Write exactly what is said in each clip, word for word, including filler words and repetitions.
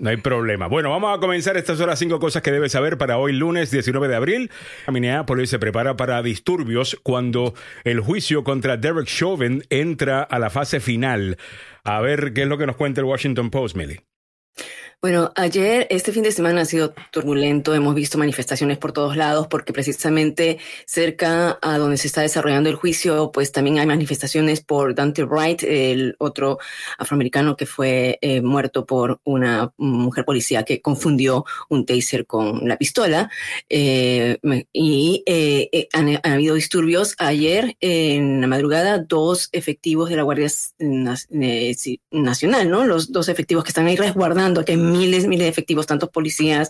No hay problema. Bueno, vamos a comenzar. Estas son las cinco cosas que debes saber para hoy, lunes diecinueve de abril. Minneapolis se prepara para disturbios cuando el juicio contra Derek Chauvin entra a la fase final. A ver qué es lo que nos cuenta el Washington Post, Meli. Bueno, ayer, este fin de semana ha sido turbulento, hemos visto manifestaciones por todos lados porque precisamente cerca a donde se está desarrollando el juicio, pues también hay manifestaciones por Dante Wright, el otro afroamericano que fue eh, muerto por una mujer policía que confundió un taser con la pistola, eh, y eh, han, han habido disturbios. Ayer en la madrugada, dos efectivos de la Guardia Nacional, ¿no? Los dos efectivos que están ahí resguardando, que miles, miles de efectivos, tantos policías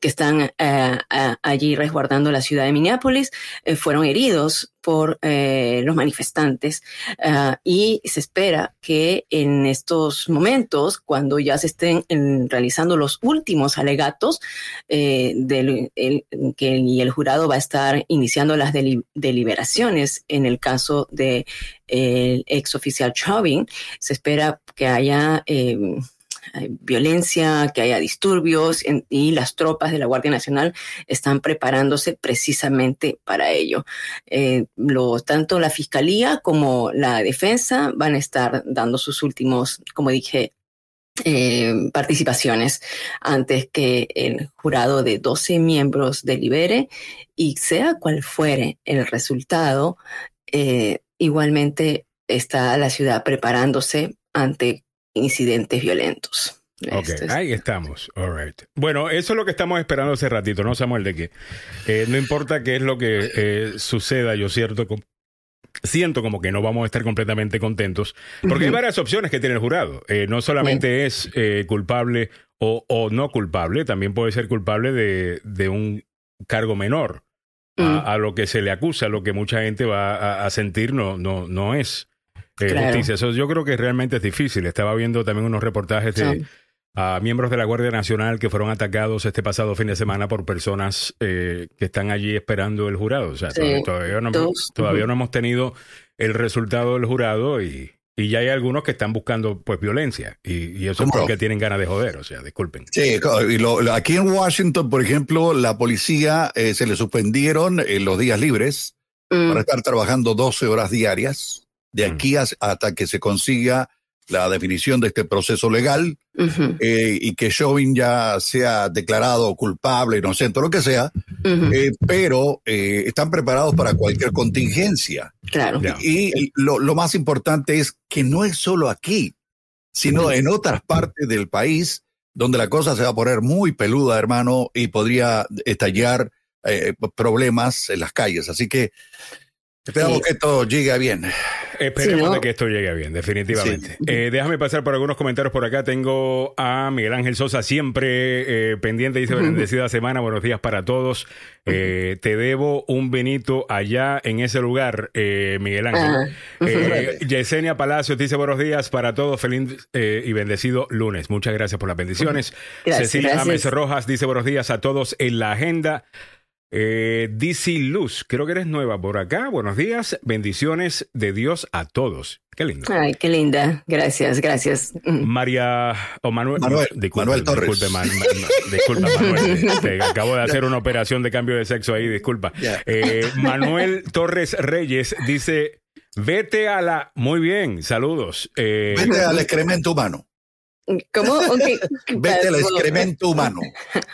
que están uh, uh, allí resguardando la ciudad de Minneapolis, eh, fueron heridos por eh, los manifestantes uh, y se espera que en estos momentos, cuando ya se estén en, realizando los últimos alegatos eh, del, el, que, y el jurado va a estar iniciando las deli- deliberaciones en el caso del eh, exoficial Chauvin, se espera que haya... Eh, violencia, que haya disturbios en, y las tropas de la Guardia Nacional están preparándose precisamente para ello. Eh, lo, tanto la Fiscalía como la Defensa van a estar dando sus últimos, como dije, eh, participaciones antes que el jurado de doce miembros delibere, y sea cual fuere el resultado, eh, igualmente está la ciudad preparándose ante incidentes violentos. Ok, es. Ahí estamos. All right. Bueno, eso es lo que estamos esperando hace ratito, ¿no, Samuel? De que eh, no importa qué es lo que eh, suceda, yo cierto, com- siento como que no vamos a estar completamente contentos, porque hay varias opciones que tiene el jurado. Eh, no solamente es eh, culpable o, o no culpable, también puede ser culpable de, de un cargo menor a, mm. a lo que se le acusa, lo que mucha gente va a, a sentir no, no, no es. Eh, claro. Justicia. Eso yo creo que realmente es difícil. Estaba viendo también unos reportajes de a uh, miembros de la Guardia Nacional que fueron atacados este pasado fin de semana por personas eh, que están allí esperando el jurado. O sea, sí. todavía, todavía, no, Dos. todavía uh-huh. no hemos tenido el resultado del jurado y, y ya hay algunos que están buscando pues violencia y, y eso es porque no? tienen ganas de joder. O sea, disculpen. Sí, y lo, lo, aquí en Washington, por ejemplo, la policía eh, se le suspendieron eh, los días libres mm. para estar trabajando doce horas diarias. De aquí a, hasta que se consiga la definición de este proceso legal uh-huh. eh, y que Chauvin ya sea declarado culpable, inocente, lo que sea, uh-huh. eh, pero eh, están preparados para cualquier contingencia. Claro. Y, y lo, lo más importante es que no es solo aquí, sino uh-huh. en otras partes del país donde la cosa se va a poner muy peluda, hermano, y podría estallar eh, problemas en las calles. Así que esperamos sí. que esto llegue bien. Esperemos sí, ¿no? que esto llegue bien, definitivamente. Sí. Eh, déjame pasar por algunos comentarios por acá. Tengo a Miguel Ángel Sosa, siempre eh, pendiente, dice, uh-huh. bendecida semana, buenos días para todos. Eh, te debo un Benito allá en ese lugar, eh, Miguel Ángel. Uh-huh. Eh, uh-huh. Yesenia Palacios dice, buenos días para todos, feliz eh, y bendecido lunes. Muchas gracias por las bendiciones. Uh-huh. Gracias, Cecilia gracias. Ames Rojas dice, buenos días a todos en la agenda. Eh, D C Luz, creo que eres nueva por acá. Buenos días, bendiciones de Dios a todos. Qué lindo. Ay, qué linda. Gracias, gracias. María o oh, Manuel, Manuel, disculpa, Manuel Torres. Disculpe, man, man, disculpa Manuel. Te, te acabo de hacer una operación de cambio de sexo ahí, disculpa. Yeah. Eh, Manuel Torres Reyes dice: vete a la. Muy bien, saludos. Eh, vete al excremento humano. ¿Cómo? Okay. Vete al excremento humano,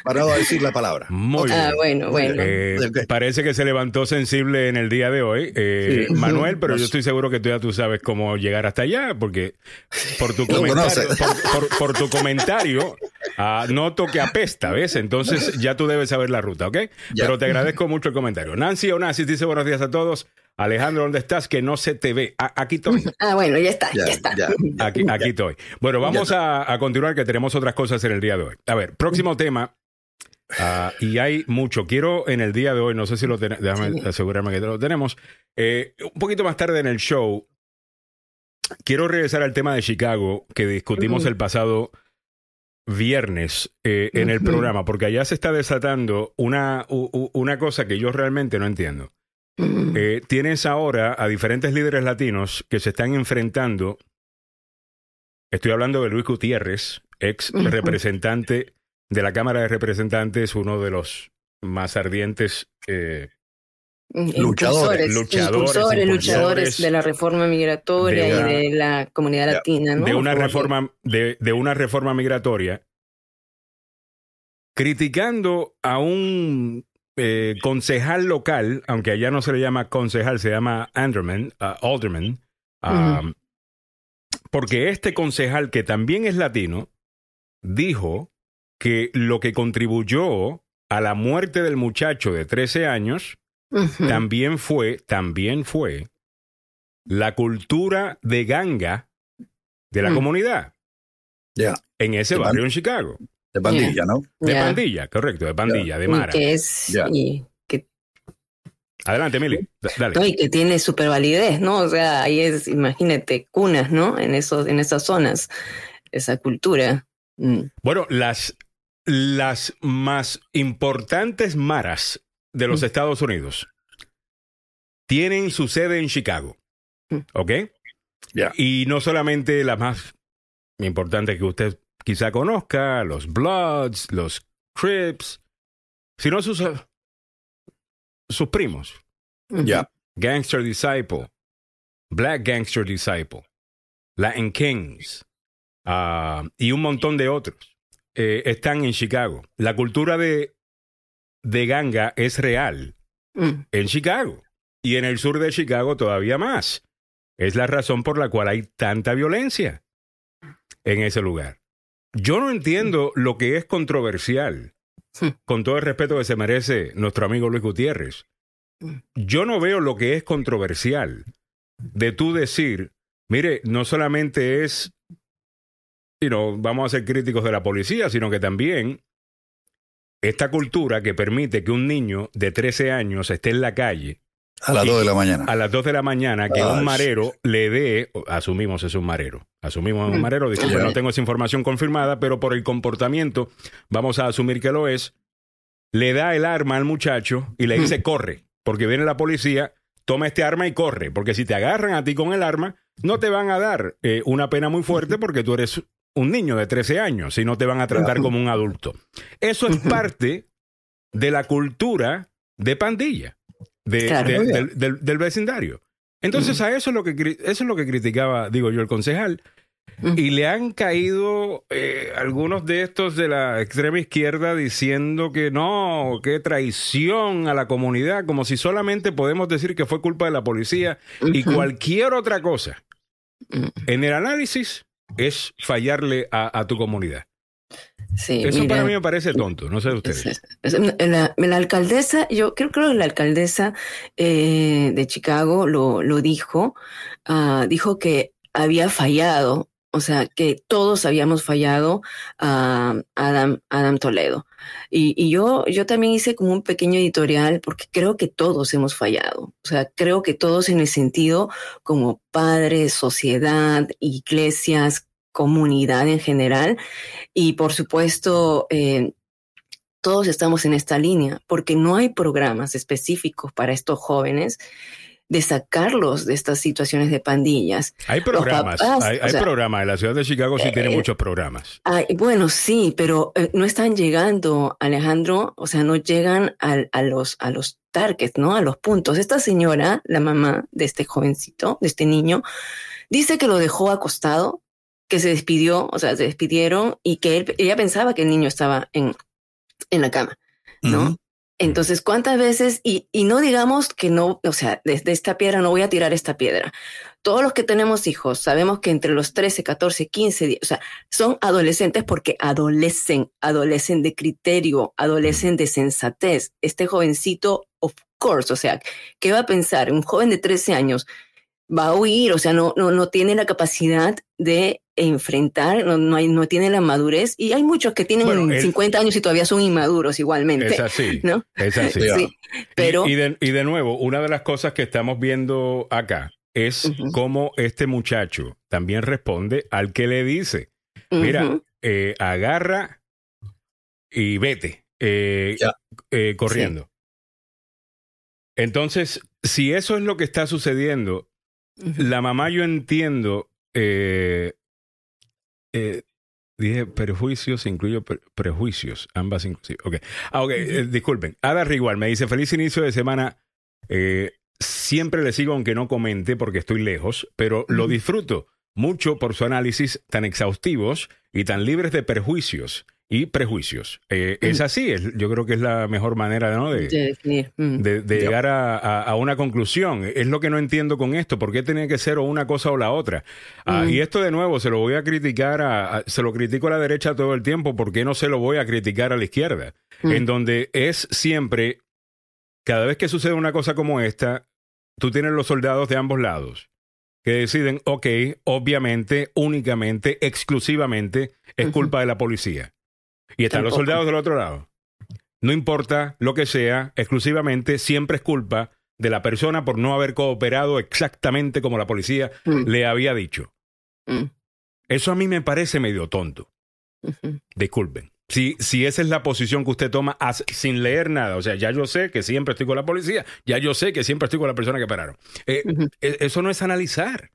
para no decir la palabra. Muy ah, bien. Bueno, bueno. Eh, okay. Parece que se levantó sensible en el día de hoy, eh, sí. Manuel, pero yo estoy seguro que tú ya tú sabes cómo llegar hasta allá, porque por tu Lo comentario, por, por, por tu comentario uh, noto que apesta, ¿ves? Entonces ya tú debes saber la ruta, ¿ok? Ya. Pero te agradezco mucho el comentario. Nancy Onassis dice buenos días a todos. Alejandro, ¿dónde estás? Que no se te ve. Ah, aquí estoy. Ah, bueno, ya está, ya, ya está. Ya, ya, aquí, aquí ya. estoy. Bueno, vamos a, a continuar que tenemos otras cosas en el día de hoy. A ver, próximo tema. Uh, y hay mucho. Quiero en el día de hoy, no sé si lo tenemos, déjame sí. asegurarme que lo tenemos. Eh, un poquito más tarde en el show, quiero regresar al tema de Chicago que discutimos uh-huh. el pasado viernes eh, en el uh-huh. programa, porque allá se está desatando una, u, u, una cosa que yo realmente no entiendo. Eh, tienes ahora a diferentes líderes latinos que se están enfrentando. Estoy hablando de Luis Gutiérrez, ex representante de la Cámara de Representantes, uno de los más ardientes eh, luchadores, luchadores, impulsores, impulsores, luchadores de la reforma migratoria de la, y de la comunidad de, latina, ¿no? De una reforma, de, de una reforma migratoria, criticando a un eh, concejal local, aunque allá no se le llama concejal, se llama Alderman, uh, Alderman uh, uh-huh. porque este concejal, que también es latino, dijo que lo que contribuyó a la muerte del muchacho de trece años uh-huh. también fue, también fue la cultura de ganga de la uh-huh. comunidad yeah. en ese de barrio band- en Chicago. De pandilla, yeah. ¿no? De yeah. pandilla, correcto, de pandilla, yeah. de Mara. Que es... Yeah. Y que... Adelante, Mili, dale. No, y que tiene super validez, ¿no? O sea, ahí es, imagínate, cunas, ¿no? En, esos, en esas zonas, esa cultura. Mm. Bueno, las... Las más importantes maras de los mm. Estados Unidos tienen su sede en Chicago, ¿ok? Yeah. Y no solamente las más importantes que usted quizá conozca, los Bloods, los Crips, sino sus, sus primos. Yeah. Gangster Disciple, Black Gangster Disciple, Latin Kings, uh, y un montón de otros. Eh, están en Chicago. La cultura de, de ganga es real mm. en Chicago. Y en el sur de Chicago todavía más. Es la razón por la cual hay tanta violencia en ese lugar. Yo no entiendo mm. lo que es controversial, mm. con todo el respeto que se merece nuestro amigo Luis Gutiérrez. Mm. Yo no veo lo que es controversial de tú decir, mire, no solamente es... Y no vamos a ser críticos de la policía, sino que también esta cultura que permite que un niño de trece años esté en la calle a las dos de la mañana. A las dos de la mañana, que Ay. un marero le dé, asumimos es un marero, asumimos es un marero, disculpen, no tengo esa información confirmada, pero por el comportamiento vamos a asumir que lo es, le da el arma al muchacho y le dice corre, porque viene la policía, toma este arma y corre, porque si te agarran a ti con el arma, no te van a dar eh, una pena muy fuerte porque tú eres un niño de trece años y no te van a tratar como un adulto. Eso es parte de la cultura de pandilla, de, claro, de, del, del, del vecindario. Entonces, uh-huh. a eso es lo que eso es lo que criticaba, digo yo, el concejal. Uh-huh. Y le han caído eh, algunos de estos de la extrema izquierda diciendo que no, que traición a la comunidad, como si solamente podemos decir que fue culpa de la policía uh-huh. y cualquier otra cosa. Uh-huh. En el análisis... es fallarle a, a tu comunidad. Sí, eso mira, para mí me parece tonto, no sé ustedes. La, la alcaldesa, yo creo, creo que la alcaldesa eh, de Chicago lo, lo dijo, uh, dijo que había fallado, o sea, que todos habíamos fallado a Adam, Adam Toledo. Y, y yo, yo también hice como un pequeño editorial porque creo que todos hemos fallado. O sea, creo que todos en el sentido como padres, sociedad, iglesias, comunidad en general. Y por supuesto, eh, todos estamos en esta línea porque no hay programas específicos para estos jóvenes de sacarlos de estas situaciones de pandillas. Hay programas, papás, hay, hay o sea, programas, en la ciudad de Chicago sí eh, tiene muchos programas. Ay, bueno, sí, pero eh, no están llegando, Alejandro, o sea, no llegan a, a los a los targets, ¿no? A los puntos. Esta señora, la mamá de este jovencito, de este niño, dice que lo dejó acostado, que se despidió, o sea, se despidieron y que él, ella pensaba que el niño estaba en, en la cama, ¿no? Uh-huh. Entonces, ¿cuántas veces? Y, y no digamos que no, o sea, desde esta piedra no voy a tirar esta piedra. Todos los que tenemos hijos sabemos que entre los trece, catorce, quince, diez, o sea, son adolescentes porque adolecen, adolecen de criterio, adolecen de sensatez. Este jovencito, of course, o sea, ¿qué va a pensar? Un joven de trece años va a huir, o sea, no, no, no tiene la capacidad de enfrentar, no, no, hay, no tiene la madurez, y hay muchos que tienen bueno, el, cincuenta años y todavía son inmaduros igualmente. Es así, ¿no? Es así. Sí, pero... y, y, de, y de nuevo, una de las cosas que estamos viendo acá es uh-huh. cómo este muchacho también responde al que le dice, mira, uh-huh. eh, agarra y vete eh, eh, corriendo. Sí. Entonces, si eso es lo que está sucediendo, uh-huh. la mamá yo entiendo... Eh, Eh, Dije perjuicios, incluyo pre- prejuicios, ambas inclusive. Ok, ah, okay. Eh, disculpen. Ada Rigual me dice, feliz inicio de semana. Eh, siempre le sigo aunque no comente porque estoy lejos, pero lo disfruto mucho por su análisis tan exhaustivos y tan libres de perjuicios y prejuicios. Eh, es así, es, yo creo que es la mejor manera, ¿no?, de, de, de llegar a, a, a una conclusión. Es lo que no entiendo con esto, ¿por qué tenía que ser o una cosa o la otra? Ah, mm. Y esto de nuevo se lo voy a criticar, a, a, se lo critico a la derecha todo el tiempo, ¿por qué no se lo voy a criticar a la izquierda? Mm. En donde es siempre, cada vez que sucede una cosa como esta, tú tienes los soldados de ambos lados que deciden, ok, obviamente, únicamente, exclusivamente, es uh-huh. culpa de la policía. Y están Tampoco. los soldados del otro lado. No importa lo que sea, exclusivamente siempre es culpa de la persona por no haber cooperado exactamente como la policía mm. le había dicho. Mm. Eso a mí me parece medio tonto. Uh-huh. Disculpen. Si, si esa es la posición que usted toma as, sin leer nada, o sea, ya yo sé que siempre estoy con la policía, ya yo sé que siempre estoy con la persona que pararon. Eh, uh-huh. Eso no es analizar.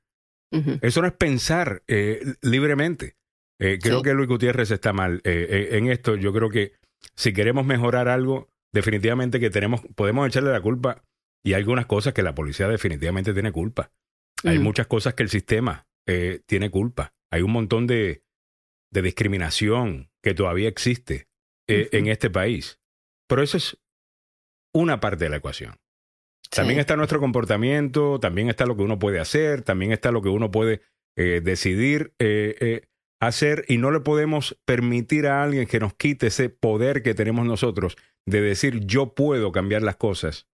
Uh-huh. Eso no es pensar eh, libremente. Eh, creo sí. que Luis Gutiérrez está mal eh, eh, en esto. Yo creo que si queremos mejorar algo, definitivamente que tenemos, podemos echarle la culpa, y hay algunas cosas que la policía definitivamente tiene culpa. Uh-huh. Hay muchas cosas que el sistema eh, tiene culpa. Hay un montón de, de discriminación que todavía existe eh, uh-huh. en este país. Pero eso es una parte de la ecuación. Sí. También está nuestro comportamiento, también está lo que uno puede hacer, también está lo que uno puede eh, decidir eh, eh, hacer, y no le podemos permitir a alguien que nos quite ese poder que tenemos nosotros de decir yo puedo cambiar las cosas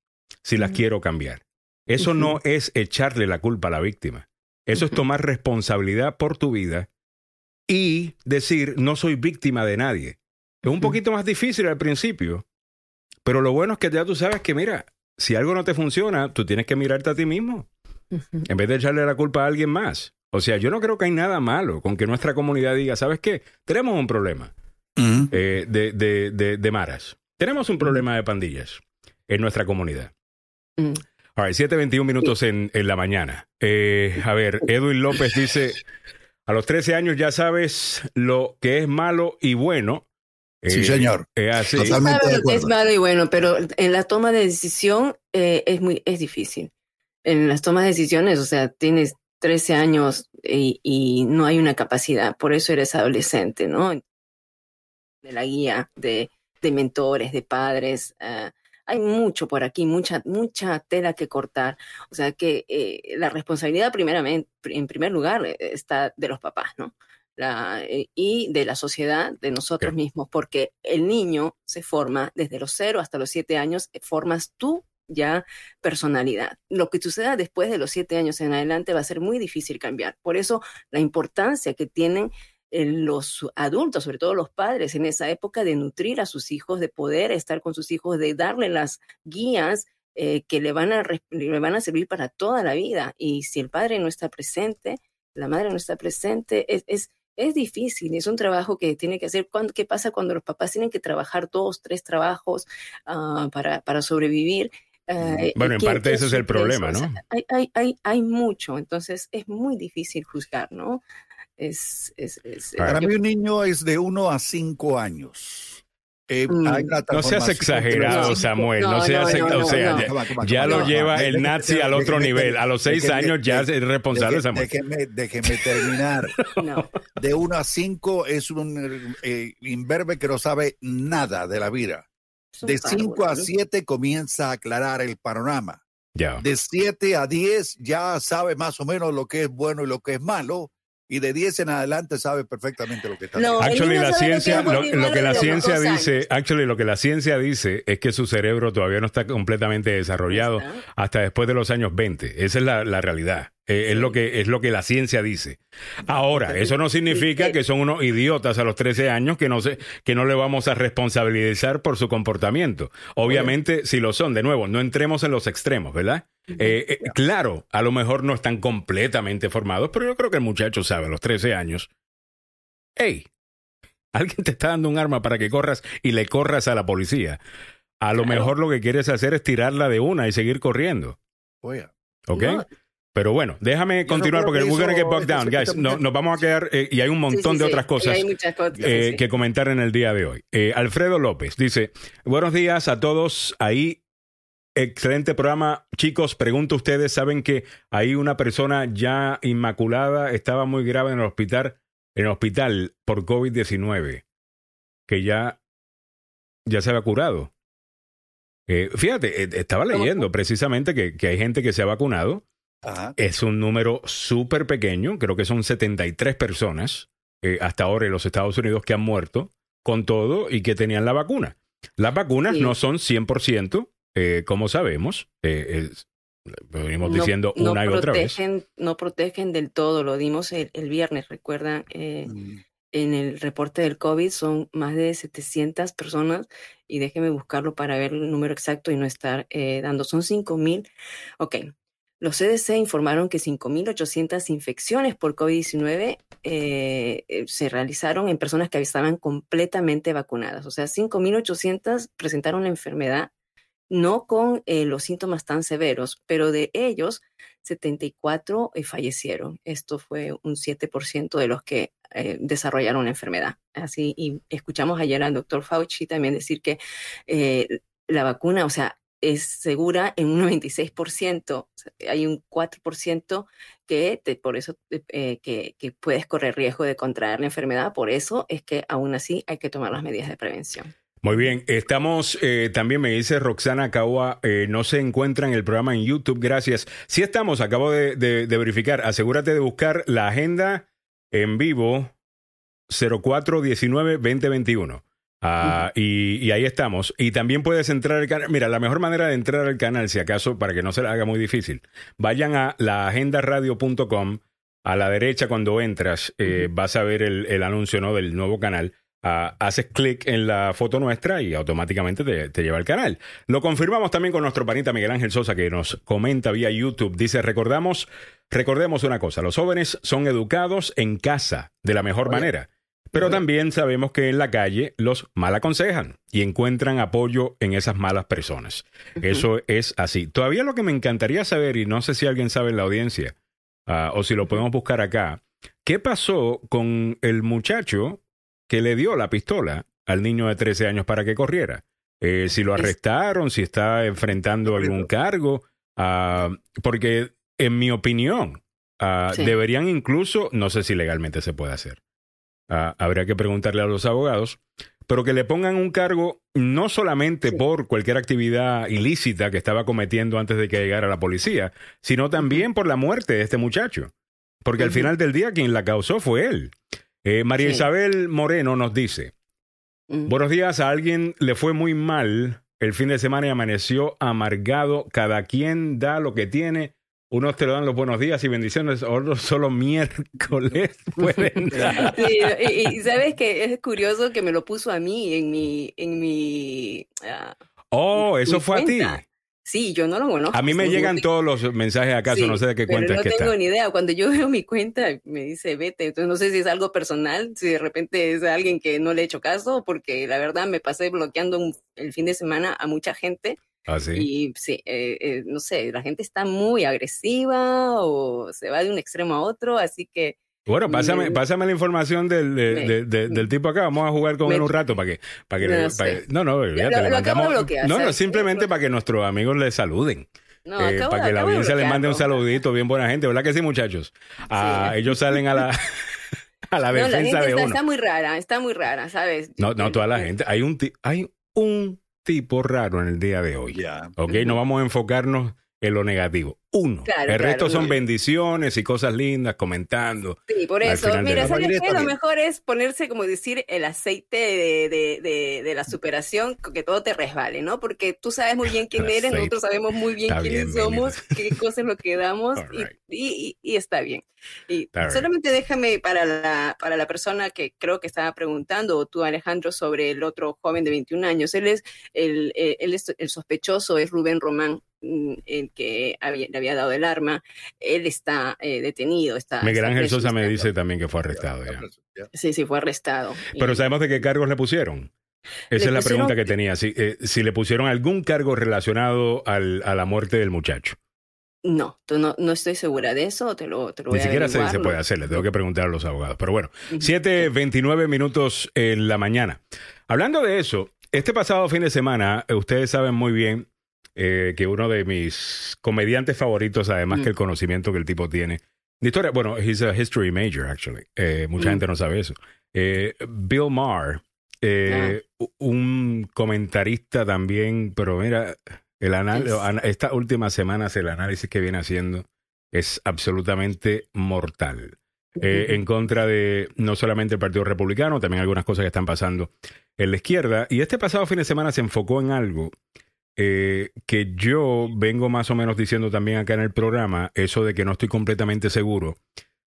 si las uh-huh. quiero cambiar. Eso uh-huh. no es echarle la culpa a la víctima. Eso uh-huh. es tomar responsabilidad por tu vida y decir no soy víctima de nadie. Es un uh-huh. poquito más difícil al principio, pero lo bueno es que ya tú sabes que mira, si algo no te funciona, tú tienes que mirarte a ti mismo uh-huh. en vez de echarle la culpa a alguien más. O sea, yo no creo que hay nada malo con que nuestra comunidad diga, ¿sabes qué? Tenemos un problema uh-huh. eh, de, de, de, de maras. Tenemos un problema de pandillas en nuestra comunidad. Uh-huh. All right, siete veintiuno minutos en, en la mañana. Eh, a ver, Edwin López dice, a los trece años ya sabes lo que es malo y bueno. Eh, sí, señor. Eh, ah, sí. Totalmente de acuerdo. Sabes lo que es malo y bueno, pero en la toma de decisión eh, es, muy, es difícil. En las tomas de decisiones, o sea, tienes trece años y, y no hay una capacidad, por eso eres adolescente, ¿no? De la guía, de, de mentores, de padres, uh, hay mucho por aquí, mucha mucha tela que cortar, o sea que eh, la responsabilidad primeramente, en primer lugar está de los papás, ¿no? La, eh, y de la sociedad, de nosotros mismos, porque el niño se forma desde los cero hasta los siete años, formas tú ya personalidad. Lo que suceda después de los siete años en adelante va a ser muy difícil cambiar. Por eso la importancia que tienen los adultos, sobre todo los padres en esa época, de nutrir a sus hijos, de poder estar con sus hijos, de darle las guías eh, que le van a, le van a servir para toda la vida. Y si el padre no está presente, la madre no está presente, es, es Es difícil, es un trabajo que tiene que hacer. ¿Qué pasa cuando los papás tienen que trabajar dos, tres trabajos uh, para, para sobrevivir? Uh, bueno, en parte ese es el problema, ¿no? O sea, hay, hay, hay, hay mucho, entonces es muy difícil juzgar, ¿no? Es, es, es, para yo... mí un niño es de uno a cinco años. Eh, no seas exagerado, Samuel. No, no seas, no, no, o sea, no, no, no. ya, ya no, lo lleva no, no. el nazi al otro déjeme, nivel. A los seis déjeme, años ya déjeme, es responsable, déjeme, Samuel. Déjeme, déjeme terminar. No. De uno a cinco es un eh, imberbe que no sabe nada de la vida. De cinco a siete comienza a aclarar el panorama. Ya. De siete a diez ya sabe más o menos lo que es bueno y lo que es malo. Y de diez en adelante sabe perfectamente lo que está no, actually, no la ciencia, lo, lo que la ciencia dice, actually, lo que la ciencia dice es que su cerebro todavía no está completamente desarrollado ¿Está? hasta después de los años veinte. Esa es la, la realidad. Eh, sí. Es lo que es lo que la ciencia dice. Ahora, eso no significa que son unos idiotas a los trece años que no se, que no le vamos a responsabilizar por su comportamiento. Obviamente, si lo son, de nuevo, no entremos en los extremos, ¿verdad? Eh, eh, claro, a lo mejor no están completamente formados, pero yo creo que el muchacho sabe a los trece años. Hey, alguien te está dando un arma para que corras y le corras a la policía. A lo mejor lo que quieres hacer es tirarla de una y seguir corriendo. Oye. ¿Ok? No. Pero bueno, déjame continuar porque we're going to get bogged down, guys. No, nos vamos a quedar, eh, y hay un montón sí, sí, de otras cosas, sí, cosas eh, sí. que comentar en el día de hoy. Eh, Alfredo López dice, buenos días a todos ahí. Excelente programa. Chicos, pregunto a ustedes, ¿saben que ahí una persona ya inmaculada estaba muy grave en el hospital, en el hospital por COVID diecinueve? Que ya, ya se había curado. Eh, fíjate, estaba leyendo precisamente que, que hay gente que se ha vacunado. Ajá. Es un número súper pequeño, creo que son setenta y tres personas eh, hasta ahora en los Estados Unidos que han muerto con todo y que tenían la vacuna. Las vacunas sí. no son cien por ciento, eh, como sabemos, eh, eh, lo venimos diciendo no, una no y otra protegen, vez. No protegen del todo, lo dimos el, el viernes, recuerdan, eh, mm. en el reporte del COVID son más de setecientas personas, y déjeme buscarlo para ver el número exacto y no estar eh, dando, son cinco mil, ok. Los C D C informaron que cinco mil ochocientas infecciones por COVID diecinueve eh, se realizaron en personas que estaban completamente vacunadas. O sea, cinco mil ochocientas presentaron la enfermedad, no con eh, los síntomas tan severos, pero de ellos, setenta y cuatro eh, fallecieron. Esto fue un siete por ciento de los que eh, desarrollaron la enfermedad. Así, y escuchamos ayer al doctor Fauci también decir que eh, la vacuna, o sea, es segura en un noventa y seis por ciento, hay un cuatro por ciento que, te, por eso, eh, que, que puedes correr riesgo de contraer la enfermedad, por eso es que aún así hay que tomar las medidas de prevención. Muy bien, estamos, eh, también me dice Roxana Caua, eh, no se encuentra en el programa en YouTube, gracias. Sí estamos, acabo de, de, de verificar, asegúrate de buscar la agenda en vivo cero cuatro diecinueve veinte veintiuno. Uh, y, y ahí estamos. Y también puedes entrar al canal. Mira, la mejor manera de entrar al canal, si acaso, para que no se la haga muy difícil, vayan a la agenda radio punto com. A la derecha, cuando entras, eh, uh-huh. vas a ver el, el anuncio, ¿no?, del nuevo canal. Uh, haces clic en la foto nuestra y automáticamente te, te lleva al canal. Lo confirmamos también con nuestro panita Miguel Ángel Sosa, que nos comenta vía YouTube. Dice, recordamos, recordemos una cosa: los jóvenes son educados en casa de la mejor Oye. manera. Pero también sabemos que en la calle los mal aconsejan y encuentran apoyo en esas malas personas. Uh-huh. Eso es así. Todavía lo que me encantaría saber, y no sé si alguien sabe en la audiencia, uh, o si lo podemos buscar acá, ¿qué pasó con el muchacho que le dio la pistola al niño de trece años para que corriera? Eh, si lo arrestaron, si está enfrentando algún cargo, uh, porque en mi opinión uh, sí. deberían incluso, no sé si legalmente se puede hacer, Uh, habría que preguntarle a los abogados, pero que le pongan un cargo no solamente sí. por cualquier actividad ilícita que estaba cometiendo antes de que llegara la policía, sino también por la muerte de este muchacho, porque uh-huh. al final del día quien la causó fue él. Eh, María sí. Isabel Moreno nos dice, uh-huh. buenos días, a alguien le fue muy mal el fin de semana y amaneció amargado, cada quien da lo que tiene. Unos te lo dan los buenos días y bendiciones, otros solo miércoles pueden dar. Sí, y, y sabes que es curioso que me lo puso a mí en mi... En mi uh, oh, eso mi fue cuenta. A ti. Sí, yo no lo conozco. A mí me llegan muy... todos los mensajes acaso, sí, no sé de qué cuenta es que está. No tengo ni idea. Cuando yo veo mi cuenta, me dice vete. Entonces no sé si es algo personal, si de repente es alguien que no le he hecho caso, porque la verdad me pasé bloqueando un, el fin de semana a mucha gente. ¿Ah, sí? Y sí, eh, eh, no sé, la gente está muy agresiva o se va de un extremo a otro, así que... Bueno, pásame, me, pásame la información del, de, me, de, de, del tipo acá, vamos a jugar con me, él un rato para que... Para que, no, le, para que no, no, ya, lo, lo acabo de bloquear. No, ¿sabes? No, simplemente lo, para que nuestros amigos le saluden. No, eh, acabo, para que la audiencia le mande un saludito, bien buena gente, ¿verdad que sí, muchachos? Ah, sí. Ellos salen a la... a la defensa no, la gente de está, uno. Está muy rara, está muy rara, ¿sabes? No, no, toda la gente. Hay un... Hay un tipo raro en el día de hoy. Yeah. Ok, no vamos a enfocarnos en lo negativo. Uno. Claro, el claro, resto son no. bendiciones y cosas lindas, comentando. Sí, por eso. Mira, ¿sabes qué? Lo mejor es ponerse, como decir, el aceite de, de, de, de la superación, que todo te resbale, ¿no? Porque tú sabes muy bien quién eres, nosotros sabemos muy bien está quiénes bien, somos, bien. Qué cosas lo que damos, right. y, y, y está bien. Y está solamente right. déjame para la, para la persona que creo que estaba preguntando, o tú, Alejandro, sobre el otro joven de veintiún años. Él es el, él es, el sospechoso, es Rubén Román, el que había, le había dado el arma. Él está eh, detenido. Está, Miguel está Ángel Sosa me dice también que fue arrestado. Ya. Sí, sí, fue arrestado. Pero y... sabemos de qué cargos le pusieron. Esa le es la pusieron... pregunta que tenía. Si, eh, si le pusieron algún cargo relacionado al, a la muerte del muchacho. No, no, no estoy segura de eso, te lo, te lo voy a averiguar. Ni siquiera se, se puede hacer, le tengo que preguntar a los abogados. Pero bueno, siete veintinueve minutos en la mañana. Hablando de eso, este pasado fin de semana, ustedes saben muy bien eh, que uno de mis comediantes favoritos, además mm. que el conocimiento que el tipo tiene de historia, bueno, he's a history major, actually. Eh, mucha mm. gente no sabe eso. Eh, Bill Maher, eh, ah. un comentarista también, pero mira... El anal- es... Estas últimas semanas el análisis que viene haciendo es absolutamente mortal. Uh-huh. Eh, en contra de no solamente el Partido Republicano, también algunas cosas que están pasando en la izquierda. Y este pasado fin de semana se enfocó en algo eh, que yo vengo más o menos diciendo también acá en el programa, eso de que no estoy completamente seguro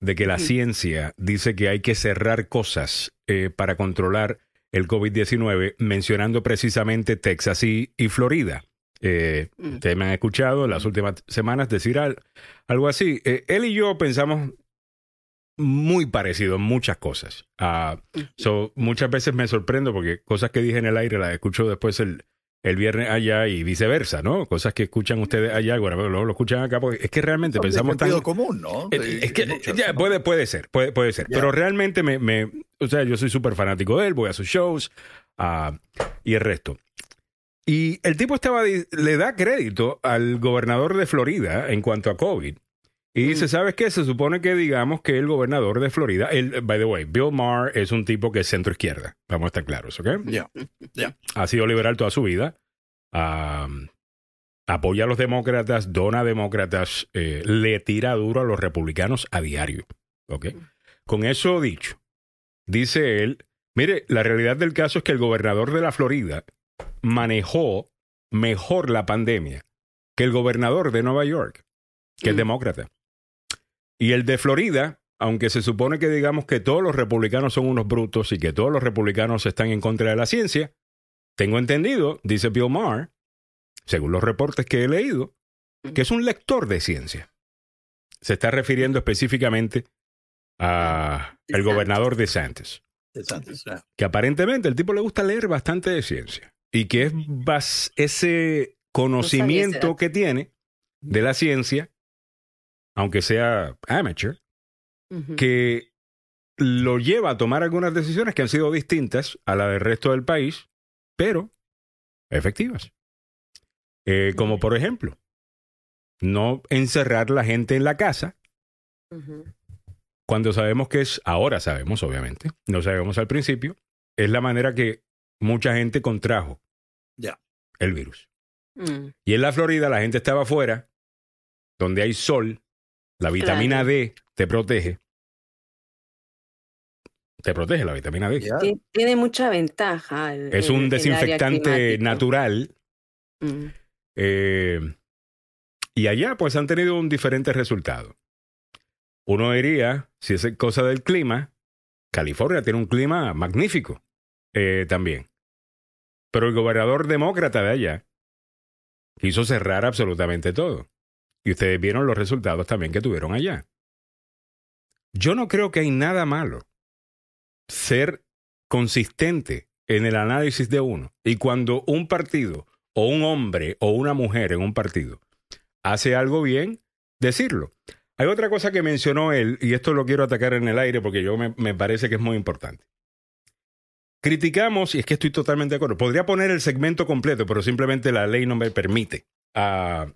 de que la uh-huh. ciencia dice que hay que cerrar cosas eh, para controlar el COVID diecinueve, mencionando precisamente Texas y, y Florida. Eh, ustedes me han escuchado las últimas semanas decir algo así. Eh, él y yo pensamos muy parecido en muchas cosas. Uh, so, muchas veces me sorprendo porque cosas que dije en el aire las escucho después el, el viernes allá y viceversa, ¿no? Cosas que escuchan ustedes allá, bueno, luego lo escuchan acá. Porque es que realmente no, pensamos tan... común, ¿no? Eh, es que, mucho, ya, ¿no? Puede, puede ser, puede, puede ser. Yeah. Pero realmente me, me... O sea, yo soy súper fanático de él, voy a sus shows uh, y el resto. Y el tipo estaba le da crédito al gobernador de Florida en cuanto a COVID. Y dice, mm. ¿sabes qué? Se supone que digamos que el gobernador de Florida, el, by the way, Bill Maher es un tipo que es centro izquierda. Vamos a estar claros, ¿ok? Yeah. Yeah. Ha sido liberal toda su vida. Um, apoya a los demócratas, dona a demócratas, eh, le tira duro a los republicanos a diario, ¿ok? Mm. Con eso dicho, dice él, mire, la realidad del caso es que el gobernador de la Florida manejó mejor la pandemia que el gobernador de Nueva York, que mm. es demócrata. Y el de Florida, aunque se supone que digamos que todos los republicanos son unos brutos y que todos los republicanos están en contra de la ciencia, tengo entendido, dice Bill Maher, según los reportes que he leído, que es un lector de ciencia. Se está refiriendo específicamente a el gobernador DeSantis, que aparentemente el tipo le gusta leer bastante de ciencia. Y que es bas- ese conocimiento no que tiene de la ciencia, aunque sea amateur, uh-huh. que lo lleva a tomar algunas decisiones que han sido distintas a las del resto del país, pero efectivas. Eh, como por ejemplo, no encerrar la gente en la casa, uh-huh. cuando sabemos que es, ahora sabemos obviamente, no sabemos al principio, es la manera que mucha gente contrajo yeah. el virus. Mm. Y en la Florida la gente estaba afuera, donde hay sol, la vitamina claro. D te protege. Te protege la vitamina D. Yeah. Tiene mucha ventaja. El, es un el, desinfectante el natural. Mm. Eh, y allá pues han tenido un diferente resultado. Uno diría, si es cosa del clima, California tiene un clima magnífico eh, también. Pero el gobernador demócrata de allá quiso cerrar absolutamente todo. Y ustedes vieron los resultados también que tuvieron allá. Yo no creo que hay nada malo ser consistente en el análisis de uno. Y cuando un partido, o un hombre, o una mujer en un partido, hace algo bien, decirlo. Hay otra cosa que mencionó él, y esto lo quiero atacar en el aire porque yo me, me parece que es muy importante. Criticamos, y es que estoy totalmente de acuerdo, podría poner el segmento completo, pero simplemente la ley no me permite. Uh,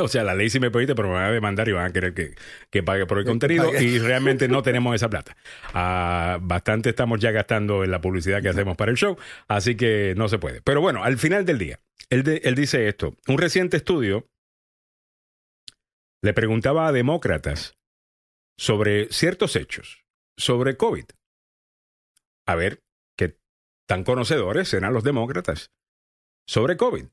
o sea, la ley sí me permite, pero me van a demandar y van a querer que, que pague por el contenido y realmente no tenemos esa plata. Uh, bastante estamos ya gastando en la publicidad que hacemos para el show, así que no se puede. Pero bueno, al final del día, él, de, él dice esto. Un reciente estudio le preguntaba a demócratas sobre ciertos hechos, sobre COVID. A ver, tan conocedores eran los demócratas sobre COVID.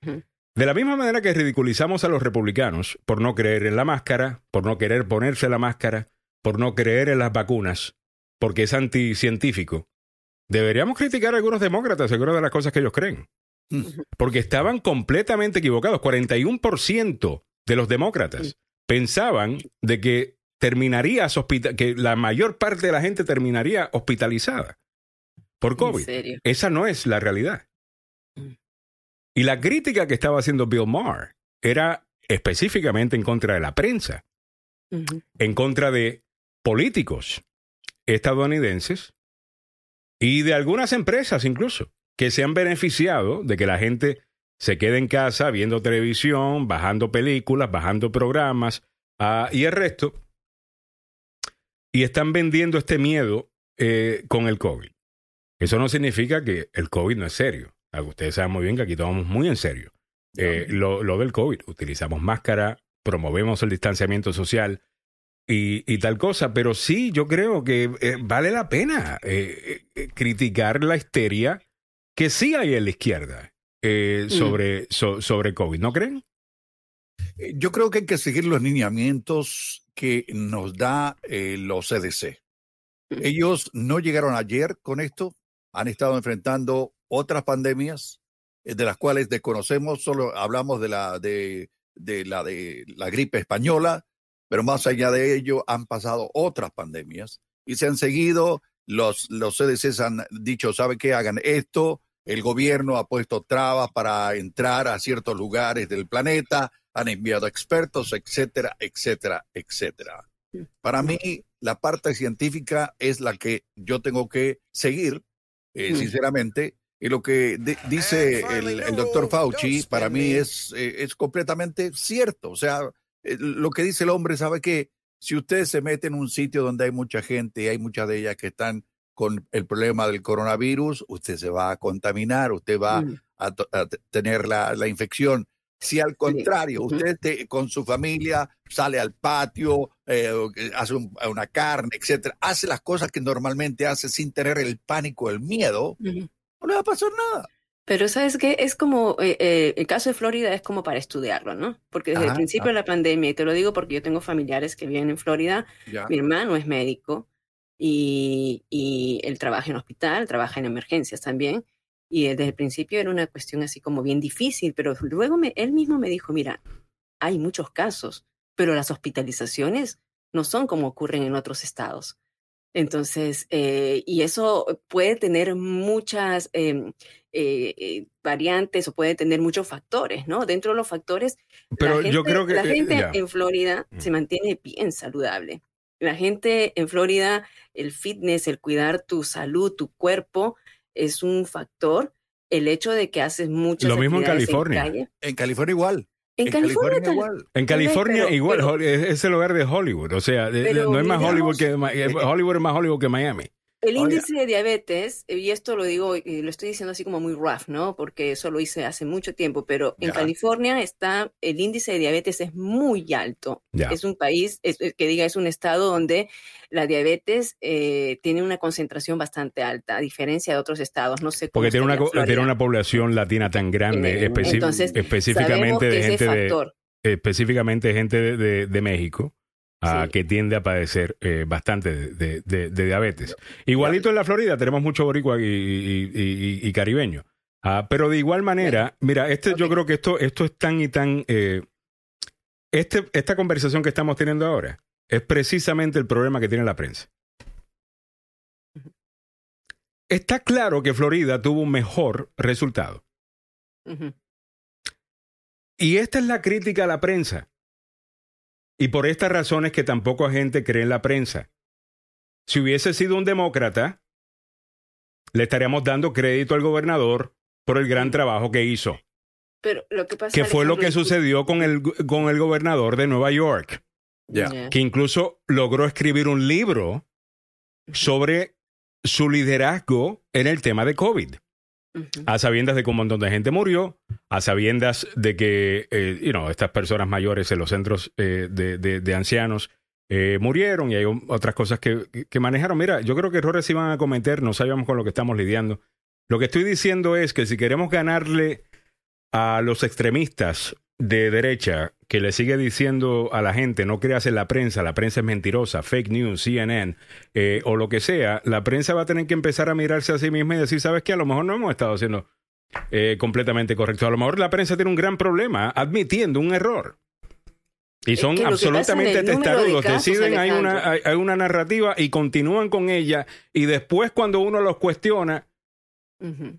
De la misma manera que ridiculizamos a los republicanos por no creer en la máscara, por no querer ponerse la máscara, por no creer en las vacunas, porque es anticientífico, deberíamos criticar a algunos demócratas, seguro de las cosas que ellos creen. Porque estaban completamente equivocados. cuarenta y uno por ciento de los demócratas pensaban de que, terminarías hospita- que la mayor parte de la gente terminaría hospitalizada por COVID. ¿En serio? Esa no es la realidad. Y la crítica que estaba haciendo Bill Maher era específicamente en contra de la prensa, uh-huh. en contra de políticos estadounidenses y de algunas empresas incluso, que se han beneficiado de que la gente se quede en casa viendo televisión, bajando películas, bajando programas uh, y el resto, y están vendiendo este miedo eh, con el COVID. Eso no significa que el COVID no es serio. Ustedes saben muy bien que aquí tomamos muy en serio eh, lo, lo del COVID. Utilizamos máscara, promovemos el distanciamiento social y, y tal cosa. Pero sí, yo creo que eh, vale la pena eh, eh, criticar la histeria que sí hay en la izquierda eh, sobre, mm. so, sobre COVID. ¿No creen? Yo creo que hay que seguir los lineamientos que nos da eh, los C D C. Ellos no llegaron ayer con esto. Han estado enfrentando otras pandemias de las cuales desconocemos, solo hablamos de la de, de la de la gripe española, pero más allá de ello han pasado otras pandemias y se han seguido, los, los C D C han dicho, ¿sabe qué? Hagan esto, el gobierno ha puesto trabas para entrar a ciertos lugares del planeta, han enviado expertos, etcétera, etcétera, etcétera. Para mí, la parte científica es la que yo tengo que seguir, eh, sinceramente. Y lo que de, dice el, el doctor Fauci para mí es, eh, es completamente cierto. O sea, eh, lo que dice el hombre, sabe que si usted se mete en un sitio donde hay mucha gente y hay muchas de ellas que están con el problema del coronavirus, usted se va a contaminar, usted va mm. a, a tener la, la infección. Si al contrario, sí. usted te, con su familia sale al patio, eh, hace un, una carne, etcétera, hace las cosas que normalmente hace sin tener el pánico, el miedo, mm. no le va a pasar nada. Pero ¿sabes qué? Es como, eh, eh, el caso de Florida es como para estudiarlo, ¿no? Porque desde ajá, el principio ajá. de la pandemia, y te lo digo porque yo tengo familiares que viven en Florida, ya. mi hermano es médico y, y él trabaja en hospital, trabaja en emergencias también, y desde el principio era una cuestión así como bien difícil, pero luego me, él mismo me dijo, mira, hay muchos casos, pero las hospitalizaciones no son como ocurren en otros estados. Entonces, eh, y eso puede tener muchas eh, eh, variantes o puede tener muchos factores, ¿no? Dentro de los factores, pero la gente, yo creo que, la gente eh, yeah. en Florida mm. se mantiene bien saludable. La gente en Florida, el fitness, el cuidar tu salud, tu cuerpo, es un factor. El hecho de que haces muchas actividades en calle. Lo mismo en California. En, en California igual. En, en California, California igual. En California pero, igual, pero, es el hogar de Hollywood, o sea, pero, no es más digamos, Hollywood que Hollywood es más Hollywood que Miami. El oh, índice yeah. de diabetes, y esto lo digo, lo estoy diciendo así como muy rough, ¿no? Porque eso lo hice hace mucho tiempo, pero yeah. en California está el índice de diabetes es muy alto. Yeah. Es un país, es, que diga, es un estado donde la diabetes eh, tiene una concentración bastante alta, a diferencia de otros estados. No sé cómo. Porque tiene una, tiene una población latina tan grande, eh, especi- entonces, específicamente de gente de, específicamente gente de, de, de México. Ah, sí. Que tiende a padecer eh, bastante de, de, de diabetes. Igualito en la Florida, tenemos mucho boricua y, y, y, y caribeño. Ah, pero de igual manera, sí. mira, este, okay. yo creo que esto, esto es tan y tan... Eh, este, esta conversación que estamos teniendo ahora es precisamente el problema que tiene la prensa. Uh-huh. Está claro que Florida tuvo un mejor resultado. Uh-huh. Y esta es la crítica a la prensa. Y por estas razones que tampoco gente cree en la prensa. Si hubiese sido un demócrata, le estaríamos dando crédito al gobernador por el gran trabajo que hizo. Pero lo que pasa, que fue lo que sucedió con el, con el gobernador de Nueva York, yeah. Yeah. que incluso logró escribir un libro sobre su liderazgo en el tema de COVID. A sabiendas de que un montón de gente murió, a sabiendas de que eh, you know, estas personas mayores en los centros eh, de, de, de ancianos eh, murieron y hay un, otras cosas que, que manejaron. Mira, yo creo que errores se iban a cometer, no sabíamos con lo que estamos lidiando. Lo que estoy diciendo es que si queremos ganarle a los extremistas de derecha que le sigue diciendo a la gente no creas en la prensa, la prensa es mentirosa, fake news, C N N eh, o lo que sea, la prensa va a tener que empezar a mirarse a sí misma y decir, ¿sabes qué? A lo mejor no hemos estado haciendo eh, completamente correcto. A lo mejor la prensa tiene un gran problema admitiendo un error. Y son es que absolutamente testarudos. De Deciden, hay una, hay, hay una narrativa y continúan con ella y después cuando uno los cuestiona, uh-huh.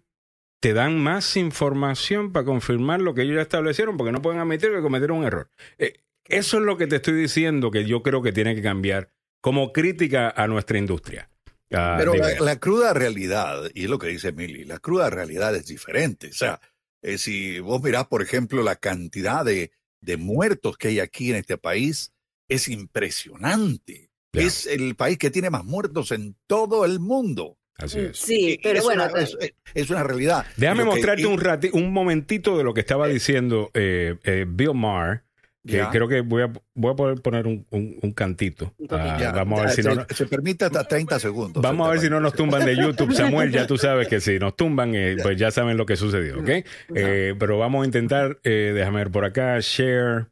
te dan más información para confirmar lo que ellos ya establecieron, porque no pueden admitir que cometieron un error. Eh, eso es lo que te estoy diciendo, que yo creo que tiene que cambiar como crítica a nuestra industria. Ah, Pero la, la cruda realidad, y es lo que dice Mili, la cruda realidad es diferente. O sea, eh, si vos mirás, por ejemplo, la cantidad de, de muertos que hay aquí en este país, es impresionante. Claro. Es el país que tiene más muertos en todo el mundo. Así es. Sí, pero es bueno. Una, es, es una realidad. Déjame lo mostrarte que, un, rati, un momentito de lo que estaba eh, diciendo eh, eh, Bill Maher, que ya. Creo que voy a, voy a poder poner un, un, un cantito. Uh, ya, vamos a ver ya, si se, no, se permite hasta treinta segundos. Vamos a ver si no nos tumban de YouTube, Samuel. Ya tú sabes que si nos tumban, eh, ya. pues ya saben lo que sucedió, ¿ok? Eh, pero vamos a intentar, eh, déjame ver por acá, share,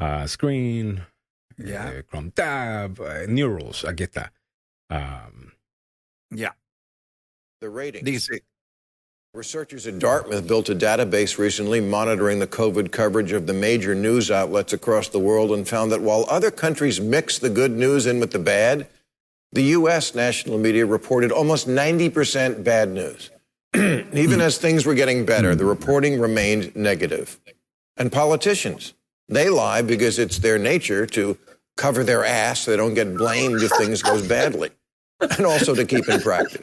uh, screen, yeah. eh, Chrome tab, uh, Neurals, aquí está. Um, ya. Yeah. The rating. Dice. Researchers at Dartmouth built a database recently monitoring the COVID coverage of the major news outlets across the world and found that while other countries mix the good news in with the bad, the U S national media reported almost ninety percent bad news. Even as things were getting better, the reporting remained negative. And politicians, they lie because it's their nature to cover their ass. They don't get blamed if things goes badly. And also to keep in practice.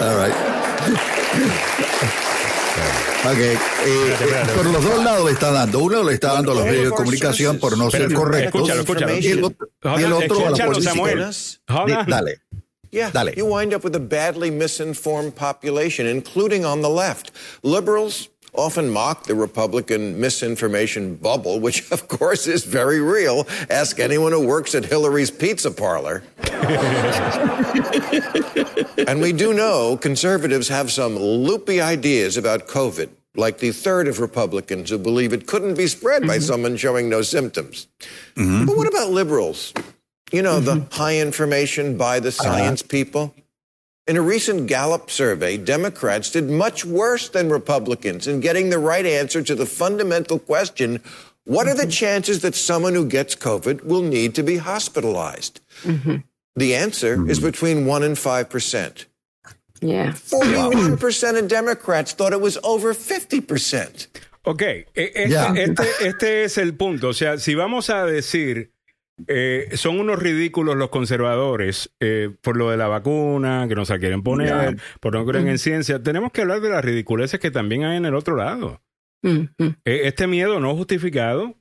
All right. Okay. Eh, eh, por los dos lados le está dando. Uno le está dando a los medios de comunicación por no ser correctos. Escúchalo, escúchalo. Y el otro, y el otro a la política. Dale. Yeah, Dale. You wind up with a badly misinformed population, including on the left. Liberals often mock the Republican misinformation bubble, which, of course, is very real. Ask anyone who works at Hillary's Pizza Parlor. And we do know conservatives have some loopy ideas about COVID, like the third of Republicans who believe it couldn't be spread by mm-hmm. someone showing no symptoms. Mm-hmm. But what about liberals? You know, mm-hmm. the high information, buy the science uh-huh. people? In a recent Gallup survey, Democrats did much worse than Republicans in getting the right answer to the fundamental question, what are the chances that someone who gets COVID will need to be hospitalized? Mm-hmm. The answer is between one and five percent. Yeah. forty-one percent of Democrats thought it was over fifty percent. Okay, este, yeah. este, este es el punto. O sea, si vamos a decir... Eh, son unos ridículos los conservadores eh, por lo de la vacuna, que no se quieren poner, yeah. por no creen mm. en ciencia. Tenemos que hablar de las ridiculeces que también hay en el otro lado. Mm. Eh, este miedo no justificado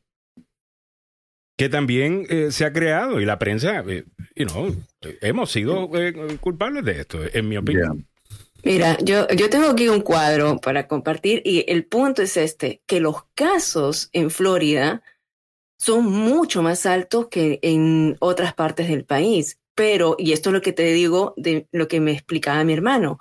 que también eh, se ha creado y la prensa, eh, you know, hemos sido eh, culpables de esto, en mi opinión. Yeah. Mira, yo, yo tengo aquí un cuadro para compartir y el punto es este, que los casos en Florida... son mucho más altos que en otras partes del país. Pero, y esto es lo que te digo de lo que me explicaba mi hermano,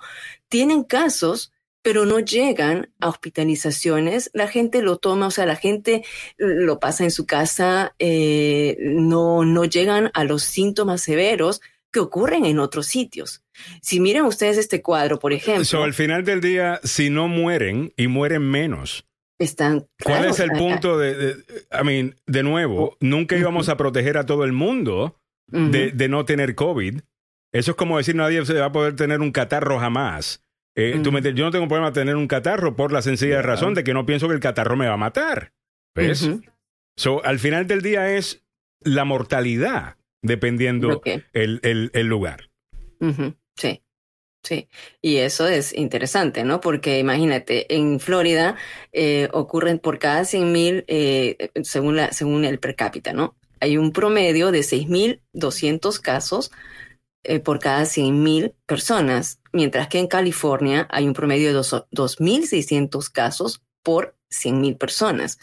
tienen casos, pero no llegan a hospitalizaciones. La gente lo toma, o sea, la gente lo pasa en su casa, eh, no, no llegan a los síntomas severos que ocurren en otros sitios. Si miran ustedes este cuadro, por ejemplo. So, al final del día, si no mueren y mueren menos, están claros. ¿Cuál es el punto de, de, I mean, de nuevo, nunca íbamos a proteger a todo el mundo de, de no tener COVID? Eso es como decir, nadie se va a poder tener un catarro jamás. Eh, uh-huh. tú me, yo no tengo problema tener un catarro por la sencilla uh-huh. razón de que no pienso que el catarro me va a matar. ¿Ves? Uh-huh. So, al final del día es la mortalidad, dependiendo okay. el, el, el lugar. Uh-huh. Sí. Sí, y eso es interesante, ¿no? Porque imagínate, en Florida eh, ocurren por cada cien mil, eh, según, la, según el per cápita, ¿no? Hay un promedio de seis mil doscientos casos eh, por cada cien mil personas, mientras que en California hay un promedio de dos mil seiscientos casos por cien mil personas.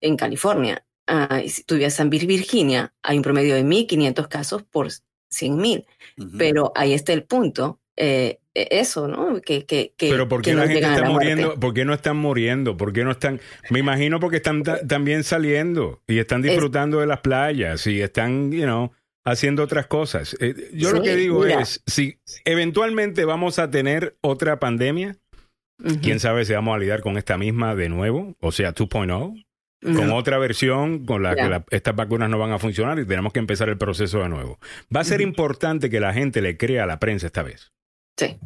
En California, uh, si tuvieras en Virginia, hay un promedio de mil quinientos casos por cien mil, uh-huh. pero ahí está el punto. Eh, eso, ¿no? Que, que, que, Pero ¿por qué que la gente está la muriendo? Muerte. ¿Por qué no están muriendo? ¿Por qué no están? Me imagino porque están ta- también saliendo y están disfrutando es... de las playas y están, you know, haciendo otras cosas. Eh, yo sí, lo que digo mira. es, si eventualmente vamos a tener otra pandemia, uh-huh. quién sabe si vamos a lidiar con esta misma de nuevo, o sea, dos punto cero, uh-huh. con otra versión con la yeah. que la, estas vacunas no van a funcionar y tenemos que empezar el proceso de nuevo. Va a ser uh-huh. importante que la gente le crea a la prensa esta vez. Sí.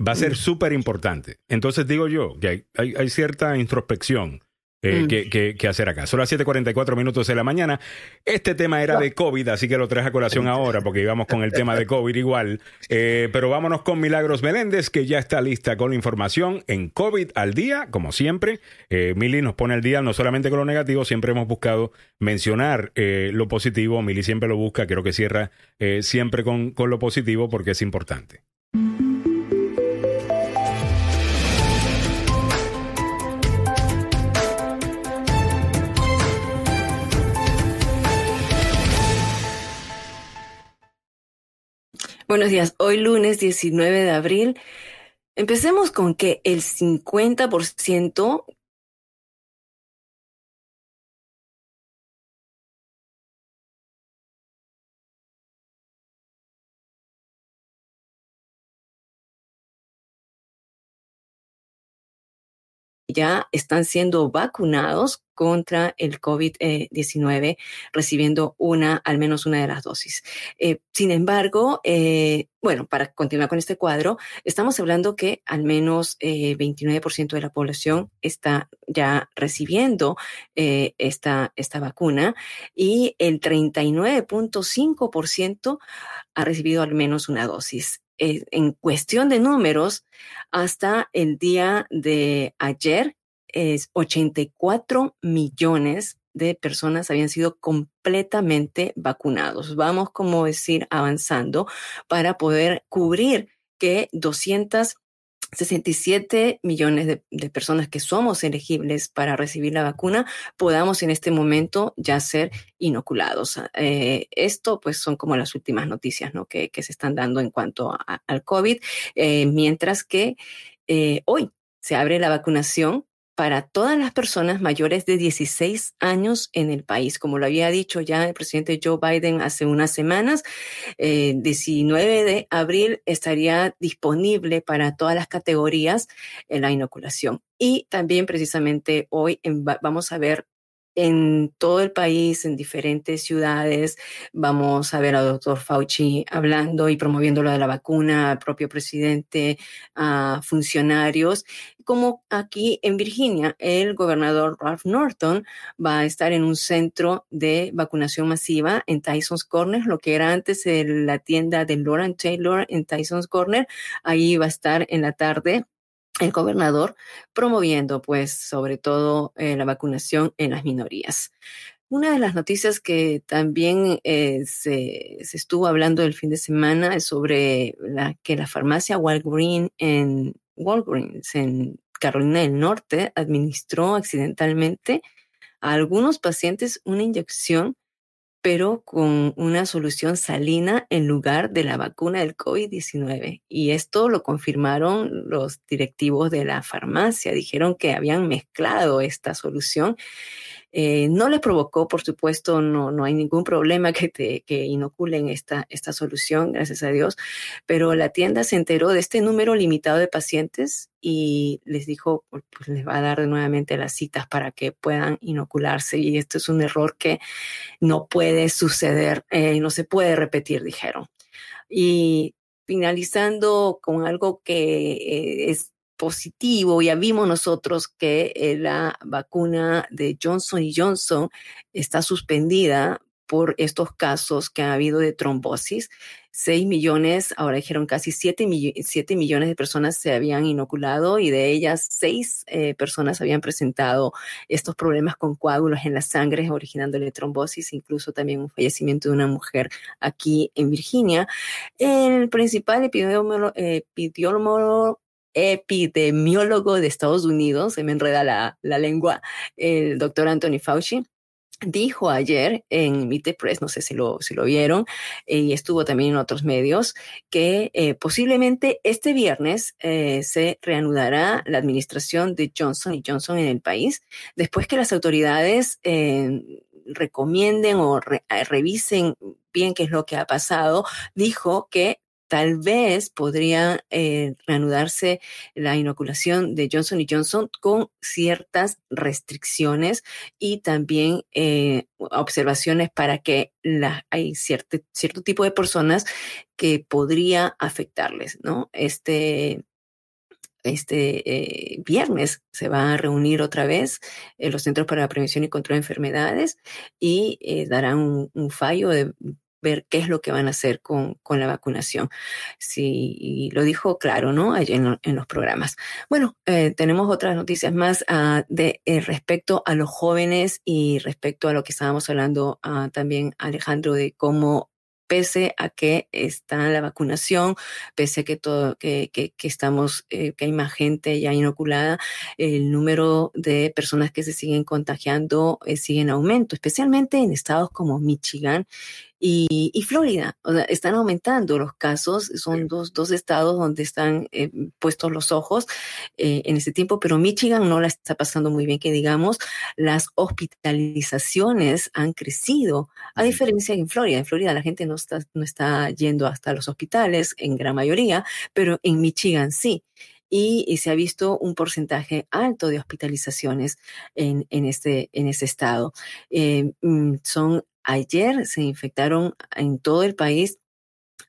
Va a ser súper importante. Entonces digo yo que hay, hay, hay cierta introspección eh, mm. que, que, que hacer acá. Son las siete cuarenta y cuatro minutos de la mañana. Este tema era de COVID, así que lo traje a colación ahora porque íbamos con el tema de COVID igual. Eh, pero vámonos con Milagros Meléndez, que ya está lista con la información en COVID al día, como siempre. Eh, Mili nos pone al día no solamente con lo negativo, siempre hemos buscado mencionar eh, lo positivo. Mili siempre lo busca, creo que cierra eh, siempre con, con lo positivo porque es importante. Buenos días. Hoy lunes diecinueve de abril. Empecemos con que el cincuenta por ciento ya están siendo vacunados contra el COVID diecinueve, recibiendo una, al menos una de las dosis. Eh, sin embargo, eh, bueno, para continuar con este cuadro, estamos hablando que al menos eh, veintinueve por ciento de la población está ya recibiendo eh, esta, esta vacuna y el treinta y nueve punto cinco por ciento ha recibido al menos una dosis. Eh, en cuestión de números, hasta el día de ayer, es ochenta y cuatro millones de personas habían sido completamente vacunados. Vamos, como decir, avanzando para poder cubrir que doscientos sesenta y siete millones de, de personas que somos elegibles para recibir la vacuna podamos en este momento ya ser inoculados. Eh, esto pues son como las últimas noticias, ¿no?, que, que se están dando en cuanto a, a, al COVID, eh, mientras que eh, hoy se abre la vacunación para todas las personas mayores de dieciséis años en el país. Como lo había dicho ya el presidente Joe Biden hace unas semanas, eh, diecinueve de abril estaría disponible para todas las categorías en la inoculación. Y también precisamente hoy en, vamos a ver en todo el país, en diferentes ciudades, vamos a ver al doctor Fauci hablando y promoviendo lo de la vacuna, al propio presidente, a funcionarios. Como aquí en Virginia, el gobernador Ralph Northam va a estar en un centro de vacunación masiva en Tyson's Corner, lo que era antes la tienda de Lauren Taylor en Tyson's Corner. Ahí va a estar en la tarde el gobernador promoviendo, pues, sobre todo eh, la vacunación en las minorías. Una de las noticias que también eh, se, se estuvo hablando el fin de semana es sobre la, que la farmacia Walgreens en Walgreens en Carolina del Norte administró accidentalmente a algunos pacientes una inyección, pero con una solución salina en lugar de la vacuna del COVID diecinueve. Y esto lo confirmaron los directivos de la farmacia. Dijeron que habían mezclado esta solución. Eh, no les provocó, por supuesto, no, no hay ningún problema que te que inoculen esta, esta solución, gracias a Dios, pero la tienda se enteró de este número limitado de pacientes y les dijo, pues les va a dar nuevamente las citas para que puedan inocularse, y esto es un error que no puede suceder, eh, no se puede repetir, dijeron. Y finalizando con algo que eh, es positivo, ya vimos nosotros que eh, la vacuna de Johnson y Johnson está suspendida por estos casos que ha habido de trombosis. seis millones, ahora dijeron casi siete millones de personas se habían inoculado, y de ellas seis eh, personas habían presentado estos problemas con coágulos en la sangre, originándole trombosis, incluso también un fallecimiento de una mujer aquí en Virginia. El principal epidemiólogo, epidemiólogo epidemiólogo de Estados Unidos, se me enreda la, la lengua, el doctor Anthony Fauci, dijo ayer en Meet the Press, no sé si lo, si lo vieron, eh, y estuvo también en otros medios, que eh, posiblemente este viernes eh, se reanudará la administración de Johnson and Johnson en el país, después que las autoridades eh, recomienden o re, revisen bien qué es lo que ha pasado. Dijo que tal vez podría eh, reanudarse la inoculación de Johnson y Johnson con ciertas restricciones y también eh, observaciones para que la, hay cierto, cierto tipo de personas que podría afectarles, ¿no?, este, este eh, viernes se va a reunir otra vez eh, los Centros para la Prevención y Control de Enfermedades y eh, darán un, un fallo de ver qué es lo que van a hacer con, con la vacunación. Sí, y lo dijo claro, ¿no? Allí en, lo, en los programas. Bueno, eh, tenemos otras noticias más uh, de eh, respecto a los jóvenes y respecto a lo que estábamos hablando uh, también, Alejandro, de cómo pese a que está la vacunación, pese a que todo, que, que, que estamos, eh, que hay más gente ya inoculada, el número de personas que se siguen contagiando eh, sigue en aumento, especialmente en estados como Michigan y, y Florida. O sea, están aumentando los casos, son dos, dos estados donde están eh, puestos los ojos eh, en ese tiempo, pero Michigan no la está pasando muy bien, que digamos. Las hospitalizaciones han crecido, a diferencia que en Florida. En Florida la gente no está, no está yendo hasta los hospitales en gran mayoría, pero en Michigan sí. Y, y se ha visto un porcentaje alto de hospitalizaciones en, en, este, en ese estado. Eh, son Ayer se infectaron en todo el país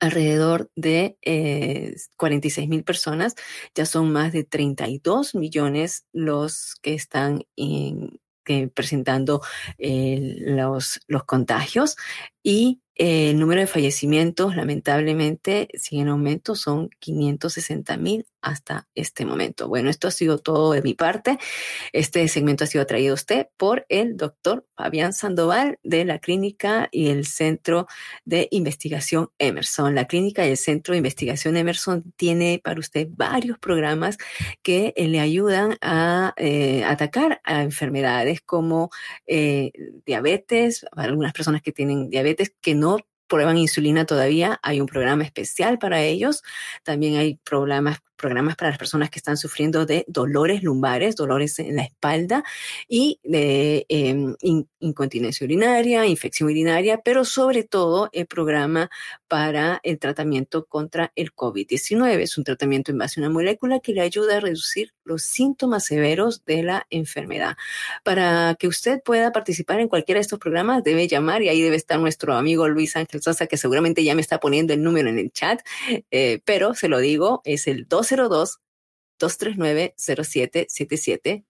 alrededor de eh, cuarenta y seis mil personas. Ya son más de treinta y dos millones los que están in, que presentando eh, los, los contagios. Y eh, el número de fallecimientos, lamentablemente, sigue en aumento. Son quinientos sesenta mil hasta este momento. Bueno, esto ha sido todo de mi parte. Este segmento ha sido traído a usted por el doctor Fabián Sandoval de la Clínica y el Centro de Investigación Emerson. La Clínica y el Centro de Investigación Emerson tiene para usted varios programas que eh, le ayudan a eh, atacar a enfermedades como eh, diabetes, para algunas personas que tienen diabetes que no prueban insulina todavía, hay un programa especial para ellos. También hay programas, programas para las personas que están sufriendo de dolores lumbares, dolores en la espalda y de eh, incontinencia urinaria, infección urinaria, pero sobre todo el programa para el tratamiento contra el COVID diecinueve. Es un tratamiento en base a una molécula que le ayuda a reducir los síntomas severos de la enfermedad. Para que usted pueda participar en cualquiera de estos programas, debe llamar y ahí debe estar nuestro amigo Luis Ángel Sosa, que seguramente ya me está poniendo el número en el chat, eh, pero se lo digo, es el dos cero dos, dos tres nueve, cero siete siete siete,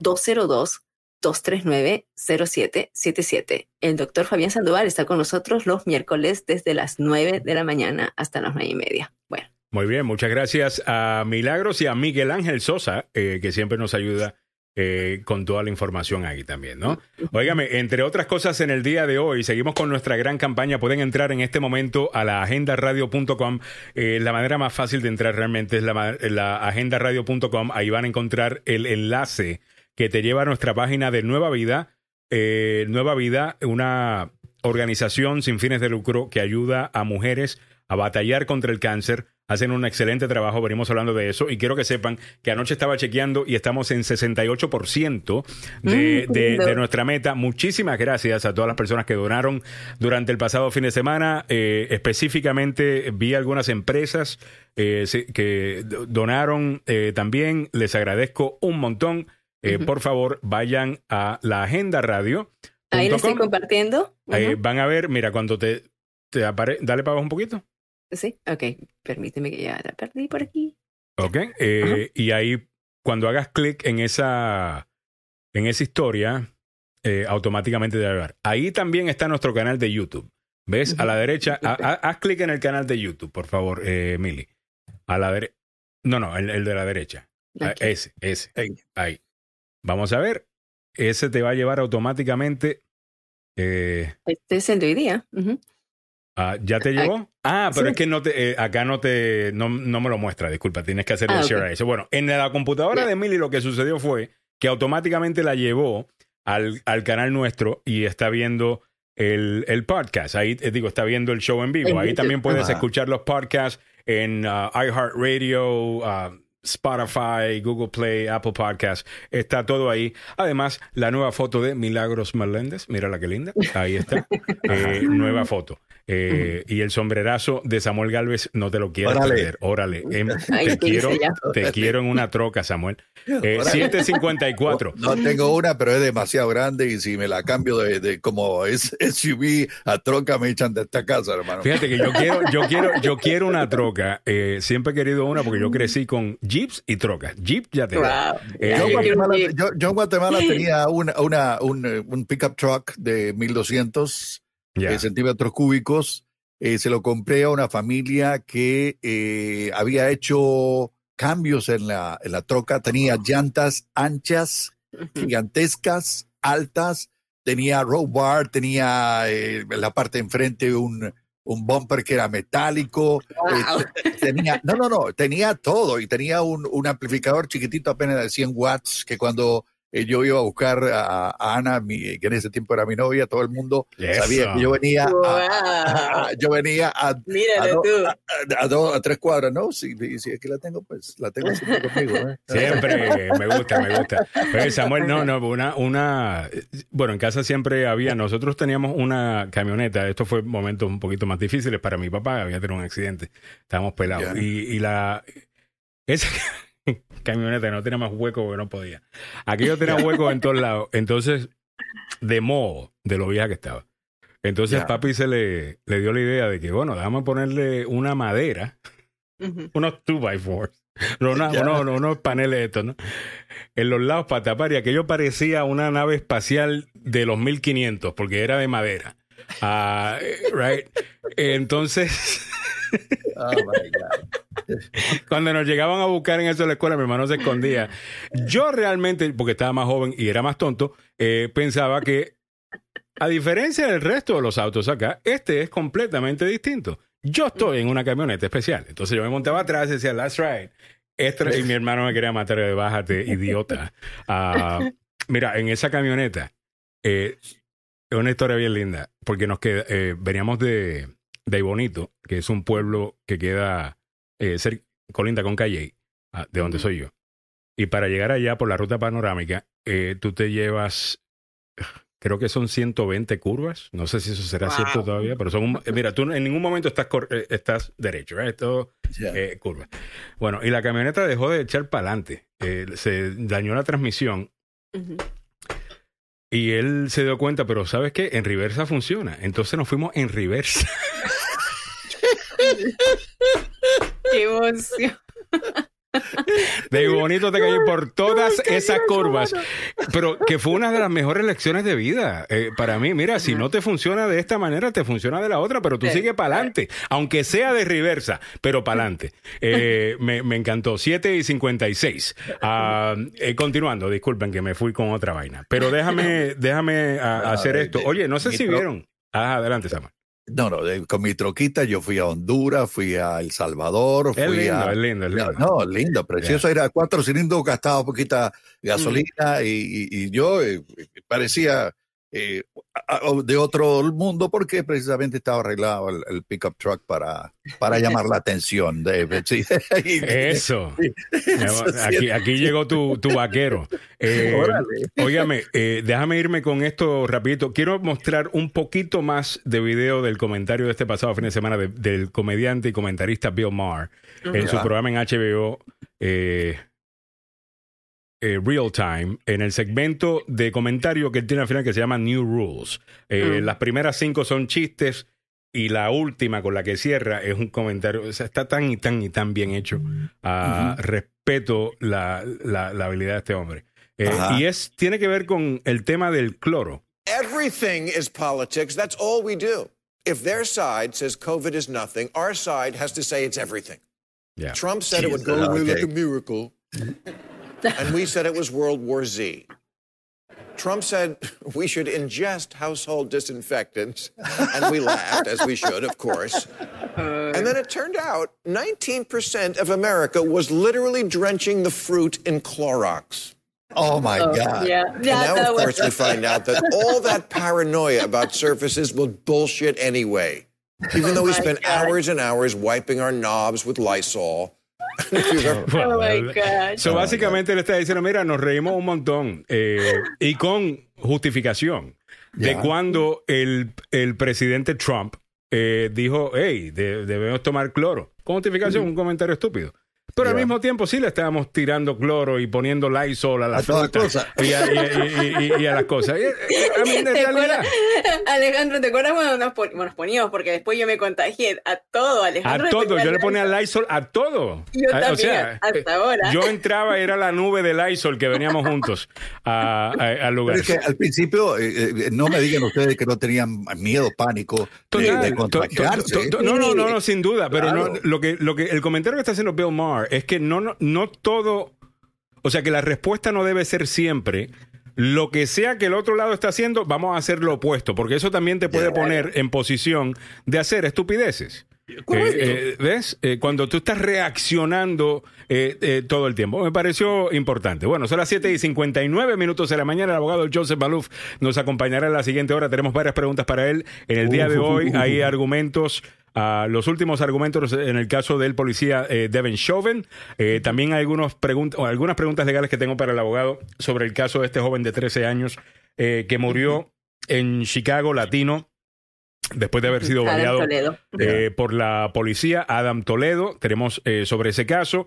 dos cero dos, dos tres nueve, cero siete siete siete. El doctor Fabián Sandoval está con nosotros los miércoles desde las nueve de la mañana hasta las nueve y media. Bueno. Muy bien, muchas gracias a Milagros y a Miguel Ángel Sosa, eh, que siempre nos ayuda eh, con toda la información ahí también, ¿no? Óigame, entre otras cosas en el día de hoy, seguimos con nuestra gran campaña. Pueden entrar en este momento a la agenda radio punto com. Eh, la manera más fácil de entrar realmente es la, la agenda radio punto com. Ahí van a encontrar el enlace que te lleva a nuestra página de Nueva Vida. Eh, Nueva Vida, una organización sin fines de lucro que ayuda a mujeres a batallar contra el cáncer. Hacen un excelente trabajo, venimos hablando de eso. Y quiero que sepan que anoche estaba chequeando y estamos en sesenta y ocho por ciento de, mm, de, de nuestra meta. Muchísimas gracias a todas las personas que donaron durante el pasado fin de semana. Eh, específicamente vi algunas empresas eh, que donaron eh, también. Les agradezco un montón. Eh, uh-huh. Por favor, vayan a la Agenda Radio. Ahí lo estoy compartiendo. Uh-huh. Ahí van a ver, mira, cuando te, te aparece, dale para abajo un poquito. Sí, ok, permíteme que ya la perdí por aquí. Ok, eh, y ahí cuando hagas clic en esa, en esa historia, eh, automáticamente te va a llevar. Ahí también está nuestro canal de YouTube. ¿Ves? Uh-huh. A la derecha, uh-huh. a, a, haz clic en el canal de YouTube, por favor, eh, Mili. A la dere- No, no, el, el de la derecha. Okay. Ese, ese. Ahí. Ahí. Vamos a ver, ese te va a llevar automáticamente. Eh, este es el de hoy día. Uh-huh. Ah, ¿ya te llegó? Ah, pero sí. Es que no te, eh, acá no te, no, no me lo muestra, disculpa, tienes que hacer el ah, share okay. a eso. Bueno, en la computadora yeah. de Mili lo que sucedió fue que automáticamente la llevó al, al canal nuestro y está viendo el, el podcast. Ahí, eh, digo, está viendo el show en vivo. En Ahí YouTube. También puedes Ajá. escuchar los podcasts en uh, iHeartRadio, uh, Spotify, Google Play, Apple Podcasts, está todo ahí. Además, la nueva foto de Milagros Meléndez, mira la que linda, ahí está, eh, nueva foto. eh, uh-huh. y el sombrerazo de Samuel Galvez no te lo quieras perder. Órale, em, Ay, te, quiero, te quiero en una troca, Samuel. Eh, siete cincuenta y cuatro. No, no tengo una, pero es demasiado grande y si me la cambio de, de como es S U V a troca me echan de esta casa, hermano. Fíjate que yo quiero, yo quiero, yo quiero una troca. Eh, siempre he querido una porque yo crecí con jeeps y trocas. Jeep ya te. Wow. Eh, yo, en Guatemala, yo, yo en Guatemala tenía una, una, un, un pickup truck de mil doscientos yeah. eh, centímetros cúbicos. Eh, se lo compré a una familia que eh, había hecho cambios en la, en la troca. Tenía llantas anchas, gigantescas, altas. Tenía roll bar, tenía eh, en la parte de enfrente un... un bumper que era metálico, wow. eh, tenía, no, no, no, tenía todo y tenía un, un amplificador chiquitito apenas de cien watts que cuando eh, yo iba a buscar a, a Ana, mi, que en ese tiempo era mi novia, todo el mundo yes. sabía que yo venía wow. a, a, yo venía a, a, do, a, a, do, a tres cuadras, ¿no? Si, si es que la tengo, pues la tengo siempre conmigo. ¿Eh? Siempre, me gusta, me gusta. Pero Samuel, no, no, una, una, bueno, en casa siempre había, nosotros teníamos una camioneta, esto fue momentos un poquito más difíciles para mi papá, había tenido un accidente, estábamos pelados, yeah. y, y la, esa camioneta no tenía más hueco porque no podía. Aquello tenía hueco en todos lados. Entonces, de modo, de lo vieja que estaba. Entonces, yeah. papi se le, le dio la idea de que, bueno, déjame ponerle una madera, uh-huh. unos two by fours, unos, yeah. unos, unos paneles estos, ¿no? En los lados para tapar. Y aquello parecía una nave espacial de los mil quinientos, porque era de madera. Uh, right. Entonces... Oh my God. Cuando nos llegaban a buscar en eso de la escuela, mi hermano se escondía. Yo realmente, porque estaba más joven y era más tonto, eh, pensaba que, a diferencia del resto de los autos acá, este es completamente distinto. Yo estoy en una camioneta especial. Entonces yo me montaba atrás y decía, that's right. Este, y mi hermano me quería matar, de bájate, idiota. Uh, mira, en esa camioneta, eh, es una historia bien linda, porque nos queda, eh, veníamos de... de Ibonito, que es un pueblo que queda eh, cerca, colinda con Calley, de donde soy yo. Y para llegar allá por la ruta panorámica, eh, tú te llevas, creo que son ciento veinte curvas. No sé si eso será wow. cierto todavía, pero son... Un, eh, mira, tú en ningún momento estás, cor, eh, estás derecho, ¿eh? Todo yeah. eh, curvas. Bueno, y la camioneta dejó de echar para adelante. Eh, se dañó la transmisión. Uh-huh. Y él se dio cuenta, pero ¿sabes qué? En reversa funciona. Entonces nos fuimos en reversa. ¡Qué emoción! De bonito te caí por todas esas curvas. Pero que fue una de las mejores lecciones de vida. Eh, para mí, mira, si no te funciona de esta manera, te funciona de la otra, pero tú sí. sigue para adelante. Aunque sea de reversa, pero para adelante. Eh, me, me encantó. siete y cincuenta y seis. Uh, eh, continuando, disculpen que me fui con otra vaina. Pero déjame, déjame a, a hacer esto. Oye, no sé si vieron. Ah, adelante, Samuel. No, no, de, con mi troquita yo fui a Honduras, fui a El Salvador, fui es lindo, a... Es lindo, es lindo. No, lindo, precioso. Yeah. Era cuatro cilindros, gastaba poquita gasolina mm. y, y yo eh, parecía eh, de otro mundo porque precisamente estaba arreglado el, el pickup truck para, para llamar la atención. De, sí. Eso. Sí. Aquí, aquí llegó tu, tu vaquero. Eh, óigame, eh, déjame irme con esto rapidito. Quiero mostrar un poquito más de video del comentario de este pasado fin de semana de, del comediante y comentarista Bill Maher uh-huh. en su programa en H B O eh, eh, Real Time, en el segmento de comentario que él tiene al final que se llama New Rules. Eh, uh-huh. Las primeras cinco son chistes y la última con la que cierra es un comentario. O sea, está tan y tan y tan bien hecho. Uh, uh-huh. Respeto la, la, la habilidad de este hombre. Eh, uh-huh. Y es, tiene que ver con el tema del cloro. Everything is politics. That's all we do. If their side says COVID is nothing, our side has to say it's everything. Yeah. Trump said Jeez, it would go away okay. like a miracle. And we said it was World War Z. Trump said we should ingest household disinfectants. And we laughed, as we should, of course. Uh, and then it turned out nineteen percent of America was literally drenching the fruit in Clorox. Oh, my oh, God. Yeah. And yeah, now, of course, we find out that all that paranoia about surfaces was bullshit anyway, even though we spent God. hours and hours wiping our knobs with Lysol. Bueno, oh my God. So, básicamente le está diciendo, mira, nos reímos un montón eh, y con justificación yeah. de cuando el, el presidente Trump eh, dijo, hey, de, debemos tomar cloro. Con justificación, uh-huh. un comentario estúpido. Pero yeah. al mismo tiempo sí le estábamos tirando cloro y poniendo Lysol a las frutas y, y, y, y, y a las cosas. Y, a mí, ¿Te acuerdas, Alejandro, ¿te acuerdas cuando nos, pon- nos poníamos? Porque después yo me contagié a todo, Alejandro. A todo, yo le ponía Lysol a todo. Yo a, también, o sea, hasta ahora. Yo entraba, era la nube de Lysol que veníamos juntos al lugar. Es que al principio, eh, no me digan ustedes que no tenían miedo, pánico de, de contagiarse. No, no, no, no, sin duda. Pero claro. no, lo que, lo que, el comentario que está haciendo Bill Maher es que no, no, no todo, o sea que la respuesta no debe ser siempre lo que sea que el otro lado está haciendo, vamos a hacer lo opuesto, porque eso también te puede poner en posición de hacer estupideces. Eh, eh, ¿Ves? Eh, cuando tú estás reaccionando eh, eh, todo el tiempo. Me pareció importante. Bueno, son las siete y cincuenta y nueve minutos de la mañana. El abogado Joseph Maluf nos acompañará en la siguiente hora. Tenemos varias preguntas para él. En el día de hoy hay argumentos, uh, los últimos argumentos en el caso del policía eh, Derek Chauvin. Eh, también hay algunos pregunt- algunas preguntas legales que tengo para el abogado sobre el caso de este joven de trece años eh, que murió en Chicago, latino, después de haber sido baleado eh, por la policía. Adam Toledo, tenemos eh, sobre ese caso.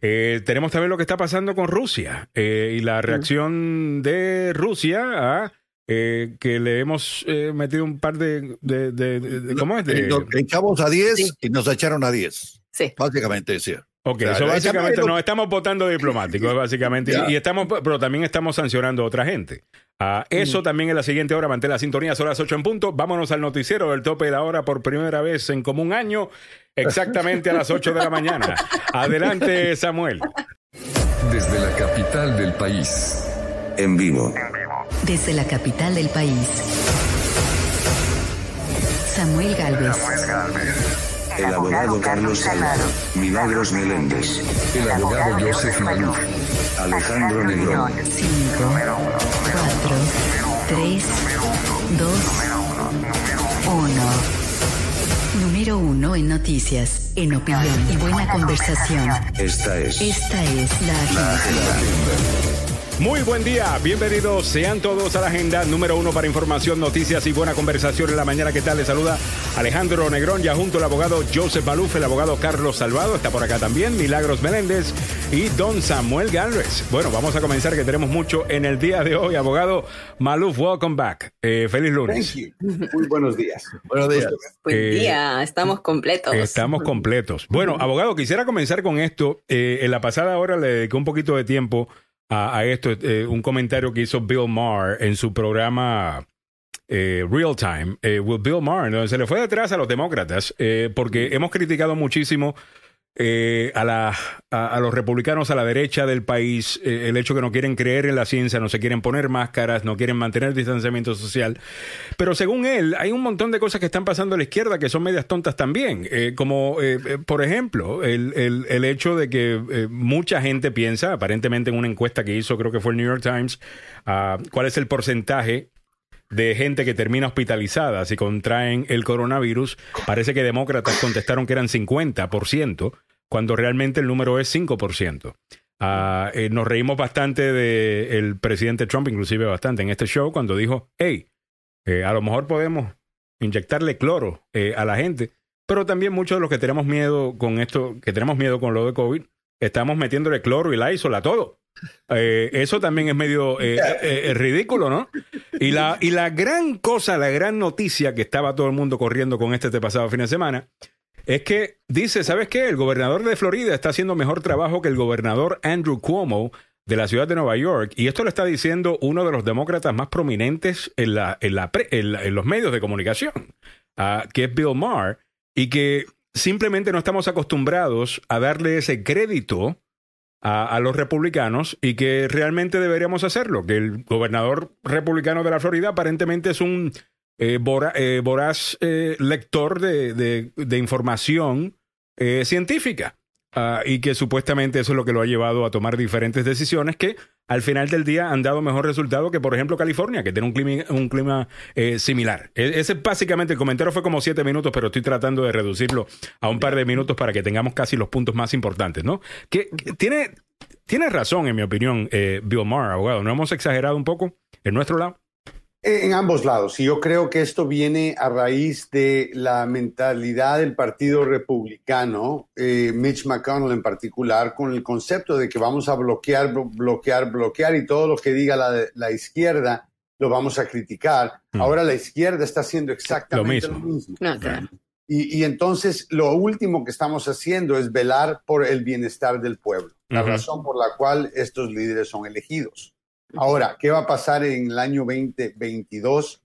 Eh, tenemos también lo que está pasando con Rusia eh, y la reacción uh-huh. de Rusia a eh, que le hemos eh, metido un par de... de, de, de ¿Cómo es? De... Echamos a diez sí. y nos echaron a diez. Sí. Básicamente decía. Ok, eso claro, básicamente nos estamos votando diplomáticos, básicamente, yeah. y estamos, pero también estamos sancionando a otra gente. Uh, eso mm. también en la siguiente hora, mantén la sintonía, son las ocho en punto. Vámonos al noticiero del tope de la hora por primera vez en como un año, exactamente a las ocho de la mañana. Adelante, Samuel. Desde la capital del país, en vivo. Desde la capital del país, Samuel Galvez. Samuel Galvez. El abogado Carlos Salvado, Milagros Meléndez, el abogado Joseph Maluf, Alejandro Negrón. cinco, cuatro, tres, dos, uno. Número uno en noticias, en opinión y buena conversación. Esta es. Esta es la agenda. Muy buen día, bienvenidos sean todos a la agenda número uno para información, noticias y buena conversación en la mañana. ¿Qué tal? Les saluda Alejandro Negrón, ya junto al abogado Joseph Maluf, el abogado Carlos Salvado, está por acá también, Milagros Meléndez y don Samuel Galvez. Bueno, vamos a comenzar que tenemos mucho en el día de hoy. Abogado Maluf, welcome back. Eh, feliz lunes. Thank you. Muy buenos días. Buenos días. Buen eh, día, estamos completos. Estamos completos. Bueno, abogado, quisiera comenzar con esto. Eh, en la pasada hora le dediqué un poquito de tiempo A, a esto, eh, un comentario que hizo Bill Maher en su programa eh, Real Time eh, with Bill Maher, donde se le fue detrás a los demócratas, eh, porque hemos criticado muchísimo eh, a, la, a, a los republicanos a la derecha del país, eh, el hecho que no quieren creer en la ciencia, no se quieren poner máscaras, no quieren mantener el distanciamiento social. Pero según él, hay un montón de cosas que están pasando a la izquierda que son medias tontas también, eh, como eh, eh, por ejemplo el, el, el hecho de que eh, mucha gente piensa, aparentemente en una encuesta que hizo, creo que fue el New York Times, uh, cuál es el porcentaje de gente que termina hospitalizada si contraen el coronavirus. Parece que demócratas contestaron que eran cincuenta por ciento, cuando realmente el número es cinco por ciento. Uh, eh, nos reímos bastante del presidente Trump, inclusive bastante, en este show, cuando dijo, hey, eh, a lo mejor podemos inyectarle cloro eh, a la gente, pero también muchos de los que tenemos miedo con esto, que tenemos miedo con lo de COVID, estamos metiéndole cloro y Lysol a todo. Eh, eso también es medio eh, eh, eh, ridículo, ¿no? Y la, y la gran cosa, la gran noticia que estaba todo el mundo corriendo con este, este pasado fin de semana es que dice, ¿sabes qué? El gobernador de Florida está haciendo mejor trabajo que el gobernador Andrew Cuomo de la ciudad de Nueva York, y esto lo está diciendo uno de los demócratas más prominentes en, la, en, la pre, en, la, en los medios de comunicación, uh, que es Bill Maher, y que simplemente no estamos acostumbrados a darle ese crédito A, a los republicanos, y que realmente deberíamos hacerlo, que el gobernador republicano de la Florida aparentemente es un eh, vora, eh, voraz eh, lector de, de, de información eh, científica, uh, y que supuestamente eso es lo que lo ha llevado a tomar diferentes decisiones que al final del día han dado mejor resultado que, por ejemplo, California, que tiene un clima, un clima eh, similar. E- ese básicamente, el comentario fue como siete minutos, pero estoy tratando de reducirlo a un par de minutos para que tengamos casi los puntos más importantes, ¿no? Que, que tiene, tiene razón, en mi opinión, eh, Bill Maher, abogado. ¿No hemos exagerado un poco en nuestro lado? En ambos lados. Y yo creo que esto viene a raíz de la mentalidad del Partido Republicano, eh, Mitch McConnell en particular, con el concepto de que vamos a bloquear, bloquear, bloquear y todo lo que diga la, la izquierda lo vamos a criticar. Mm. Ahora la izquierda está haciendo exactamente lo mismo. Lo mismo. No, claro. y, y entonces lo último que estamos haciendo es velar por el bienestar del pueblo, la uh-huh. razón por la cual estos líderes son elegidos. Ahora, ¿qué va a pasar en el año veinte veintidós?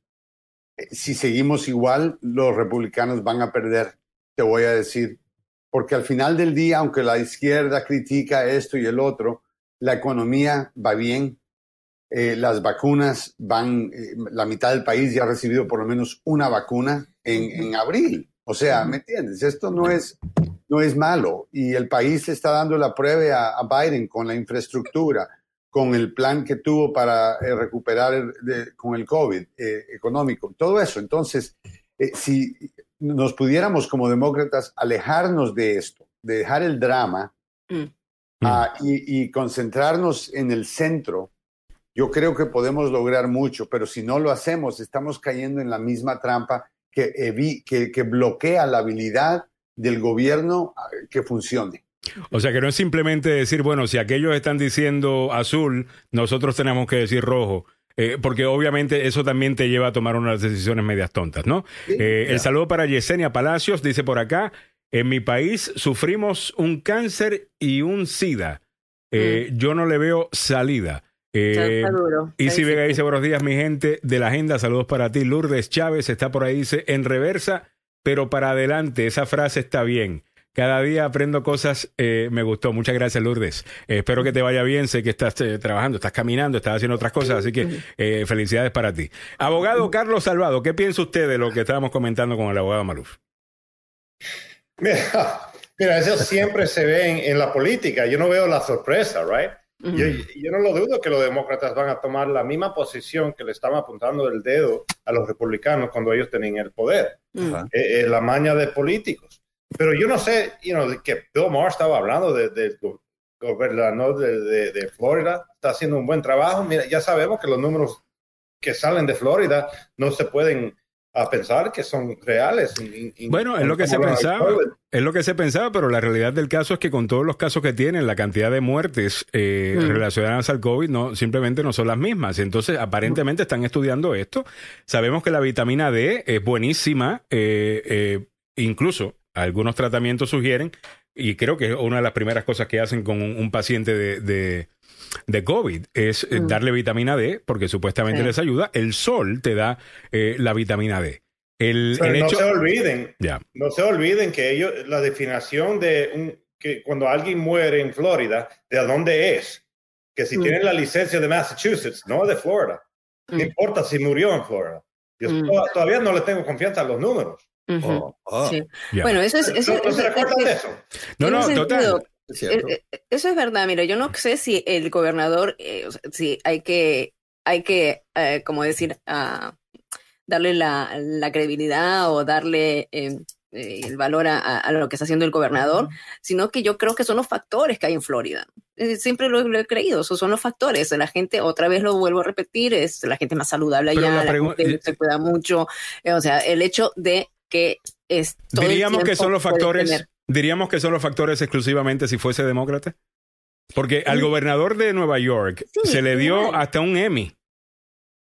Si seguimos igual, los republicanos van a perder, te voy a decir. Porque al final del día, aunque la izquierda critica esto y el otro, la economía va bien, eh, las vacunas van, eh, la mitad del país ya ha recibido por lo menos una vacuna en, en abril. O sea, ¿me entiendes? Esto no es, no es malo. Y el país está dando la prueba a, a Biden con la infraestructura, con el plan que tuvo para eh, recuperar el, de, con el COVID eh, económico, todo eso. Entonces, eh, si nos pudiéramos como demócratas alejarnos de esto, de dejar el drama mm. uh, y, y concentrarnos en el centro, yo creo que podemos lograr mucho, pero si no lo hacemos, estamos cayendo en la misma trampa que, evi- que, que bloquea la habilidad del gobierno que funcione. O sea, que no es simplemente decir, bueno, si aquellos están diciendo azul, nosotros tenemos que decir rojo, eh, porque obviamente eso también te lleva a tomar unas decisiones medias tontas, ¿no? Sí, eh, claro. El saludo para Yesenia Palacios, dice por acá, en mi país sufrimos un cáncer y un SIDA, eh, mm. yo no le veo salida. Eh, y si Vega dice, buenos días mi gente de la agenda, saludos para ti. Lourdes Chávez está por ahí, dice, en reversa, pero para adelante, esa frase está bien. Cada día aprendo cosas, eh, me gustó. Muchas gracias, Lourdes. Eh, espero que te vaya bien. Sé que estás eh, trabajando, estás caminando, estás haciendo otras cosas, así que eh, felicidades para ti. Abogado Carlos Salvado, ¿qué piensa usted de lo que estábamos comentando con el abogado Maluf? Mira, mira eso siempre se ve en, en la política. Yo no veo la sorpresa, ¿right? Uh-huh. Yo, yo no lo dudo que los demócratas van a tomar la misma posición que le estaban apuntando el dedo a los republicanos cuando ellos tenían el poder. Uh-huh. eh, eh, la maña de políticos. Pero yo no sé, you know, que Bill Maher estaba hablando de, de, de, de Florida, está haciendo un buen trabajo. Mira, ya sabemos que los números que salen de Florida no se pueden a pensar que son reales. In, in, bueno, es lo que se pensaba, es lo que se pensaba, pero la realidad del caso es que con todos los casos que tienen, la cantidad de muertes eh, mm. relacionadas al COVID no, simplemente no son las mismas. Entonces, aparentemente están estudiando esto. Sabemos que la vitamina D es buenísima, eh, eh, incluso algunos tratamientos sugieren, y creo que es una de las primeras cosas que hacen con un, un paciente de, de, de COVID, es mm. darle vitamina D, porque supuestamente sí. les ayuda. El sol te da eh, la vitamina D. El, Pero el no, hecho... se olviden, yeah. no se olviden que ellos, la definición de un, que cuando alguien muere en Florida, ¿de dónde es? Que si mm. tienen la licencia de Massachusetts, no de Florida. Mm. No importa si murió en Florida. Yo mm. to- todavía no le tengo confianza a los números. Uh-huh. Oh, oh. Sí. Yeah. Bueno, eso es... Eso, no, no se recuerda de eso. No, no, total. Es eso es verdad. Mira, yo no sé si el gobernador, eh, si hay que, hay que eh, como decir, uh, darle la, la credibilidad o darle eh, el valor a, a lo que está haciendo el gobernador, uh-huh. sino que yo creo que son los factores que hay en Florida. Siempre lo, lo he creído, esos son los factores. La gente, otra vez lo vuelvo a repetir, es la gente más saludable allá, la, la pregun- gente se cuida mucho. Eh, o sea, el hecho de que es todo diríamos que son los factores diríamos que son los factores exclusivamente si fuese demócrata, porque al gobernador de Nueva York sí, se le dio igual. Hasta un Emmy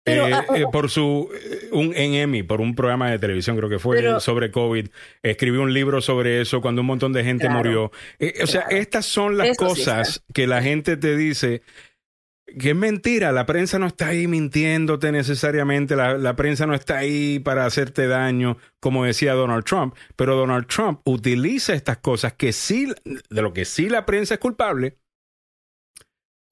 pero, eh, ah, eh, por su un en Emmy por un programa de televisión, creo que fue, pero, sobre COVID, escribió un libro sobre eso cuando un montón de gente claro, murió eh, claro. O sea, estas son las eso cosas sí que la gente te dice que es mentira. La prensa no está ahí mintiéndote necesariamente, la, la prensa no está ahí para hacerte daño, como decía Donald Trump, pero Donald Trump utiliza estas cosas que sí, de lo que sí la prensa es culpable,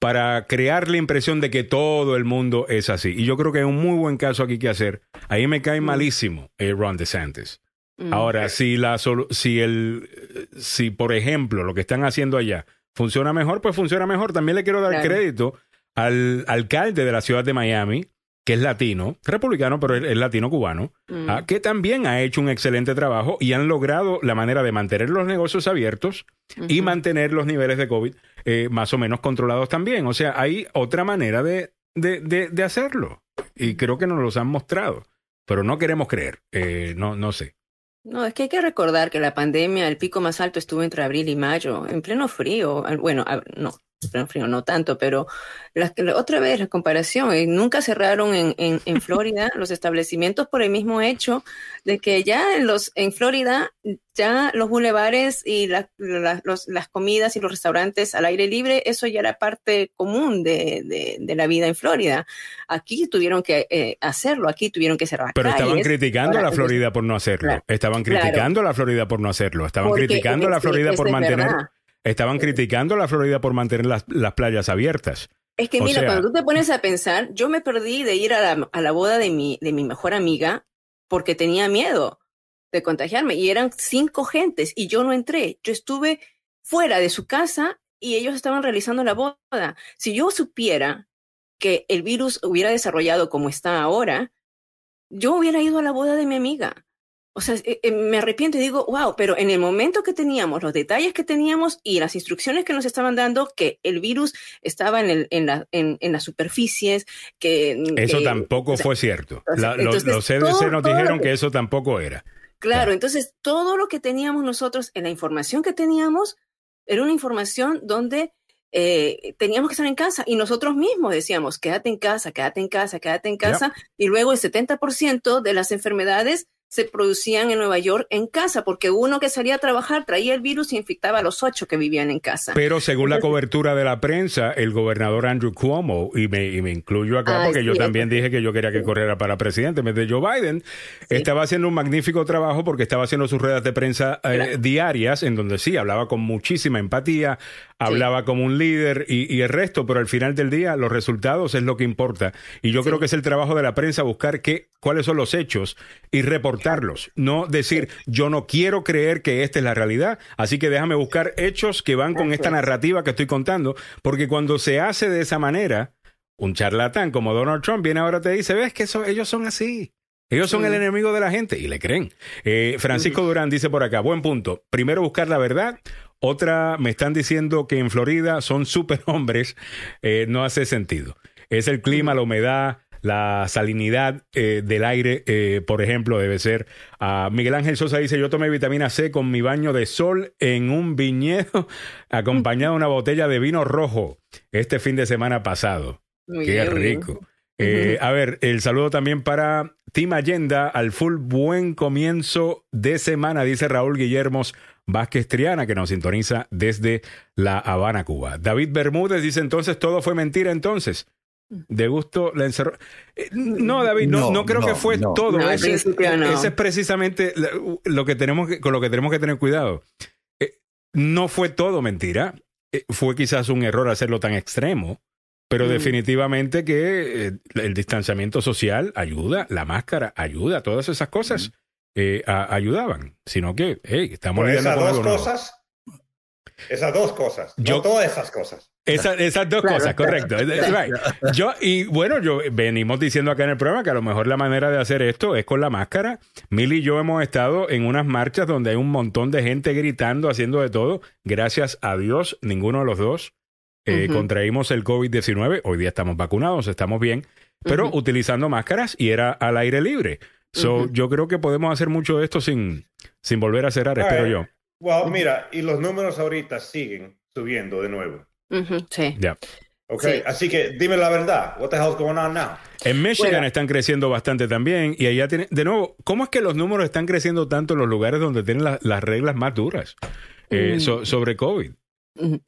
para crear la impresión de que todo el mundo es así. Y yo creo que hay un muy buen caso aquí que hacer. Ahí me cae malísimo eh, Ron DeSantis. Mm. Ahora, si, la, si, el, si por ejemplo lo que están haciendo allá funciona mejor, pues funciona mejor. También le quiero dar claro. crédito al alcalde de la ciudad de Miami, que es latino, republicano, pero es latino-cubano, mm. ah, que también ha hecho un excelente trabajo y han logrado la manera de mantener los negocios abiertos uh-huh. y mantener los niveles de COVID eh, más o menos controlados también. O sea, hay otra manera de, de, de, de hacerlo. y creo que nos los han mostrado, pero no queremos creer, eh, no, no sé. No, es que hay que recordar que la pandemia, el pico más alto estuvo entre abril y mayo, en pleno frío, bueno, no, en pleno frío no tanto, pero la, la, otra vez la comparación, nunca cerraron en, en, en Florida los establecimientos por el mismo hecho de que ya en, los, en Florida ya los bulevares y la, la, los, las comidas y los restaurantes al aire libre, eso ya era parte común de, de, de la vida en Florida. Aquí tuvieron que eh, hacerlo, aquí tuvieron que cerrar. Pero calles, estaban criticando a la Florida por no hacerlo. Claro, estaban criticando claro. a la Florida por no hacerlo. Estaban Porque, criticando a la Florida es, por es mantener... Verdad. Estaban criticando a la Florida por mantener las, las playas abiertas. Es que o mira, sea, cuando tú te pones a pensar, yo me perdí de ir a la, a la boda de mi, de mi mejor amiga porque tenía miedo de contagiarme y eran cinco gentes y yo no entré. Yo estuve fuera de su casa y ellos estaban realizando la boda. Si yo supiera que el virus hubiera desarrollado como está ahora, yo hubiera ido a la boda de mi amiga. O sea, me arrepiento y digo, wow, pero en el momento que teníamos, los detalles que teníamos y las instrucciones que nos estaban dando, que el virus estaba en, el, en, la, en, en las superficies, que... Eso que, tampoco o sea, fue cierto. La, entonces, los, los C D C todo, nos dijeron que... que eso tampoco era. Claro, claro, entonces todo lo que teníamos nosotros, en la información que teníamos, era una información donde eh, teníamos que estar en casa y nosotros mismos decíamos, quédate en casa, quédate en casa, quédate en casa, yeah. Y luego el setenta por ciento de las enfermedades se producían en Nueva York en casa, porque uno que salía a trabajar traía el virus y infectaba a los ocho que vivían en casa. Pero según la cobertura de la prensa, el gobernador Andrew Cuomo, y me, y me incluyo acá ah, porque sí, yo también dije que yo quería que corriera para presidente, en vez de Joe Biden, sí. Estaba haciendo un magnífico trabajo porque estaba haciendo sus ruedas de prensa eh, claro. diarias, en donde sí, hablaba con muchísima empatía, hablaba sí. como un líder y, y el resto, pero al final del día los resultados es lo que importa. Y yo sí. creo que es el trabajo de la prensa buscar qué, cuáles son los hechos y reportar. No decir, yo no quiero creer que esta es la realidad, así que déjame buscar hechos que van con esta narrativa que estoy contando, porque cuando se hace de esa manera, un charlatán como Donald Trump viene ahora y te dice, ves que eso, ellos son así, ellos son sí. el enemigo de la gente, y le creen. Eh, Francisco Durán dice por acá, buen punto, primero buscar la verdad. Otra, me están diciendo que en Florida son superhombres, eh, no hace sentido. Es el clima, la humedad, la salinidad eh, del aire, eh, por ejemplo, debe ser. Uh, Miguel Ángel Sosa dice, yo tomé vitamina C con mi baño de sol en un viñedo acompañado de una botella de vino rojo este fin de semana pasado. Muy Qué bien, rico. Bien. Eh, uh-huh. A ver, el saludo también para Tim Allenda, al full buen comienzo de semana, dice Raúl Guillermos Vázquez Triana, que nos sintoniza desde La Habana, Cuba. David Bermúdez dice, entonces todo fue mentira entonces. De gusto la encerró. No, David, no, no, no creo no, que fue no. todo. No, ese, ese, no. ese es precisamente lo que tenemos que, con lo que tenemos que tener cuidado. Eh, no fue todo mentira. Eh, fue quizás un error hacerlo tan extremo, pero mm. definitivamente que eh, el distanciamiento social ayuda, la máscara ayuda, todas esas cosas mm. eh, a, ayudaban. Sino que, hey, estamos lidiando con algo nuevo. Esas dos cosas, yo, no todas esas cosas. Esa, esas dos claro, cosas, claro, correcto. Claro. Right. Yo, y bueno, yo venimos diciendo acá en el programa que a lo mejor la manera de hacer esto es con la máscara. Mil y yo hemos estado en unas marchas donde hay un montón de gente gritando, haciendo de todo. Gracias a Dios, ninguno de los dos eh, uh-huh. contraímos el covid diecinueve. Hoy día estamos vacunados, estamos bien, pero uh-huh. utilizando máscaras y era al aire libre. So, uh-huh. yo creo que podemos hacer mucho de esto sin, sin volver a cerrar, all espero right. yo. Wow, well, mira, y los números ahorita siguen subiendo de nuevo. Uh-huh, sí. Yeah. Okay, sí. Así que dime la verdad. What the hell's going on now? En Michigan bueno. están creciendo bastante también y allá tienen, de nuevo, ¿cómo es que los números están creciendo tanto en los lugares donde tienen la, las reglas más duras eh, uh-huh. so, sobre COVID? Uh-huh.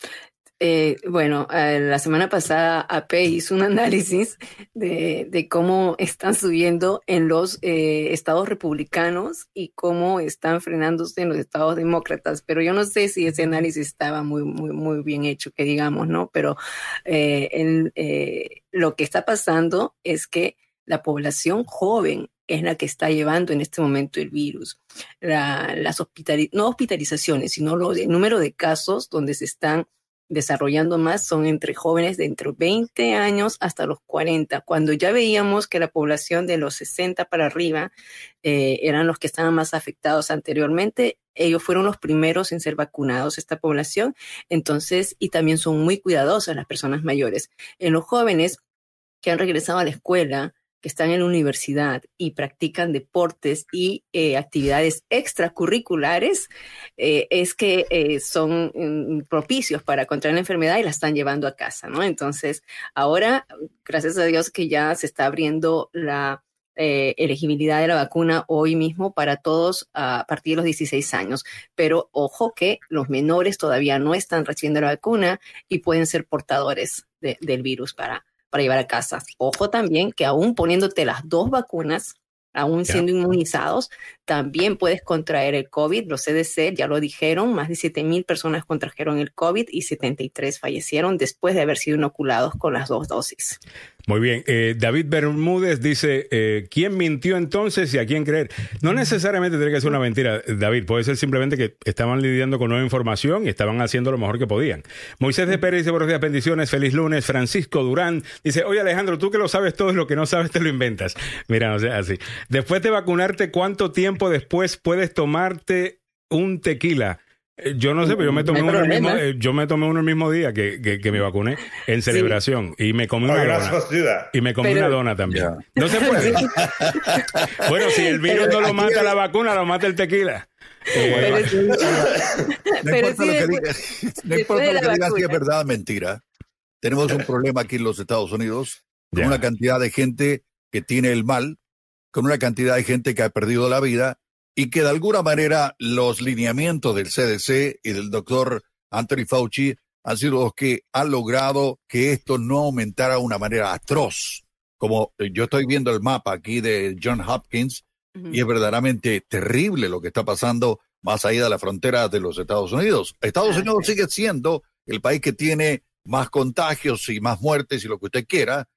Eh, bueno, eh, la semana pasada A P hizo un análisis de, de cómo están subiendo en los eh, estados republicanos y cómo están frenándose en los estados demócratas, pero yo no sé si ese análisis estaba muy muy muy bien hecho, que digamos, ¿no? Pero eh, el, eh, lo que está pasando es que la población joven es la que está llevando en este momento el virus. La, las hospitaliz- no hospitalizaciones, sino los, el número de casos donde se están desarrollando más son entre jóvenes de entre veinte años hasta los cuarenta, cuando ya veíamos que la población de los sesenta para arriba eh, eran los que estaban más afectados anteriormente. Ellos fueron los primeros en ser vacunados, esta población, entonces, y también son muy cuidadosas las personas mayores. En los jóvenes que han regresado a la escuela, que están en la universidad y practican deportes y eh, actividades extracurriculares eh, es que eh, son mm, propicios para contraer la enfermedad y la están llevando a casa, ¿no? Entonces, ahora, gracias a Dios que ya se está abriendo la eh, elegibilidad de la vacuna hoy mismo para todos a partir de los dieciséis años. Pero ojo que los menores todavía no están recibiendo la vacuna y pueden ser portadores de, del virus para para llevar a casa. Ojo también que aún poniéndote las dos vacunas, aún yeah. siendo inmunizados, también puedes contraer el COVID. Los C D C ya lo dijeron, más de siete mil personas contrajeron el COVID y setenta y tres fallecieron después de haber sido inoculados con las dos dosis. Muy bien. Eh, David Bermúdez dice, eh, ¿quién mintió entonces y a quién creer? No necesariamente tiene que ser una mentira, David. Puede ser simplemente que estaban lidiando con nueva información y estaban haciendo lo mejor que podían. Moisés de Pérez dice, buenos días, bendiciones, feliz lunes. Francisco Durán dice, oye Alejandro, tú que lo sabes todo, lo que no sabes te lo inventas. Mira, o sea, así. Después de vacunarte, ¿cuánto tiempo después puedes tomarte un tequila? Yo no sé, pero yo me tomé, no uno, el mismo, yo me tomé uno el mismo día que, que, que me vacuné en celebración sí. y me comí una dona. Y me comí pero... una dona también. Yeah. No se puede. Bueno, si el virus pero no lo mata hay... la vacuna, lo mata el tequila. Pero eh, sí, no importa lo que digas, no importa lo que digas si es verdad o mentira. Tenemos un problema aquí en los Estados Unidos con yeah. una cantidad de gente que tiene el mal, con una cantidad de gente que ha perdido la vida, y que de alguna manera los lineamientos del C D C y del doctor Anthony Fauci han sido los que han logrado que esto no aumentara de una manera atroz. Como yo estoy viendo el mapa aquí de Johns Hopkins, uh-huh. y es verdaderamente terrible lo que está pasando más allá de la frontera de los Estados Unidos. Estados uh-huh. Unidos sigue siendo el país que tiene más contagios y más muertes y lo que usted quiera,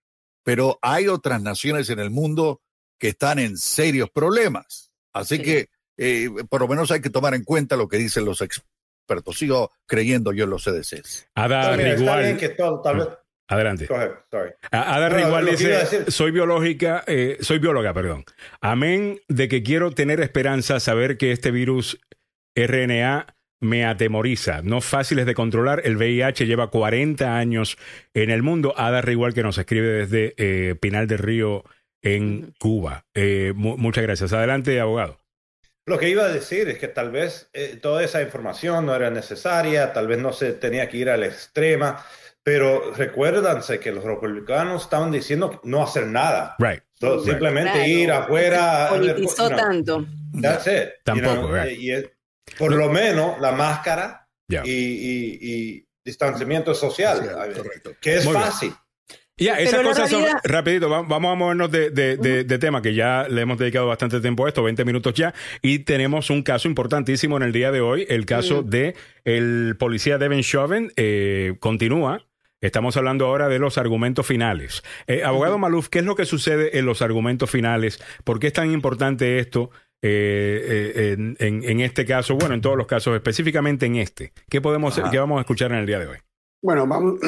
pero hay otras naciones en el mundo que están en serios problemas. Así sí. que eh, por lo menos hay que tomar en cuenta lo que dicen los expertos. Sigo creyendo yo en los C D Cs. Ada Rigual. Adelante. Ada Rigual dice, soy biológica, eh, soy bióloga, perdón. Amén de que quiero tener esperanza, saber que este virus R N A me atemoriza. No fáciles de controlar. El V I H lleva cuarenta años en el mundo. Ada Rigual, que nos escribe desde eh, Pinal del Río, en Cuba. Eh, mu- muchas gracias. Adelante, abogado. Lo que iba a decir es que tal vez eh, toda esa información no era necesaria, tal vez no se tenía que ir al extremo, pero recuérdense que los republicanos estaban diciendo no hacer nada. Right. So, right. Simplemente claro. ir afuera. Politizó no, tanto. That's it. Tampoco, you know, right. y, y, por no. lo menos la máscara yeah. y, y, y distanciamiento social, social correcto. Que es Muy fácil. Bien. Ya, yeah, esas cosas realidad... son... Rapidito, vamos a movernos de, de, de, de tema, que ya le hemos dedicado bastante tiempo a esto, veinte minutos ya, y tenemos un caso importantísimo en el día de hoy, el caso mm. de el policía Derek Chauvin, eh, continúa. Estamos hablando ahora de los argumentos finales. Eh, abogado mm-hmm. Maluf, ¿qué es lo que sucede en los argumentos finales? ¿Por qué es tan importante esto eh, eh, en, en, en este caso? Bueno, en todos los casos, específicamente en este. ¿Qué podemos, Ajá. qué vamos a escuchar en el día de hoy? Bueno, vamos,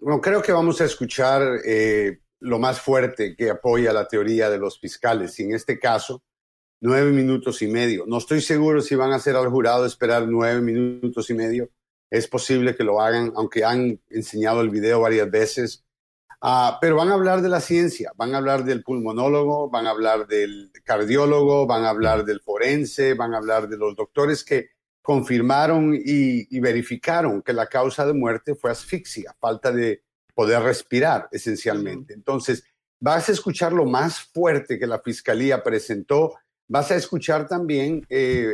bueno, creo que vamos a escuchar eh, lo más fuerte que apoya la teoría de los fiscales, y en este caso, nueve minutos y medio. No estoy seguro si van a hacer al jurado esperar nueve minutos y medio. Es posible que lo hagan, aunque han enseñado el video varias veces. Uh, pero van a hablar de la ciencia, van a hablar del pulmonólogo, van a hablar del cardiólogo, van a hablar del forense, van a hablar de los doctores que confirmaron y, y verificaron que la causa de muerte fue asfixia, falta de poder respirar, esencialmente. Entonces, vas a escuchar lo más fuerte que la fiscalía presentó. Vas a escuchar también, eh,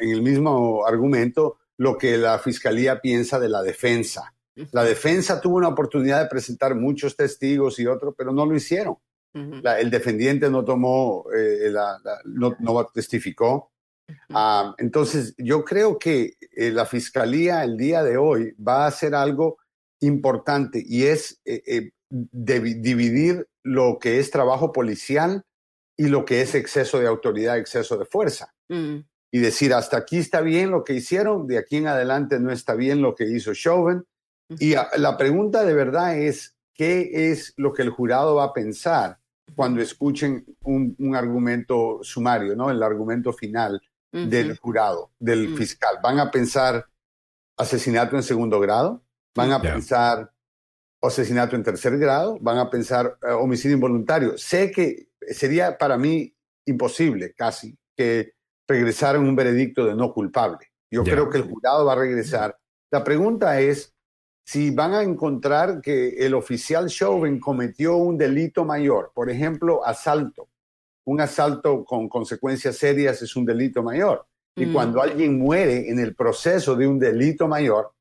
en el mismo argumento, lo que la fiscalía piensa de la defensa. La defensa tuvo una oportunidad de presentar muchos testigos y otros, pero no lo hicieron. La, el defendiente no tomó, eh, la, la, no, no testificó. Uh, entonces, yo creo que eh, la Fiscalía el día de hoy va a hacer algo importante y es eh, eh, de, dividir lo que es trabajo policial y lo que es exceso de autoridad, exceso de fuerza. Mm. Y decir, hasta aquí está bien lo que hicieron, de aquí en adelante no está bien lo que hizo Chauvin. Mm. Y a, la pregunta de verdad es, ¿qué es lo que el jurado va a pensar cuando escuchen un, un argumento sumario, ¿no? El argumento final del jurado, del mm. fiscal? ¿Van a pensar asesinato en segundo grado? ¿Van a yeah. pensar o asesinato en tercer grado, van a pensar eh, homicidio involuntario. Sé que sería para mí imposible casi que regresaran un veredicto de no culpable. Yo yeah. creo que el jurado va a regresar. La pregunta es si van a encontrar que el oficial Chauvin cometió un delito mayor, por ejemplo, asalto. Un asalto con consecuencias serias es un delito mayor. Y mm. cuando alguien muere en el proceso de un delito mayor,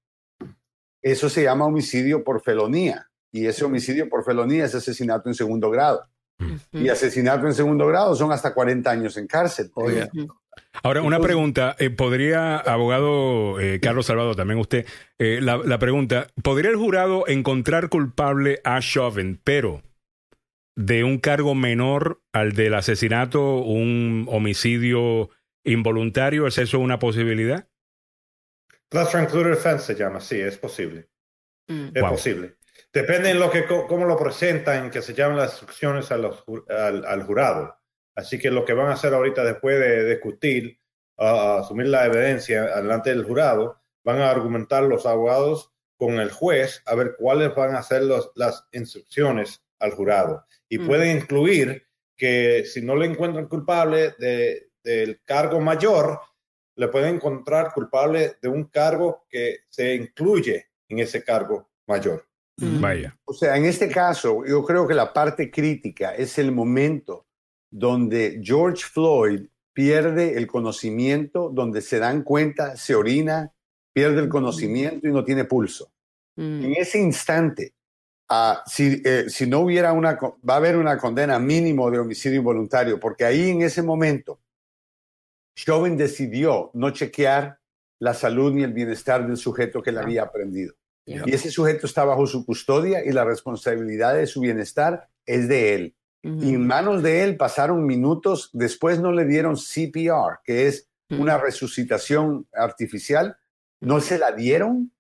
eso se llama homicidio por felonía. Y ese homicidio por felonía es asesinato en segundo grado. Uh-huh. Y asesinato en segundo grado son hasta cuarenta años en cárcel. Uh-huh. Ahora, una pregunta. Eh, ¿Podría, abogado eh, Carlos Salvado, también usted, eh, la, la pregunta, ¿podría el jurado encontrar culpable a Chauvin, pero de un cargo menor al del asesinato, un homicidio involuntario? ¿Es eso una posibilidad? Lesser included offense se llama, sí, es posible. Mm. Es wow. posible. Depende de lo que, cómo lo presentan, que se llaman las instrucciones a los, al, al jurado. Así que lo que van a hacer ahorita, después de discutir, uh, asumir la evidencia delante del jurado, van a argumentar los abogados con el juez a ver cuáles van a ser los, las instrucciones al jurado. Y mm. pueden incluir que si no le encuentran culpable de, del cargo mayor, le pueden encontrar culpable de un cargo que se incluye en ese cargo mayor. Vaya. O sea, en este caso, yo creo que la parte crítica es el momento donde George Floyd pierde el conocimiento, donde se dan cuenta, se orina, pierde el conocimiento y no tiene pulso. Mm. En ese instante, uh, si, eh, si no hubiera una, va a haber una condena mínimo de homicidio involuntario, porque ahí en ese momento Chauvin decidió no chequear la salud ni el bienestar del sujeto que le había aprendido. Yeah. Y ese sujeto está bajo su custodia y la responsabilidad de su bienestar es de él. Mm-hmm. Y en manos de él pasaron minutos, después no le dieron C P R, que es mm-hmm. una resucitación artificial. No mm-hmm. se la dieron,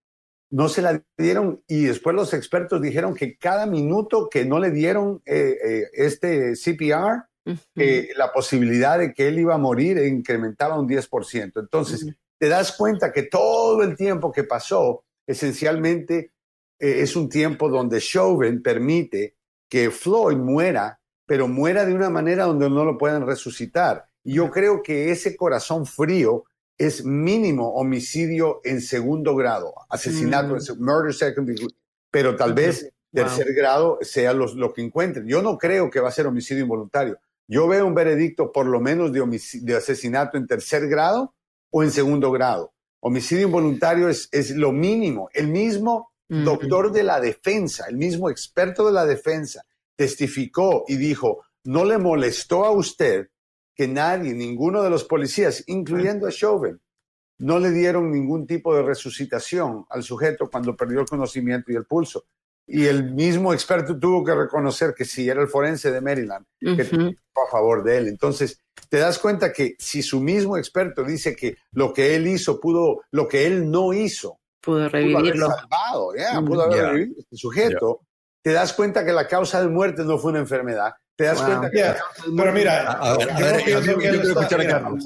no se la dieron. Y después los expertos dijeron que cada minuto que no le dieron eh, eh, este C P R, Uh-huh. Eh, la posibilidad de que él iba a morir incrementaba un diez por ciento. Entonces, uh-huh. te das cuenta que todo el tiempo que pasó, esencialmente, eh, es un tiempo donde Chauvin permite que Floyd muera, pero muera de una manera donde no lo puedan resucitar. Y yo creo que ese corazón frío es mínimo homicidio en segundo grado, asesinato, uh-huh. murder second degree, pero tal vez tercer wow. grado sea los, lo que encuentren. Yo no creo que va a ser homicidio involuntario. Yo veo un veredicto por lo menos de, homic- de asesinato en tercer grado o en segundo grado. Homicidio involuntario es, es lo mínimo. El mismo mm-hmm. doctor de la defensa, el mismo experto de la defensa, testificó y dijo, no le molestó a usted que nadie, ninguno de los policías, incluyendo a Chauvin, no le dieron ningún tipo de resucitación al sujeto cuando perdió el conocimiento y el pulso. Y el mismo experto tuvo que reconocer que sí, era el forense de Maryland, uh-huh. que estaba a favor de él. Entonces, te das cuenta que si su mismo experto dice que lo que él hizo pudo, lo que él no hizo, pudo, pudo haber salvado, yeah, pudo haber yeah. revivido este sujeto, yeah. te das cuenta que la causa de muerte no fue una enfermedad. Te das wow. cuenta que yeah. la causa de muerte... Pero mira, a, a, yo, a ver, yo, yo, que yo quiero escuchar a Carlos.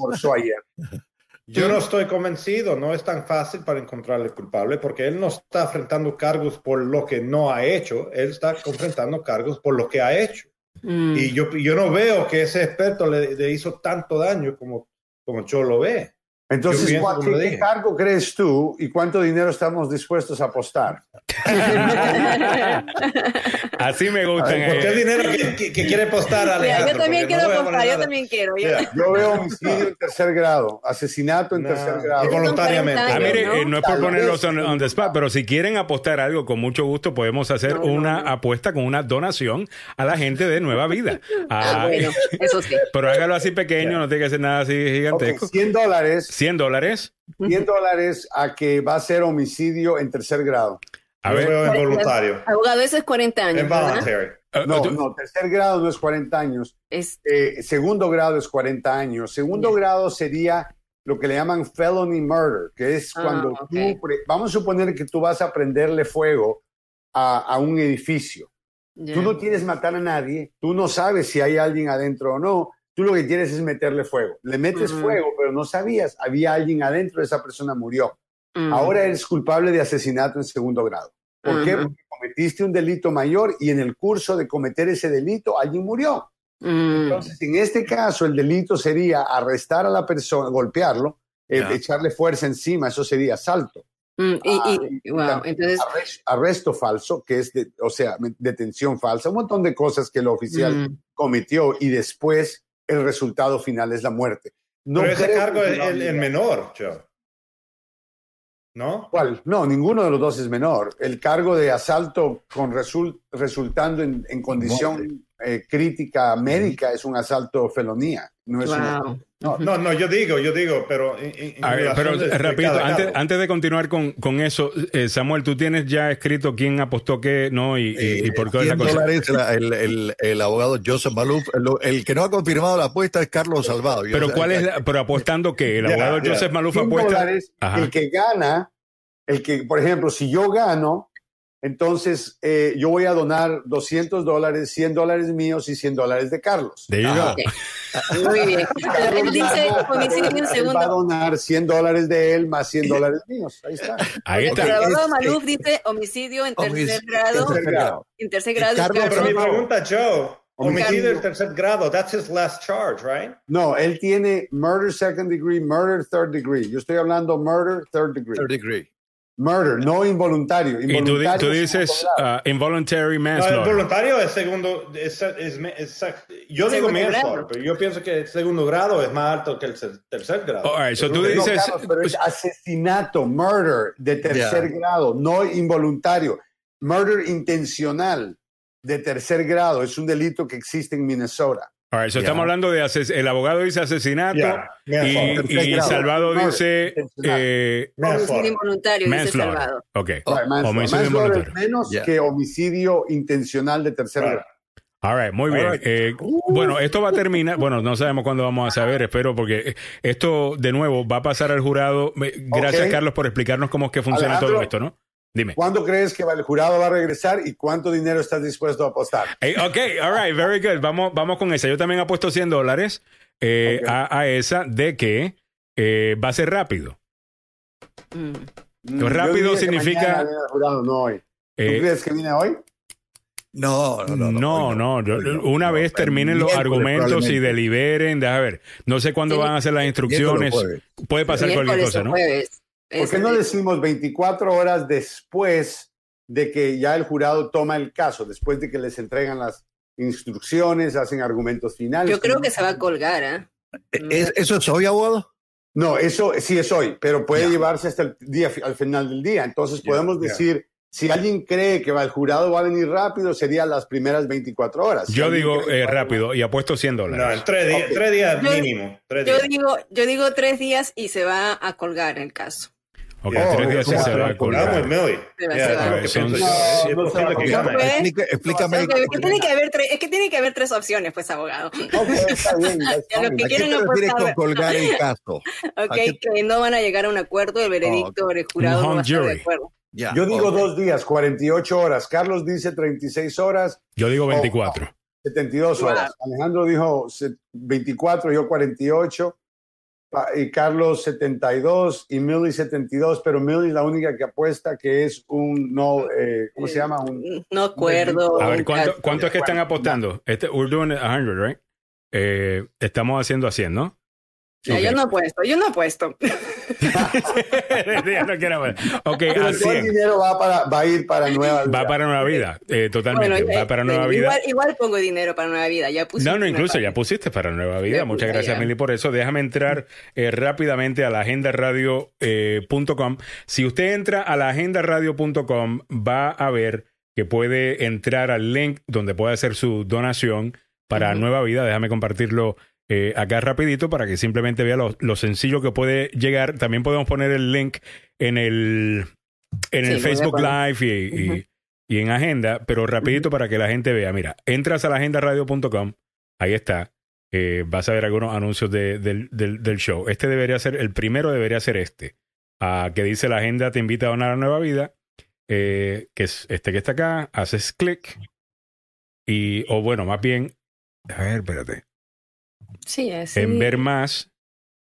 Yo no estoy convencido, no es tan fácil para encontrarle culpable porque él no está enfrentando cargos por lo que no ha hecho, él está enfrentando cargos por lo que ha hecho. Mm. Y yo, yo no veo que ese experto le, le hizo tanto daño como, como yo lo ve. Entonces, pienso, ¿cuál, ¿qué, ¿qué cargo crees tú y cuánto dinero estamos dispuestos a apostar? Así me gusta. ¿Por qué dinero que, que, que quiere apostar, Alejandro? Mira, yo también quiero no apostar, yo también quiero. Mira, yo veo homicidio en tercer grado, asesinato en no, tercer grado. Voluntariamente. Ah, mire, ¿no? Eh, no es por ponerlos on, on the spot, pero si quieren apostar algo, con mucho gusto podemos hacer no, una no. apuesta con una donación a la gente de Nueva Vida. Ah, bueno, eso sí. Pero hágalo así pequeño, yeah. no tiene que ser nada así gigantesco. Okay, cien dólares. cien dólares. cien dólares a que va a ser homicidio en tercer grado. A ver, no involuntario. Abogado, eso es cuarenta años. Involuntary. No, no, tercer grado no es cuarenta años. Es... Eh, segundo grado es cuarenta años. Segundo yeah. grado sería lo que le llaman felony murder, que es ah, cuando okay. tú. Pre- Vamos a suponer que tú vas a prenderle fuego a, a un edificio. Yeah. Tú no quieres matar a nadie, tú no sabes si hay alguien adentro o no. Tú lo que quieres es meterle fuego. Le metes uh-huh. fuego, pero no sabías. Había alguien adentro, esa persona murió. Uh-huh. Ahora eres culpable de asesinato en segundo grado. ¿Por uh-huh. qué? Porque cometiste un delito mayor y en el curso de cometer ese delito alguien murió. Uh-huh. Entonces, en este caso, el delito sería arrestar a la persona, golpearlo, yeah. eh, echarle fuerza encima, eso sería asalto. Mm, y, ah, y, wow, entonces... arresto, arresto falso, que es, de, o sea, detención falsa, un montón de cosas que el oficial mm. cometió y después el resultado final es la muerte. No, pero ese cargo es el, el menor, Joe. ¿No? ¿Cuál? No, ninguno de los dos es menor. El cargo de asalto con result, resultando en, en condición eh, crítica médica es un asalto felonía. No es wow. un... No, no, no, yo digo, yo digo, pero... En, en a ver, pero de, rapidito, de antes, antes de continuar con, con eso, eh, Samuel, tú tienes ya escrito quién apostó qué, ¿no? Y, eh, y, y por qué esa cosa. El, el, el abogado Joseph Maluf, el, el que no ha confirmado la apuesta es Carlos Salvado. Pero yo, ¿cuál es la, pero apostando qué? El abogado ya, ya. Joseph Maluf apuesta... El que gana, el que, por ejemplo, si yo gano, entonces eh, yo voy a donar doscientos dólares, cien dólares míos y cien dólares de Carlos. De ellos. Muy bien. Pero él dice, un segundo. Va a donar cien dólares de él más cien dólares míos. Ahí está. Ahí está. El abogado Maluf dice homicidio en tercer grado. En tercer grado. Carlos, pero mi pregunta, Joe. Homicidio en tercer grado. That's his last charge, right? No, él tiene murder second degree, murder third degree. Yo estoy hablando murder third degree. Third degree. Murder, no involuntario. involuntario y tú, tú dices uh, involuntary manslaughter. No, involuntario es segundo, es, es, es, yo es digo manslaughter, pero yo pienso que el segundo grado es más alto que el tercer grado. All right, so tú dices, no, Carlos, pero es asesinato, murder de tercer yeah. grado, no involuntario. Murder intencional de tercer grado es un delito que existe en Minnesota. All right, so yeah. estamos hablando de ases- el abogado dice asesinato yeah. y, y, y Salvado no, dice eh, homicidio involuntario. Manslaughter. Okay. Right, manslaughter. Homicidio involuntario. Menos yeah. que homicidio intencional de tercer grado. All right, muy bien. Right. Eh, uh, bueno, esto va a terminar. Bueno, no sabemos cuándo vamos a saber, espero, porque esto de nuevo va a pasar al jurado. Gracias, okay. Carlos, por explicarnos cómo es que funciona Alejandro, todo esto, ¿no? Dime. ¿Cuándo crees que el jurado va a regresar y cuánto dinero estás dispuesto a apostar? Hey, ok, all right, very good. Vamos, vamos con esa. Yo también apuesto cien dólares eh, okay. a, a esa de que eh, va a ser rápido. Mm. Lo rápido significa... Que el jurado, no hoy. Eh, ¿Tú crees que viene hoy? No, no, no. No, no, no, no una no, vez terminen los argumentos y deliberen, déjame ver, no sé cuándo sí, van a hacer las instrucciones. Puede pasar cualquier cosa, ¿no? Jueves. ¿Por qué no decimos veinticuatro horas después de que ya el jurado toma el caso, después de que les entregan las instrucciones, hacen argumentos finales? Yo creo que se va a colgar, ¿eh? ¿Es, ¿Eso es hoy, abogado? No, eso sí es hoy, pero puede yeah. llevarse hasta el día, al final del día. Entonces yeah, podemos decir... Yeah. Si alguien cree que el jurado va a venir rápido, serían las primeras veinticuatro horas. Si yo digo eh, rápido y apuesto cien dólares. No, en tres, día, okay. tres días yo, mínimo. Tres yo, días. Digo, yo digo tres días y se va a colgar el caso. Ok, oh, tres días y se va a colgar. Explícame. Es que tiene que haber tres opciones, pues, abogado. Okay, está bien, está bien. ¿A qué te refieres con colgar el caso? Ok, que no van a llegar a un acuerdo, el veredicto del jurado no va a estar de acuerdo. Yeah, yo digo okay. dos días, cuarenta y ocho horas. Carlos dice treinta y seis horas. Yo digo veinticuatro. Oh, setenta y dos horas. Wow. Alejandro dijo veinticuatro, yo cuarenta y ocho. Y Carlos setenta y dos. Y Milly setenta y dos. Pero Milly es la única que apuesta que es un no. Eh, ¿Cómo se llama? Un, no acuerdo. A ver, ¿cuánto, cuánto es que están apostando? Este, we're doing one hundred, right? Eh, estamos haciendo a cien, ¿no? No, okay. Yo no apuesto, yo no apuesto. no quiero ver. Okay, pero así el dinero va, para, va a ir para Nueva Vida. Va para Nueva Vida, eh, totalmente. Bueno, va eh, para Nueva Vida. Igual, igual pongo dinero para Nueva Vida. Ya pusiste no, no, incluso ya pusiste para Nueva Vida. Ya Muchas puse, gracias, Mili, por eso. Déjame entrar eh, rápidamente a la agenda radio punto com. Si usted entra a la agenda radio punto com, va a ver que puede entrar al link donde puede hacer su donación para uh-huh. Nueva Vida. Déjame compartirlo. Eh, acá rapidito para que simplemente vea lo, lo sencillo que puede llegar. También podemos poner el link en el, en sí, el Facebook Live y, y, uh-huh. y en Agenda, pero rapidito para que la gente vea. Mira, entras a la agenda radio punto com, ahí está. Eh, vas a ver algunos anuncios de, del, del, del show. Este debería ser, el primero debería ser este, ah, que dice La Agenda te invita a donar a Nueva Vida, eh, que es este que está acá, haces clic y, o bueno, más bien, a ver, espérate. Sí, así. En ver más,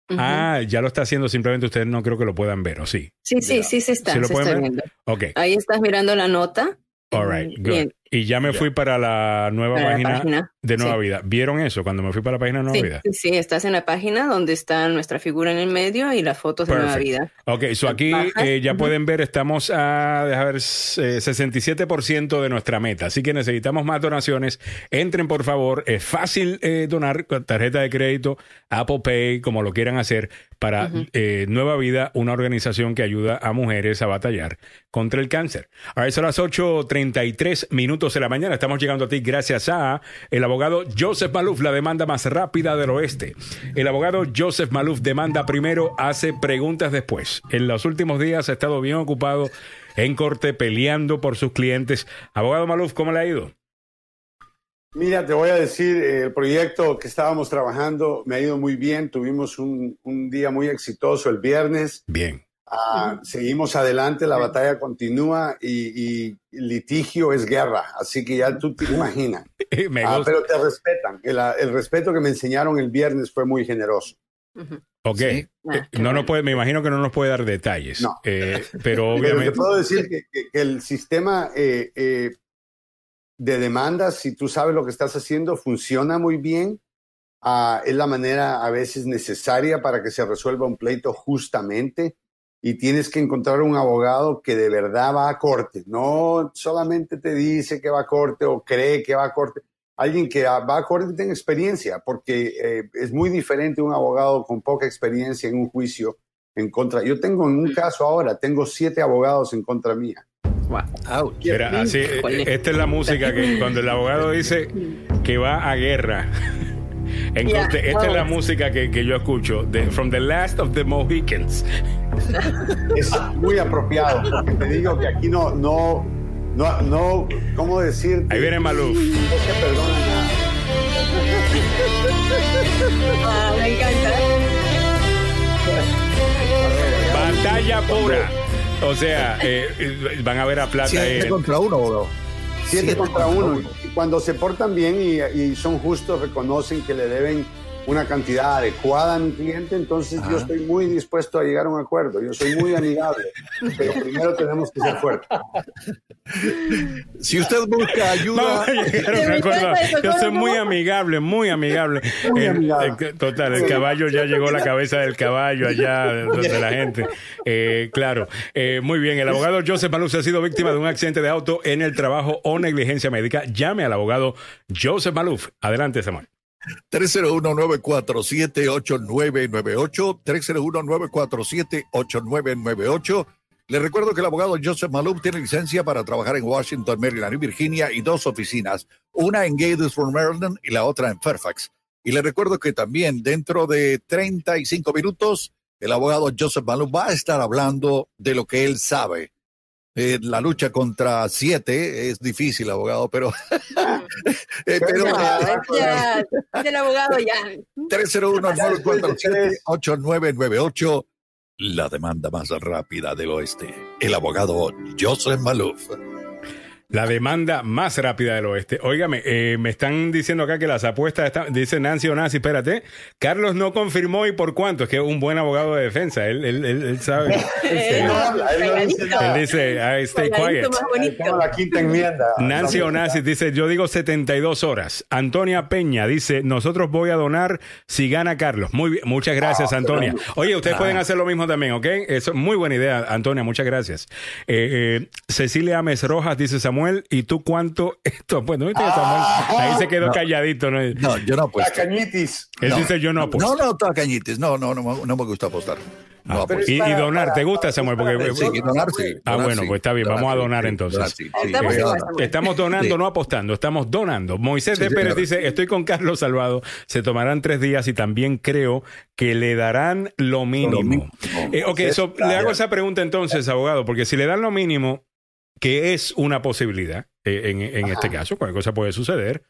Uh-huh. Ah, ya lo está haciendo, simplemente ustedes no creo que lo puedan ver, ¿o sí? Sí, sí, sí se está, ¿Sí lo se pueden está ver? viendo. Okay. Ahí estás mirando la nota. All right, good. Bien. Y ya me fui para la nueva para página, la página de Nueva sí. Vida. ¿Vieron eso cuando me fui para la página de Nueva sí, Vida? Sí, sí, estás en la página donde está nuestra figura en el medio y las fotos Perfect. de Nueva Vida. Ok, so aquí eh, ya uh-huh. pueden ver, estamos a, déjame ver, eh, sesenta y siete por ciento de nuestra meta. Así que necesitamos más donaciones. Entren, por favor. Es fácil eh, donar con tarjeta de crédito, Apple Pay, como lo quieran hacer, para uh-huh. eh, Nueva Vida, una organización que ayuda a mujeres a batallar contra el cáncer. Ahora son las ocho treinta y tres minutos de la mañana. Estamos llegando a ti gracias a el abogado Joseph Maluf, la demanda más rápida del oeste. El abogado Joseph Maluf demanda primero, hace preguntas después. En los últimos días ha estado bien ocupado en corte peleando por sus clientes. Abogado Maluf, ¿cómo le ha ido? Mira, te voy a decir, el proyecto que estábamos trabajando me ha ido muy bien. Tuvimos un, un día muy exitoso el viernes. Bien. Uh, seguimos adelante, la batalla continúa y, y litigio es guerra, así que ya tú te imaginas. uh, pero te respetan, el, el respeto que me enseñaron el viernes fue muy generoso. Ok, sí. no nos puede, me imagino que no nos puede dar detalles, no. eh, pero obviamente... Pero te puedo decir que, que, que el sistema eh, eh, de demandas, si tú sabes lo que estás haciendo, funciona muy bien. Uh, es la manera a veces necesaria para que se resuelva un pleito justamente. Y tienes que encontrar un abogado que de verdad va a corte. No solamente te dice que va a corte o cree que va a corte. Alguien que va a corte y tenga experiencia, porque eh, es muy diferente un abogado con poca experiencia en un juicio en contra. Yo tengo en un caso ahora, tengo siete abogados en contra mía. Wow. Era así, esta es la música que cuando el abogado dice que va a guerra. En yeah, corte, esta wow. es la música que, que yo escucho, de From the Last of the Mohicans. Es muy apropiado, porque te digo que aquí no, no, no, no, ¿cómo decirte? Ahí viene Maluf. No se perdona nada. Ah, me encanta. Batalla pura. O sea, eh, van a ver a plata. Siete sí, eh. contra uno, bro. Siete sí, contra uno. Y cuando se portan bien y, y son justos, reconocen que le deben una cantidad adecuada a mi cliente, entonces Ajá. yo estoy muy dispuesto a llegar a un acuerdo. Yo soy muy amigable, pero primero tenemos que ser fuertes. Si usted busca ayuda... No, yo soy muy amigable, muy amigable. Muy eh, eh, total, el caballo ya llegó, la cabeza del caballo allá de la gente. Eh, claro. Eh, muy bien, el abogado Joseph Maluf ha sido víctima de un accidente de auto en el trabajo o negligencia médica. Llame al abogado Joseph Maluf. Adelante, Samuel. tres cero uno, nueve cuatro siete, ocho nueve nueve ocho, tres cero uno, nueve cuatro siete, ocho nueve nueve ocho. Les recuerdo que el abogado Joseph Maluf tiene licencia para trabajar en Washington, Maryland y Virginia y dos oficinas, una en Gatesburg, Maryland y la otra en Fairfax. Y les recuerdo que también dentro de treinta y cinco minutos el abogado Joseph Maluf va a estar hablando de lo que él sabe. Eh, la lucha contra siete es difícil, abogado, pero... eh, pero ya, el abogado ya. tres cero uno, nueve cuatro siete, ocho nueve nueve ocho, la demanda más rápida del oeste. El abogado Joseph Maluf. La demanda más rápida del oeste. Óigame, eh, me están diciendo acá que las apuestas están... Dice Nancy o Nancy, espérate. Carlos no confirmó y por cuánto. Es que es un buen abogado de defensa. Él, él, él, él sabe. él, no habla, él, no dice nada. Él dice, I stay quiet. Como la quinta enmienda. Nancy o Nancy dice, yo digo setenta y dos horas. Antonia Peña dice, nosotros voy a donar si gana Carlos. Muy bien. Muchas gracias, ah, Antonia. Oye, ustedes ah. pueden hacer lo mismo también, ¿ok? Eso es muy buena idea, Antonia. Muchas gracias. Eh, eh, Cecilia Ames Rojas dice, Samuel, Samuel, ¿y tú cuánto? Esto, pues, ¿no viste que Samuel? Ahí se quedó no, calladito. No, no, yo no apuesto. Tacañitis. Él no, dice, yo no apuesto. No, no, tacañitis. No, no, no, no me gusta apostar. No, ah, y, para, y donar, ¿te gusta, para, Samuel? Porque, para, sí, donar, sí, donar, ah, bueno, pues está bien, donar, vamos a donar entonces. Donar, sí, sí, estamos, eh, estamos donando, sí. no apostando, estamos donando. Moisés sí, de Pérez sí, dice, estoy con Carlos Salvado, se tomarán tres días y también creo que le darán lo mínimo. Lo mínimo. Eh, ok, so, le hago esa pregunta entonces, abogado, porque si le dan lo mínimo, que es una posibilidad, en, en este caso, cualquier cosa puede suceder.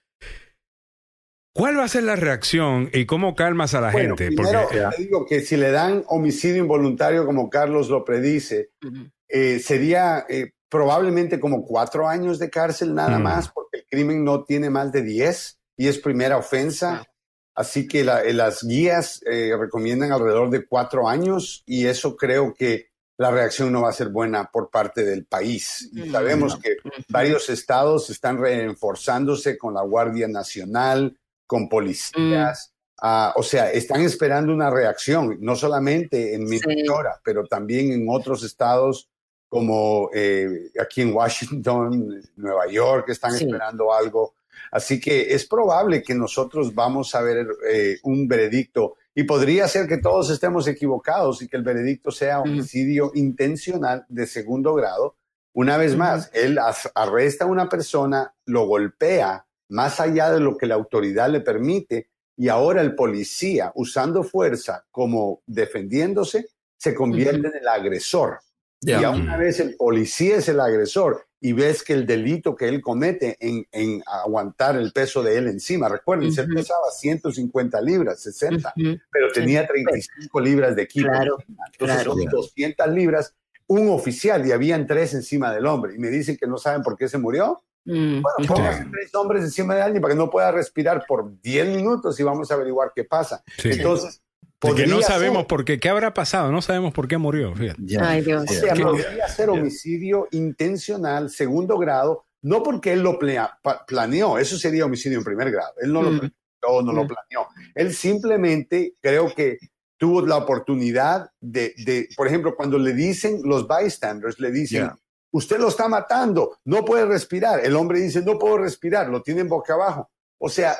¿Cuál va a ser la reacción y cómo calmas a la bueno, gente? Primero, porque te digo que si le dan homicidio involuntario, como Carlos lo predice, uh-huh. eh, sería eh, probablemente como cuatro años de cárcel nada uh-huh. más, porque el crimen no tiene más de diez y es primera ofensa. Uh-huh. Así que la, las guías eh, recomiendan alrededor de cuatro años y eso creo que la reacción no va a ser buena por parte del país. Y sabemos que varios estados están reforzándose con la Guardia Nacional, con policías. Mm. Uh, o sea, están esperando una reacción, no solamente en Minnesota, sí. pero también en otros estados como eh, aquí en Washington, Nueva York, están sí. esperando algo. Así que es probable que nosotros vamos a ver eh, un veredicto y podría ser que todos estemos equivocados y que el veredicto sea homicidio mm. intencional de segundo grado. Una vez mm. más, él as- arresta a una persona, lo golpea más allá de lo que la autoridad le permite y ahora el policía, usando fuerza como defendiéndose, se convierte mm. en el agresor. Yeah. Y a una vez el policía es el agresor y ves que el delito que él comete en, en aguantar el peso de él encima, recuerden, uh-huh. él pesaba ciento cincuenta libras, sesenta, uh-huh. pero tenía treinta y cinco libras de kilo. Claro, Entonces claro. son doscientas libras, un oficial y habían tres encima del hombre. Y me dicen que no saben por qué se murió. Mm. Bueno, pónganse sí. tres hombres encima de alguien para que no pueda respirar por diez minutos y vamos a averiguar qué pasa. Sí. Entonces... Porque no sabemos ser. por qué, qué habrá pasado, no sabemos por qué murió. Yeah. Ay, Dios. O sea, yeah. podría ser homicidio yeah. intencional, segundo grado, no porque él lo plea, pa, planeó, eso sería homicidio en primer grado, él no mm. lo planeó, no mm. lo planeó. Él simplemente creo que tuvo la oportunidad de, de por ejemplo, cuando le dicen los bystanders, le dicen, yeah. usted lo está matando, no puede respirar. El hombre dice, no puedo respirar, lo tienen boca abajo. O sea,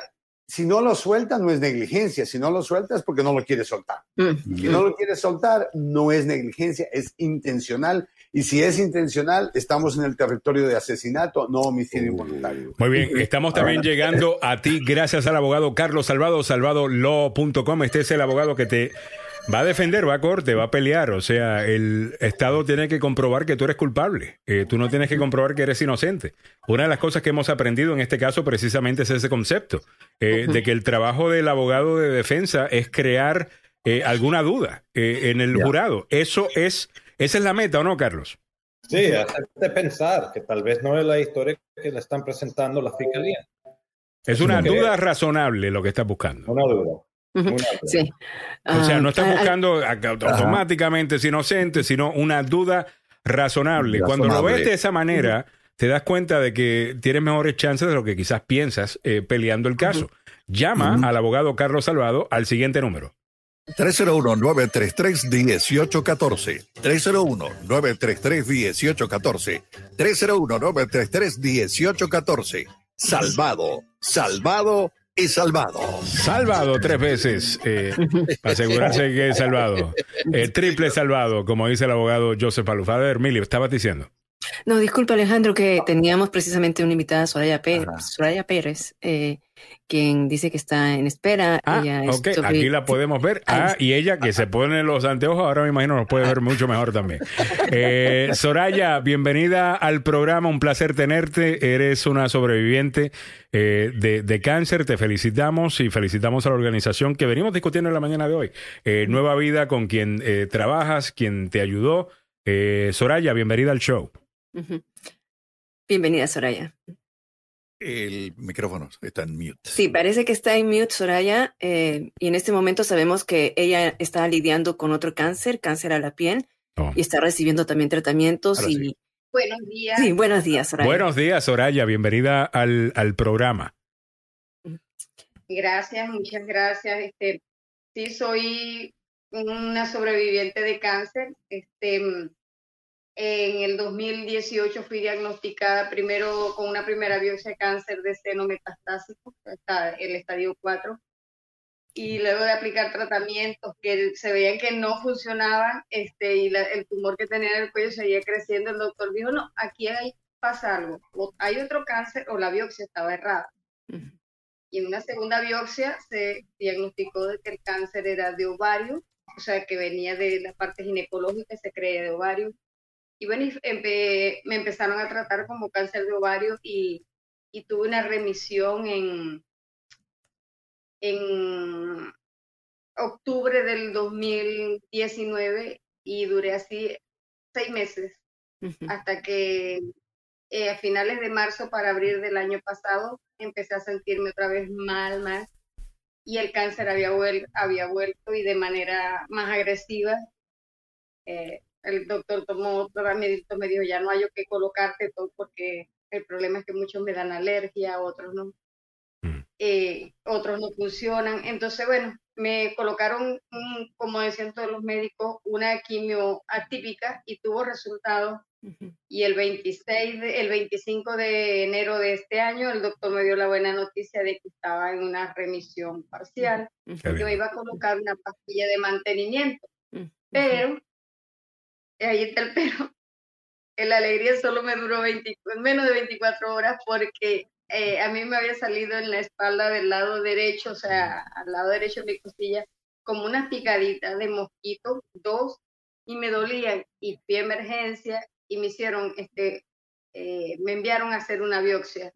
si no lo sueltas, no es negligencia. Si no lo sueltas, porque no lo quiere soltar. Mm-hmm. Si no lo quiere soltar, no es negligencia, es intencional. Y si es intencional, estamos en el territorio de asesinato, no homicidio involuntario. Muy bien, estamos también Ahora. llegando a ti gracias al abogado Carlos Salvado, salvado law punto com. Este es el abogado que te va a defender, va a corte, va a pelear. O sea, el Estado tiene que comprobar que tú eres culpable. Eh, tú no tienes que comprobar que eres inocente. Una de las cosas que hemos aprendido en este caso precisamente es ese concepto, eh, uh-huh. de que el trabajo del abogado de defensa es crear eh, alguna duda eh, en el yeah. jurado. Eso es, esa es la meta, ¿o no, Carlos? Sí, hacerte pensar que tal vez no es la historia que le están presentando la fiscalía. Es una no duda que... razonable lo que estás buscando. Una duda. Sí. O sea, no estás buscando automáticamente si inocente, sino una duda razonable. razonable. Cuando lo ves de esa manera, te das cuenta de que tienes mejores chances de lo que quizás piensas eh, peleando el caso. Llama uh-huh. al abogado Carlos Salvado al siguiente número. tres cero uno, nueve tres tres, uno ocho uno cuatro. tres cero uno, nueve tres tres, uno ocho uno cuatro. tres cero uno, nueve tres tres, uno ocho uno cuatro. Salvado, Salvado y Salvado. Salvado tres veces, eh, para asegurarse que es salvado. Eh, triple salvado, como dice el abogado Joseph Maluf. A ver, Mili, estabas diciendo. No, disculpa, Alejandro, que teníamos precisamente una invitada, Soraya Pérez, Soraya Pérez eh, quien dice que está en espera. Ah, ella ok, sobre... aquí la podemos ver. Ah, y ella que se pone los anteojos, ahora me imagino nos puede ver mucho mejor también. Eh, Soraya, bienvenida al programa, un placer tenerte. Eres una sobreviviente eh, de, de cáncer, te felicitamos y felicitamos a la organización que venimos discutiendo en la mañana de hoy. Eh, Nueva Vida, con quien eh, trabajas, quien te ayudó. Eh, Soraya, bienvenida al show. Uh-huh. Bienvenida, Soraya. El micrófono está en mute. Sí, parece que está en mute, Soraya. Eh, y en este momento sabemos que ella está lidiando con otro cáncer, cáncer a la piel, oh. y está recibiendo también tratamientos. Ahora y sí. Buenos días. Sí, buenos días, Soraya. Buenos días, Soraya. Bienvenida al, al programa. Gracias, muchas gracias. Este, sí, soy una sobreviviente de cáncer. Este... En el dos mil dieciocho fui diagnosticada primero con una primera biopsia de cáncer de seno metastásico, hasta el estadio cuatro. Y luego de aplicar tratamientos que se veían que no funcionaban este, y la, el tumor que tenía en el cuello seguía creciendo, el doctor dijo, no, aquí hay, pasa algo. O hay otro cáncer o la biopsia estaba errada. Uh-huh. Y en una segunda biopsia se diagnosticó de que el cáncer era de ovario, o sea, que venía de la parte ginecológica, se creía de ovario. Y bueno, empe- me empezaron a tratar como cáncer de ovario y, y tuve una remisión en, en octubre del dos mil diecinueve y duré así seis meses uh-huh. hasta que eh, a finales de marzo para abril del año pasado empecé a sentirme otra vez mal, mal. y el cáncer había, vuel- había vuelto y de manera más agresiva. Eh, el doctor tomó otro medicamento, me dijo, ya no hay que colocarte todo porque el problema es que muchos me dan alergia, otros no. Eh, otros no funcionan. Entonces, bueno, me colocaron, un, como decían todos los médicos, una quimio atípica y tuvo resultados. Uh-huh. Y el veintiséis de, el veinticinco de enero de este año, el doctor me dio la buena noticia de que estaba en una remisión parcial. Uh-huh. Yo bien. Iba a colocar una pastilla de mantenimiento, uh-huh. pero, ahí está el pero, la alegría solo me duró veinte, menos de veinticuatro horas porque... Eh, a mí me había salido en la espalda del lado derecho, o sea, al lado derecho de mi costilla, como unas picaditas de mosquito, dos, y me dolían, y fui a emergencia, y me hicieron, este, eh, me enviaron a hacer una biopsia.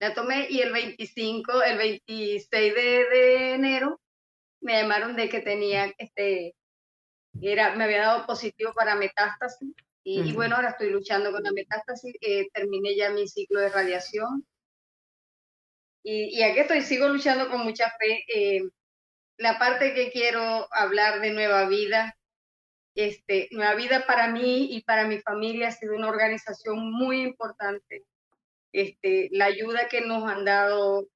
La tomé, y el veinticinco, el veintiséis de enero, me llamaron de que tenía, este, era, me había dado positivo para metástasis, y, uh-huh. y bueno, ahora estoy luchando con la metástasis, eh, terminé ya mi ciclo de radiación, Y, y aquí estoy, sigo luchando con mucha fe. Eh, la parte que quiero hablar de Nueva Vida, este, Nueva Vida para mí y para mi familia ha sido una organización muy importante. Este, la ayuda que nos han dado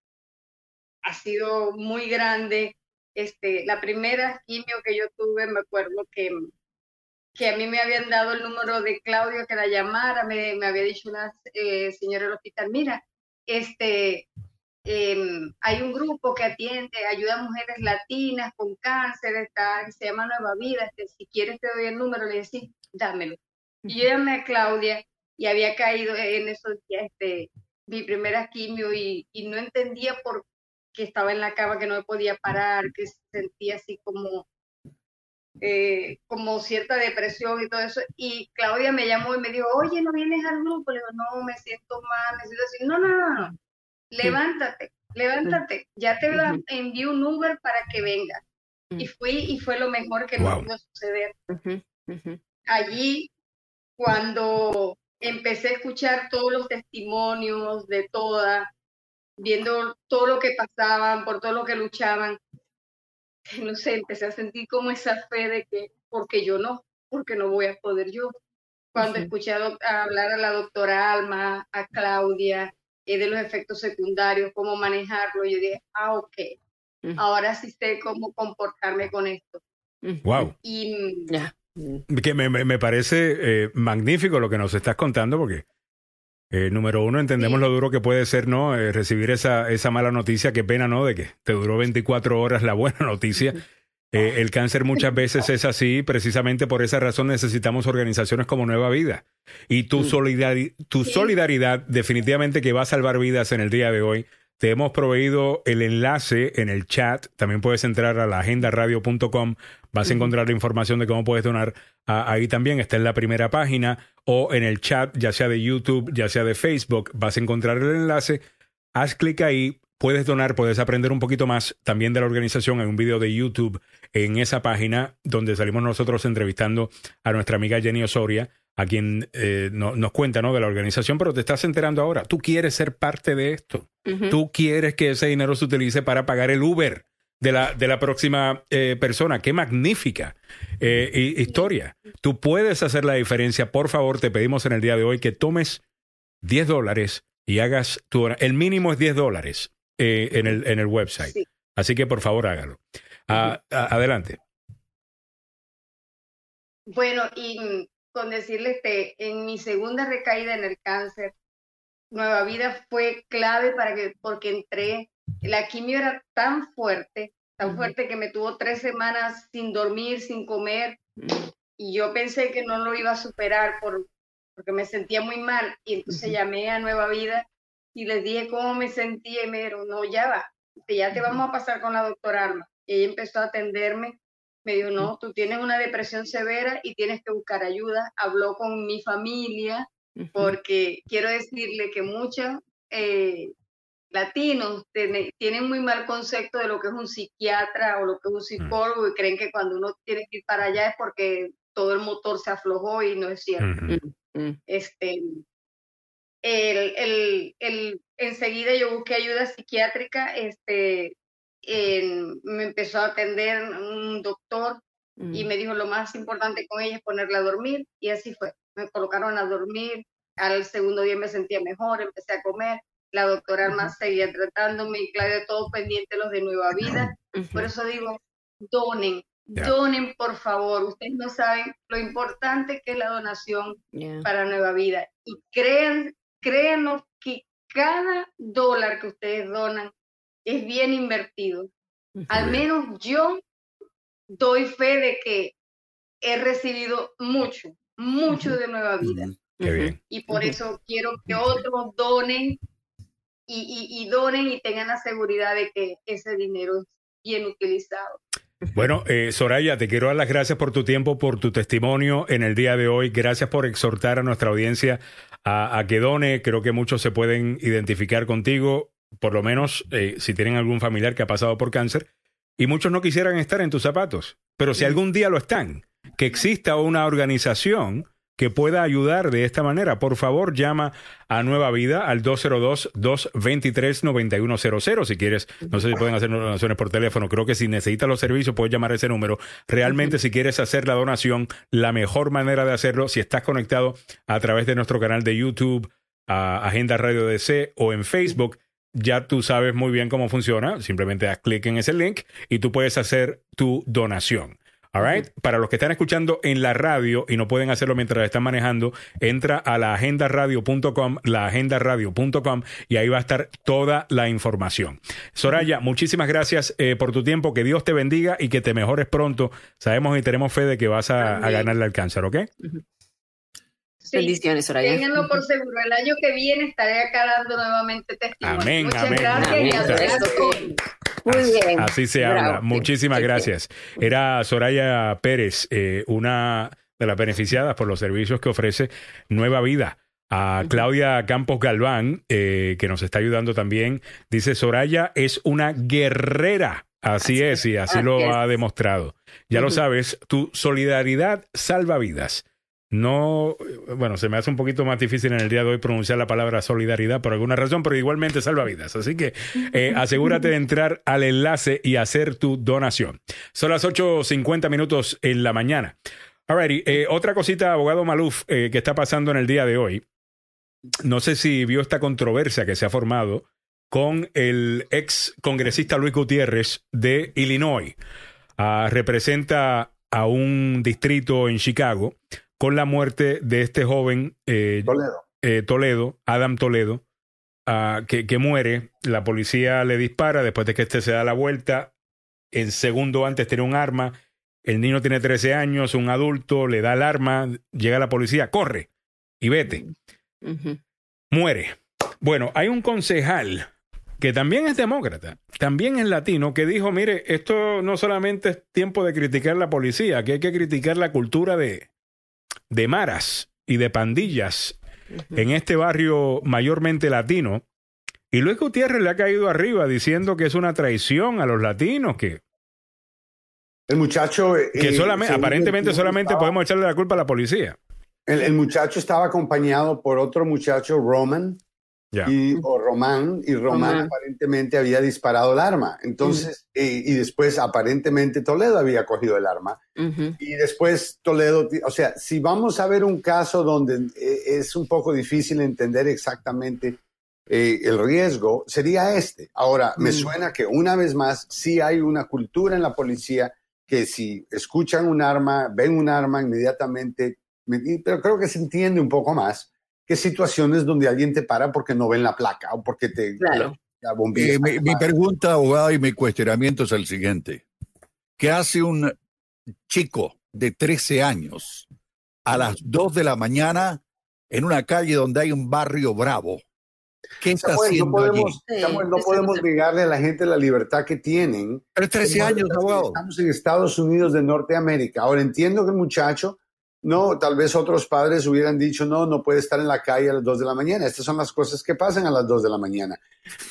ha sido muy grande. Este, la primera quimio que yo tuve, me acuerdo que, que a mí me habían dado el número de Claudia que la llamara, me, me había dicho una eh, señora del hospital, mira, este... Eh, hay un grupo que atiende, ayuda a mujeres latinas con cáncer, está, se llama Nueva Vida, este, si quieres te doy el número, le decís, dámelo. Y yo llamé a Claudia y había caído en esos días este, mi primera quimio y, y no entendía por qué estaba en la cama, que no me podía parar, que sentía así como, eh, como cierta depresión y todo eso. Y Claudia me llamó y me dijo, oye, ¿no vienes al grupo? Le digo, no, me siento mal, me siento así, no, no, no, no. levántate, levántate, ya te envío un Uber para que vengas. Y fui y fue lo mejor que wow. me pudo suceder. Uh-huh, uh-huh. Allí, cuando empecé a escuchar todos los testimonios de todas, viendo todo lo que pasaban, por todo lo que luchaban, no sé, empecé a sentir como esa fe de que, porque yo no, porque no voy a poder yo. Cuando uh-huh. escuché a doc- a hablar a la doctora Alma, a Claudia, de los efectos secundarios, cómo manejarlo. Yo dije, ah, ok, mm. ahora sí sé cómo comportarme con esto. Wow. Y yeah. que me, me parece eh, magnífico lo que nos estás contando, porque eh, número uno, entendemos sí. lo duro que puede ser, ¿no? Eh, recibir esa, esa mala noticia, qué pena, ¿no? De que te duró veinticuatro horas la buena noticia. Mm-hmm. Eh, el cáncer muchas veces es así, precisamente por esa razón necesitamos organizaciones como Nueva Vida. Y tu, solidari- tu solidaridad definitivamente que va a salvar vidas en el día de hoy. Te hemos proveído el enlace en el chat. También puedes entrar a la agenda radio punto com. Vas a encontrar la información de cómo puedes donar. Ah, ahí también está en la primera página o en el chat, ya sea de YouTube, ya sea de Facebook. Vas a encontrar el enlace. Haz clic ahí. Puedes donar, puedes aprender un poquito más también de la organización. Hay un video de YouTube en esa página donde salimos nosotros entrevistando a nuestra amiga Jenny Osoria, a quien eh, no, nos cuenta, ¿no?, de la organización, pero te estás enterando ahora. Tú quieres ser parte de esto. Uh-huh. Tú quieres que ese dinero se utilice para pagar el Uber de la, de la próxima eh, persona. ¡Qué magnífica eh, historia! Tú puedes hacer la diferencia. Por favor, te pedimos en el día de hoy que tomes diez dólares y hagas tu... El mínimo es diez dólares. Eh, en el en el website. Sí. Así que por favor hágalo. Ah, sí. a, adelante. Bueno, y con decirles que en mi segunda recaída en el cáncer, Nueva Vida fue clave para que porque entré, la quimio era tan fuerte, tan uh-huh. fuerte que me tuvo tres semanas sin dormir, sin comer, uh-huh. y yo pensé que no lo iba a superar por porque me sentía muy mal y entonces uh-huh. llamé a Nueva Vida y les dije cómo me sentía y me dijeron, no, ya va, ya te vamos a pasar con la doctora Alma. Y ella empezó a atenderme, me dijo, no, tú tienes una depresión severa y tienes que buscar ayuda. Habló con mi familia, porque quiero decirle que muchos eh, latinos ten, tienen muy mal concepto de lo que es un psiquiatra o lo que es un psicólogo y creen que cuando uno tiene que ir para allá es porque todo el motor se aflojó y no es cierto. Este... El, el, el, enseguida yo busqué ayuda psiquiátrica, este, eh, me empezó a atender un doctor mm. y me dijo lo más importante con ella es ponerla a dormir, y así fue. Me colocaron a dormir, al segundo día me sentía mejor, empecé a comer, la doctora uh-huh. más seguía tratándome, y Claudia, todo pendiente, los de Nueva Vida. Uh-huh. Por eso digo, donen, yeah. donen por favor, ustedes no saben lo importante que es la donación yeah. para Nueva Vida. Y crean, créanos que cada dólar que ustedes donan es bien invertido. Uh-huh. Al menos yo doy fe de que he recibido mucho, mucho uh-huh. de Nueva Vida. Uh-huh. Qué bien. Y por uh-huh. eso quiero que otros donen y, y, y donen y tengan la seguridad de que ese dinero es bien utilizado. Bueno, eh, Soraya, te quiero dar las gracias por tu tiempo, por tu testimonio en el día de hoy. Gracias por exhortar a nuestra audiencia a, a que done. Creo que muchos se pueden identificar contigo, por lo menos eh, si tienen algún familiar que ha pasado por cáncer. Y muchos no quisieran estar en tus zapatos, pero si algún día lo están, que exista una organización que pueda ayudar de esta manera. Por favor, llama a Nueva Vida al dos cero dos, dos dos tres, nueve uno cero cero. Si quieres, no sé si pueden hacer donaciones por teléfono. Creo que si necesitas los servicios, puedes llamar a ese número. Realmente, uh-huh. si quieres hacer la donación, la mejor manera de hacerlo, si estás conectado a través de nuestro canal de YouTube, a Agenda Radio D C o en Facebook, ya tú sabes muy bien cómo funciona. Simplemente haz clic en ese link y tú puedes hacer tu donación. All right. Para los que están escuchando en la radio y no pueden hacerlo mientras están manejando, entra a la agenda radio punto com, la agenda radio punto com, y ahí va a estar toda la información. Soraya, muchísimas gracias eh, por tu tiempo. Que Dios te bendiga y que te mejores pronto. Sabemos y tenemos fe de que vas a, a ganarle al cáncer, ¿ok? Sí. Bendiciones, Soraya. Ténganlo por seguro. El año que viene estaré acá dando nuevamente testimonio. Amén, Muchas amén. Gracias. Amén. Muy así, bien. Así se Bravo. Habla. Muchísimas sí, gracias. Sí. Era Soraya Pérez, eh, una de las beneficiadas por los servicios que ofrece Nueva Vida. A Claudia Campos Galván, eh, que nos está ayudando también, dice: Soraya es una guerrera. Así, así es, y así lo es. Ha demostrado. Ya uh-huh. lo sabes, tu solidaridad salva vidas. No, bueno, se me hace un poquito más difícil en el día de hoy pronunciar la palabra solidaridad por alguna razón, pero igualmente salva vidas. Así que eh, asegúrate de entrar al enlace y hacer tu donación. Son las ocho cincuenta minutos en la mañana. All righty, eh, otra cosita, abogado Maluf, eh, que está pasando en el día de hoy. No sé si vio esta controversia que se ha formado con el ex congresista Luis Gutiérrez de Illinois. Uh, representa a un distrito en Chicago, con la muerte de este joven eh, Toledo. Eh, Toledo, Adam Toledo, uh, que, que muere. La policía le dispara después de que este se da la vuelta. En segundo antes tiene un arma. El niño tiene trece años, un adulto, le da el arma, llega la policía, corre y vete. Uh-huh. Muere. Bueno, hay un concejal que también es demócrata, también es latino, que dijo: mire, esto no solamente es tiempo de criticar la policía, que hay que criticar la cultura de... de maras y de pandillas uh-huh. en este barrio mayormente latino. Y Luis Gutiérrez le ha caído arriba diciendo que es una traición a los latinos, que el muchacho que eh, solamente, aparentemente solamente estaba, podemos echarle la culpa a la policía. El, el muchacho estaba acompañado por otro muchacho, Roman, yeah. y, o Román, y Román uh-huh. aparentemente había disparado el arma. Entonces, uh-huh. y, y después aparentemente Toledo había cogido el arma. Uh-huh. Y después Toledo, o sea, si vamos a ver un caso donde es un poco difícil entender exactamente eh, el riesgo, sería este. Ahora, uh-huh. me suena que una vez más sí hay una cultura en la policía que si escuchan un arma, ven un arma inmediatamente, pero creo que se entiende un poco más. ¿Qué situaciones donde alguien te para porque no ven la placa o porque te... Claro. La, la bombilla eh, mi, mi pregunta, abogado, y mi cuestionamiento es el siguiente. ¿Qué hace un chico de trece años a las dos de la mañana en una calle donde hay un barrio bravo? ¿Qué está Samuel, haciendo no podemos, allí? Samuel, no podemos negarle a la gente la libertad que tienen. Pero trece años, abogado. Estamos en Estados Unidos de Norteamérica. Ahora entiendo que el muchacho... No, tal vez otros padres hubieran dicho, no, no puede estar en la calle a las dos de la mañana. Estas son las cosas que pasan a las dos de la mañana.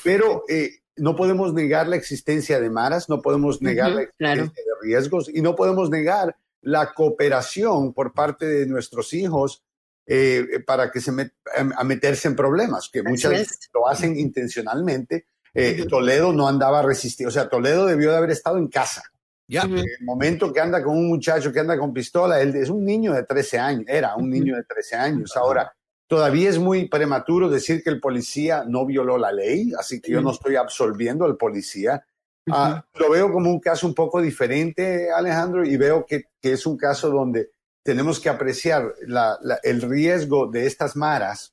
Pero eh, no podemos negar la existencia de maras, no podemos negar uh-huh, la existencia claro. de riesgos, y no podemos negar la cooperación por parte de nuestros hijos eh, para que se met- a meterse en problemas, que muchas veces lo hacen intencionalmente. eh, Toledo no andaba resistido. O sea, Toledo debió de haber estado en casa. Yeah. En el momento que anda con un muchacho que anda con pistola, él es un niño de trece años, era un niño de trece años. Ahora, todavía es muy prematuro decir que el policía no violó la ley, así que yo no estoy absolviendo al policía. Ah, lo veo como un caso un poco diferente, Alejandro, y veo que, que es un caso donde tenemos que apreciar la, la, el riesgo de estas maras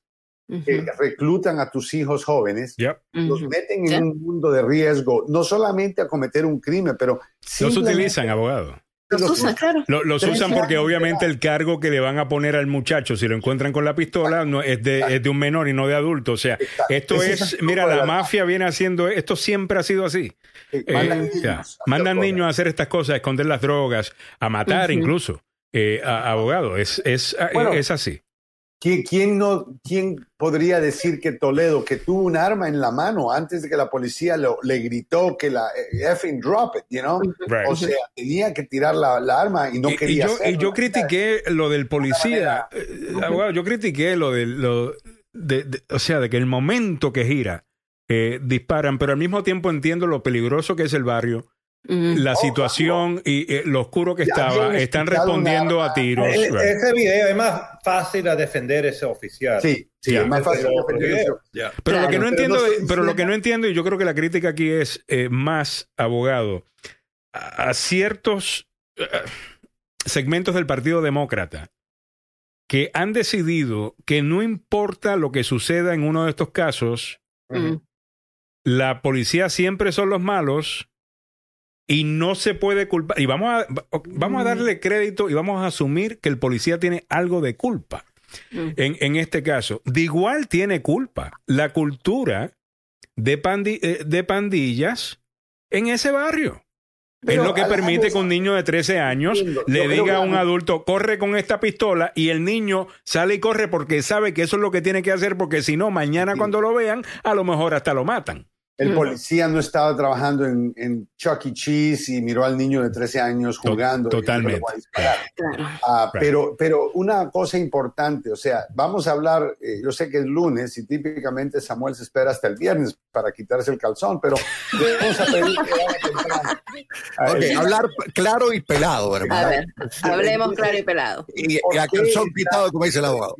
que reclutan a tus hijos jóvenes, yep. los meten en yep. un mundo de riesgo, no solamente a cometer un crimen, pero... Los utilizan, abogado. Los, los usan, claro. Los, los usan porque obviamente el cargo que le van a poner al muchacho, si lo encuentran con la pistola, no, es, de, es de un menor y no de adulto. O sea, exacto. esto es, es, es mira, la, la mafia viene haciendo, esto siempre ha sido así. Eh, mandan niños, ya, a, mandan niños a hacer estas cosas, a esconder las drogas, a matar uh-huh. incluso. Eh, a, abogado, es, es, bueno, es así. ¿Quién, no, ¿Quién podría decir que Toledo, que tuvo un arma en la mano antes de que la policía lo, le gritó que la effing drop it, you know? Right. O sea, tenía que tirar la, la arma y no y, quería y yo, hacerlo. Y yo critiqué lo del policía, eh, abogado, yo critiqué lo del, lo de, de, o sea, de que el momento que gira eh, disparan, pero al mismo tiempo entiendo lo peligroso que es el barrio, la situación oh, y eh, lo oscuro que ya estaba, están respondiendo a tiros. El, right. Ese video es más fácil a defender ese oficial. Sí, sí, yeah. es más fácil a defender eso. Yeah. Pero claro, lo que no entiendo, no, pero no, lo que no entiendo, y yo creo que la crítica aquí es eh, más, abogado, a, a ciertos uh, segmentos del Partido Demócrata que han decidido que no importa lo que suceda en uno de estos casos, uh-huh. la policía siempre son los malos. Y no se puede culpar. Y vamos a, vamos a darle crédito y vamos a asumir que el policía tiene algo de culpa. Mm. En, en este caso, de igual tiene culpa la cultura de, pandi, de pandillas en ese barrio. Pero es lo que permite que un niño de trece años lindo. le yo diga a un adulto, corre con esta pistola, y el niño sale y corre porque sabe que eso es lo que tiene que hacer, porque si no, mañana sí. cuando lo vean, a lo mejor hasta lo matan. El policía no estaba trabajando en, en Chuck E. Cheese y miró al niño de trece años jugando. Totalmente. Ah, pero, pero una cosa importante, o sea, vamos a hablar, eh, yo sé que es lunes y típicamente Samuel se espera hasta el viernes para quitarse el calzón, pero vamos a pedir que a okay, hablar claro y pelado, hermano. A ver, hablemos claro y pelado. Y, y a calzón quitado, como dice el abogado.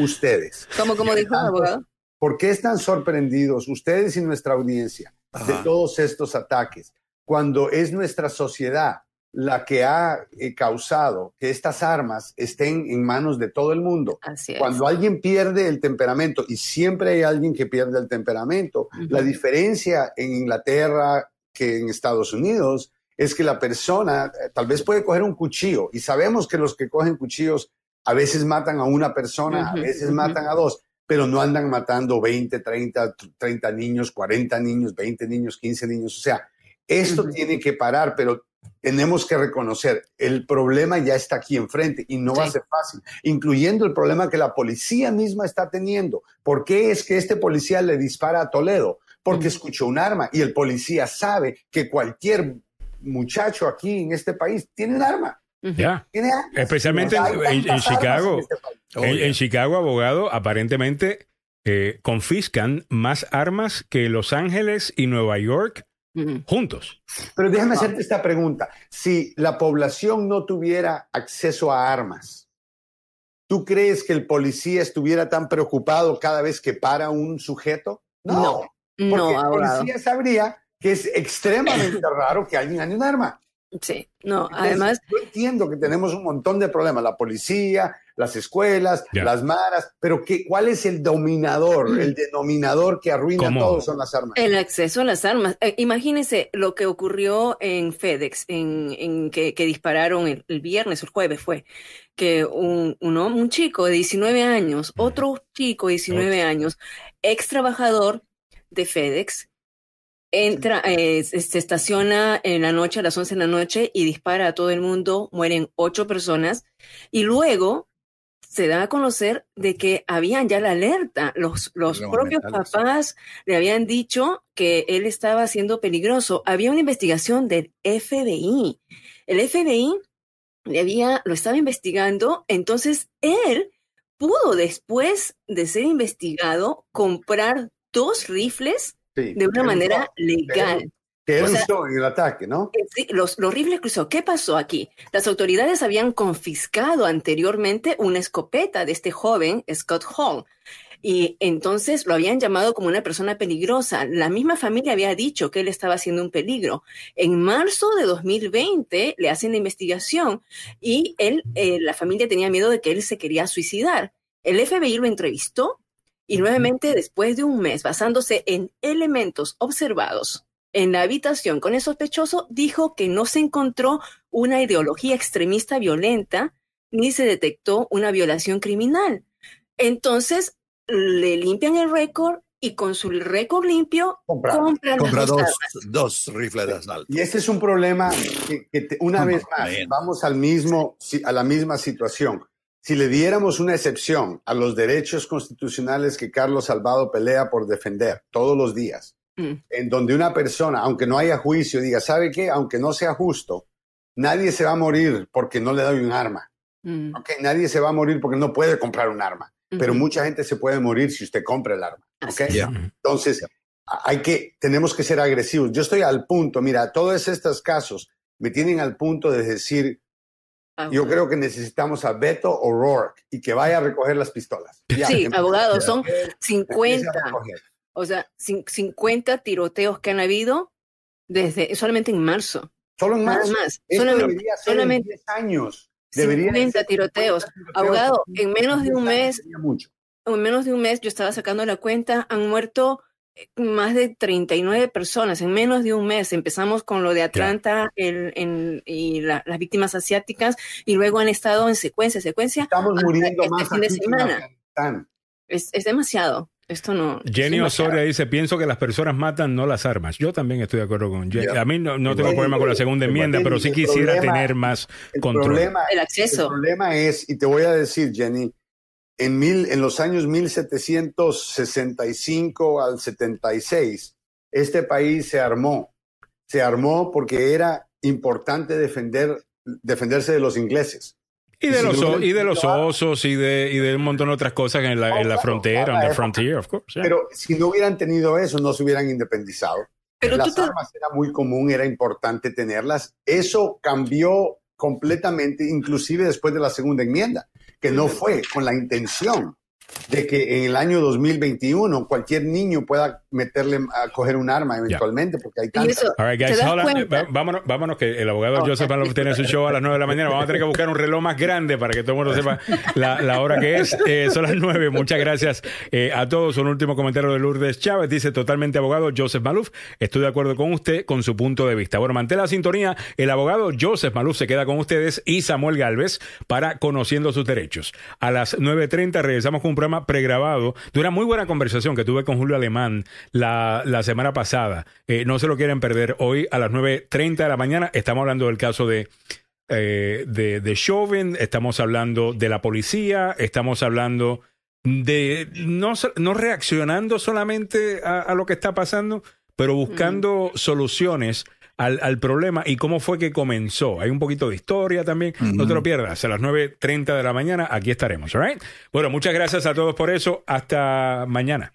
Ustedes. ¿Cómo, cómo dijo el abogado? ¿Por qué están sorprendidos ustedes y nuestra audiencia de Ajá. todos estos ataques? Cuando es nuestra sociedad la que ha eh, causado que estas armas estén en manos de todo el mundo. Así es. Cuando alguien pierde el temperamento, y siempre hay alguien que pierde el temperamento, uh-huh. la diferencia en Inglaterra que en Estados Unidos es que la persona eh, tal vez puede coger un cuchillo, y sabemos que los que cogen cuchillos a veces matan a una persona, uh-huh. a veces uh-huh. matan a dos, pero no andan matando veinte, treinta, treinta niños, cuarenta niños, veinte niños, quince niños. O sea, esto uh-huh. tiene que parar, pero tenemos que reconocer, el problema ya está aquí enfrente y no sí. va a ser fácil, incluyendo el problema que la policía misma está teniendo. ¿Por qué es que este policía le dispara a Toledo? Porque uh-huh. escuchó un arma, y el policía sabe que cualquier muchacho aquí en este país tiene un arma. Yeah. Especialmente en, en, en Chicago, en, en Chicago, abogado, aparentemente eh, confiscan más armas que Los Ángeles y Nueva York mm-hmm. juntos. Pero déjame hacerte esta pregunta. Si la población no tuviera acceso a armas, ¿tú crees que el policía estuviera tan preocupado cada vez que para un sujeto? No, no porque no, el policía sabría que es extremadamente raro que alguien ande un arma. Sí, no, entonces, además... Yo entiendo que tenemos un montón de problemas, la policía, las escuelas, yeah. las maras, pero ¿qué, ¿cuál es el dominador, el denominador que arruina ¿Cómo? todo? Son las armas. El acceso a las armas. Eh, imagínense lo que ocurrió en FedEx, en, en que, que dispararon el, el viernes, el jueves fue, que un, uno, un chico de diecinueve años, otro chico de diecinueve años, ex trabajador de FedEx, entra, eh, se estaciona en la noche, a las once de la noche, y dispara a todo el mundo, mueren ocho personas, y luego se da a conocer de que habían ya la alerta, los, los propios papás le habían dicho que él estaba siendo peligroso, había una investigación del F B I, el F B I le había, lo estaba investigando, entonces él pudo, después de ser investigado, comprar dos rifles Sí, de una manera el, legal. Que él usó en el ataque, ¿no? Los, los rifles cruzados. ¿Qué pasó aquí? Las autoridades habían confiscado anteriormente una escopeta de este joven, Scott Hall, y entonces lo habían llamado como una persona peligrosa. La misma familia había dicho que él estaba siendo un peligro. En marzo de dos mil veinte le hacen la investigación y él, eh, la familia tenía miedo de que él se quería suicidar. El F B I lo entrevistó y nuevamente después de un mes, basándose en elementos observados en la habitación con el sospechoso, dijo que no se encontró una ideología extremista violenta ni se detectó una violación criminal. Entonces, le limpian el récord y con su récord limpio compra, compra, compra dos, dos rifles de asalto. Y ese es un problema que, que te, una oh, vez más man. vamos al mismo, a la misma situación. Si le diéramos una excepción a los derechos constitucionales que Carlos Salvado pelea por defender todos los días, mm. en donde una persona, aunque no haya juicio, diga, ¿sabe qué? Aunque no sea justo, nadie se va a morir porque no le doy un arma. Mm. ¿Okay? Nadie se va a morir porque no puede comprar un arma. Pero uh-huh. mucha gente se puede morir si usted compra el arma. ¿Okay? Yeah. Entonces, hay que, tenemos que ser agresivos. Yo estoy al punto, mira, todos estos casos me tienen al punto de decir, ah, yo bueno. creo que necesitamos a Beto O'Rourke y que vaya a recoger las pistolas. Ya, sí, abogados, son cincuenta, o sea, cincuenta tiroteos que han habido desde solamente en marzo. Solo en marzo. Más. Eso solamente, debería ser solamente en diez años. cincuenta tiroteos. Abogado, en menos de un mes, en menos de un mes, yo estaba sacando la cuenta, han muerto más de treinta y nueve personas en menos de un mes. Empezamos con lo de Atlanta el, en, y la, las víctimas asiáticas y luego han estado en secuencia, secuencia. Estamos muriendo este más fin de semana. Es, es demasiado. Esto no. Jenny Osorio dice, pienso que las personas matan, no las armas. Yo también estoy de acuerdo con Jenny. Yeah. A mí no, no tengo Jenny, problema con la segunda enmienda, pero sí quisiera problema, tener más el control. Problema, el acceso. El problema es, y te voy a decir, Jenny, en, mil, en los años mil setecientos sesenta y cinco al setenta y seis, este país se armó. Se armó porque era importante defender, defenderse de los ingleses. Y de, los, y de los osos y de, y de un montón de otras cosas en la, oh, en la claro, frontera, en la frontera, of course. Yeah. Pero si no hubieran tenido eso, no se hubieran independizado. Pero las armas te... era muy común, era importante tenerlas. Eso cambió completamente, inclusive después de la segunda enmienda, que no fue con la intención de que en el año dos mil veintiuno cualquier niño pueda meterle a coger un arma eventualmente, yeah. porque hay tantas. All right, guys, hold on. Va, vámonos, vámonos, que el abogado Joseph Maluf tiene su show a las nueve de la mañana. Vamos a tener que buscar un reloj más grande para que todo el mundo sepa la, la hora que es. Eh, son las nueve. Muchas gracias eh, a todos. Un último comentario de Lourdes Chávez. Dice, totalmente abogado Joseph Maluf. Estoy de acuerdo con usted, con su punto de vista. Bueno, mantén la sintonía. El abogado Joseph Maluf se queda con ustedes y Samuel Galvez para Conociendo sus Derechos. A las nueve treinta regresamos con un programa pregrabado de una muy buena conversación que tuve con Julio Alemán la, la semana pasada. Eh, no se lo quieren perder. Hoy a las nueve treinta de la mañana estamos hablando del caso de, eh, de, de Chauvin, estamos hablando de la policía, estamos hablando de no, no reaccionando solamente a, a lo que está pasando, pero buscando mm. soluciones al, al problema y cómo fue que comenzó. Hay un poquito de historia también. Mm. No te lo pierdas. A las nueve treinta de la mañana aquí estaremos. All right? Bueno, muchas gracias a todos por eso. Hasta mañana.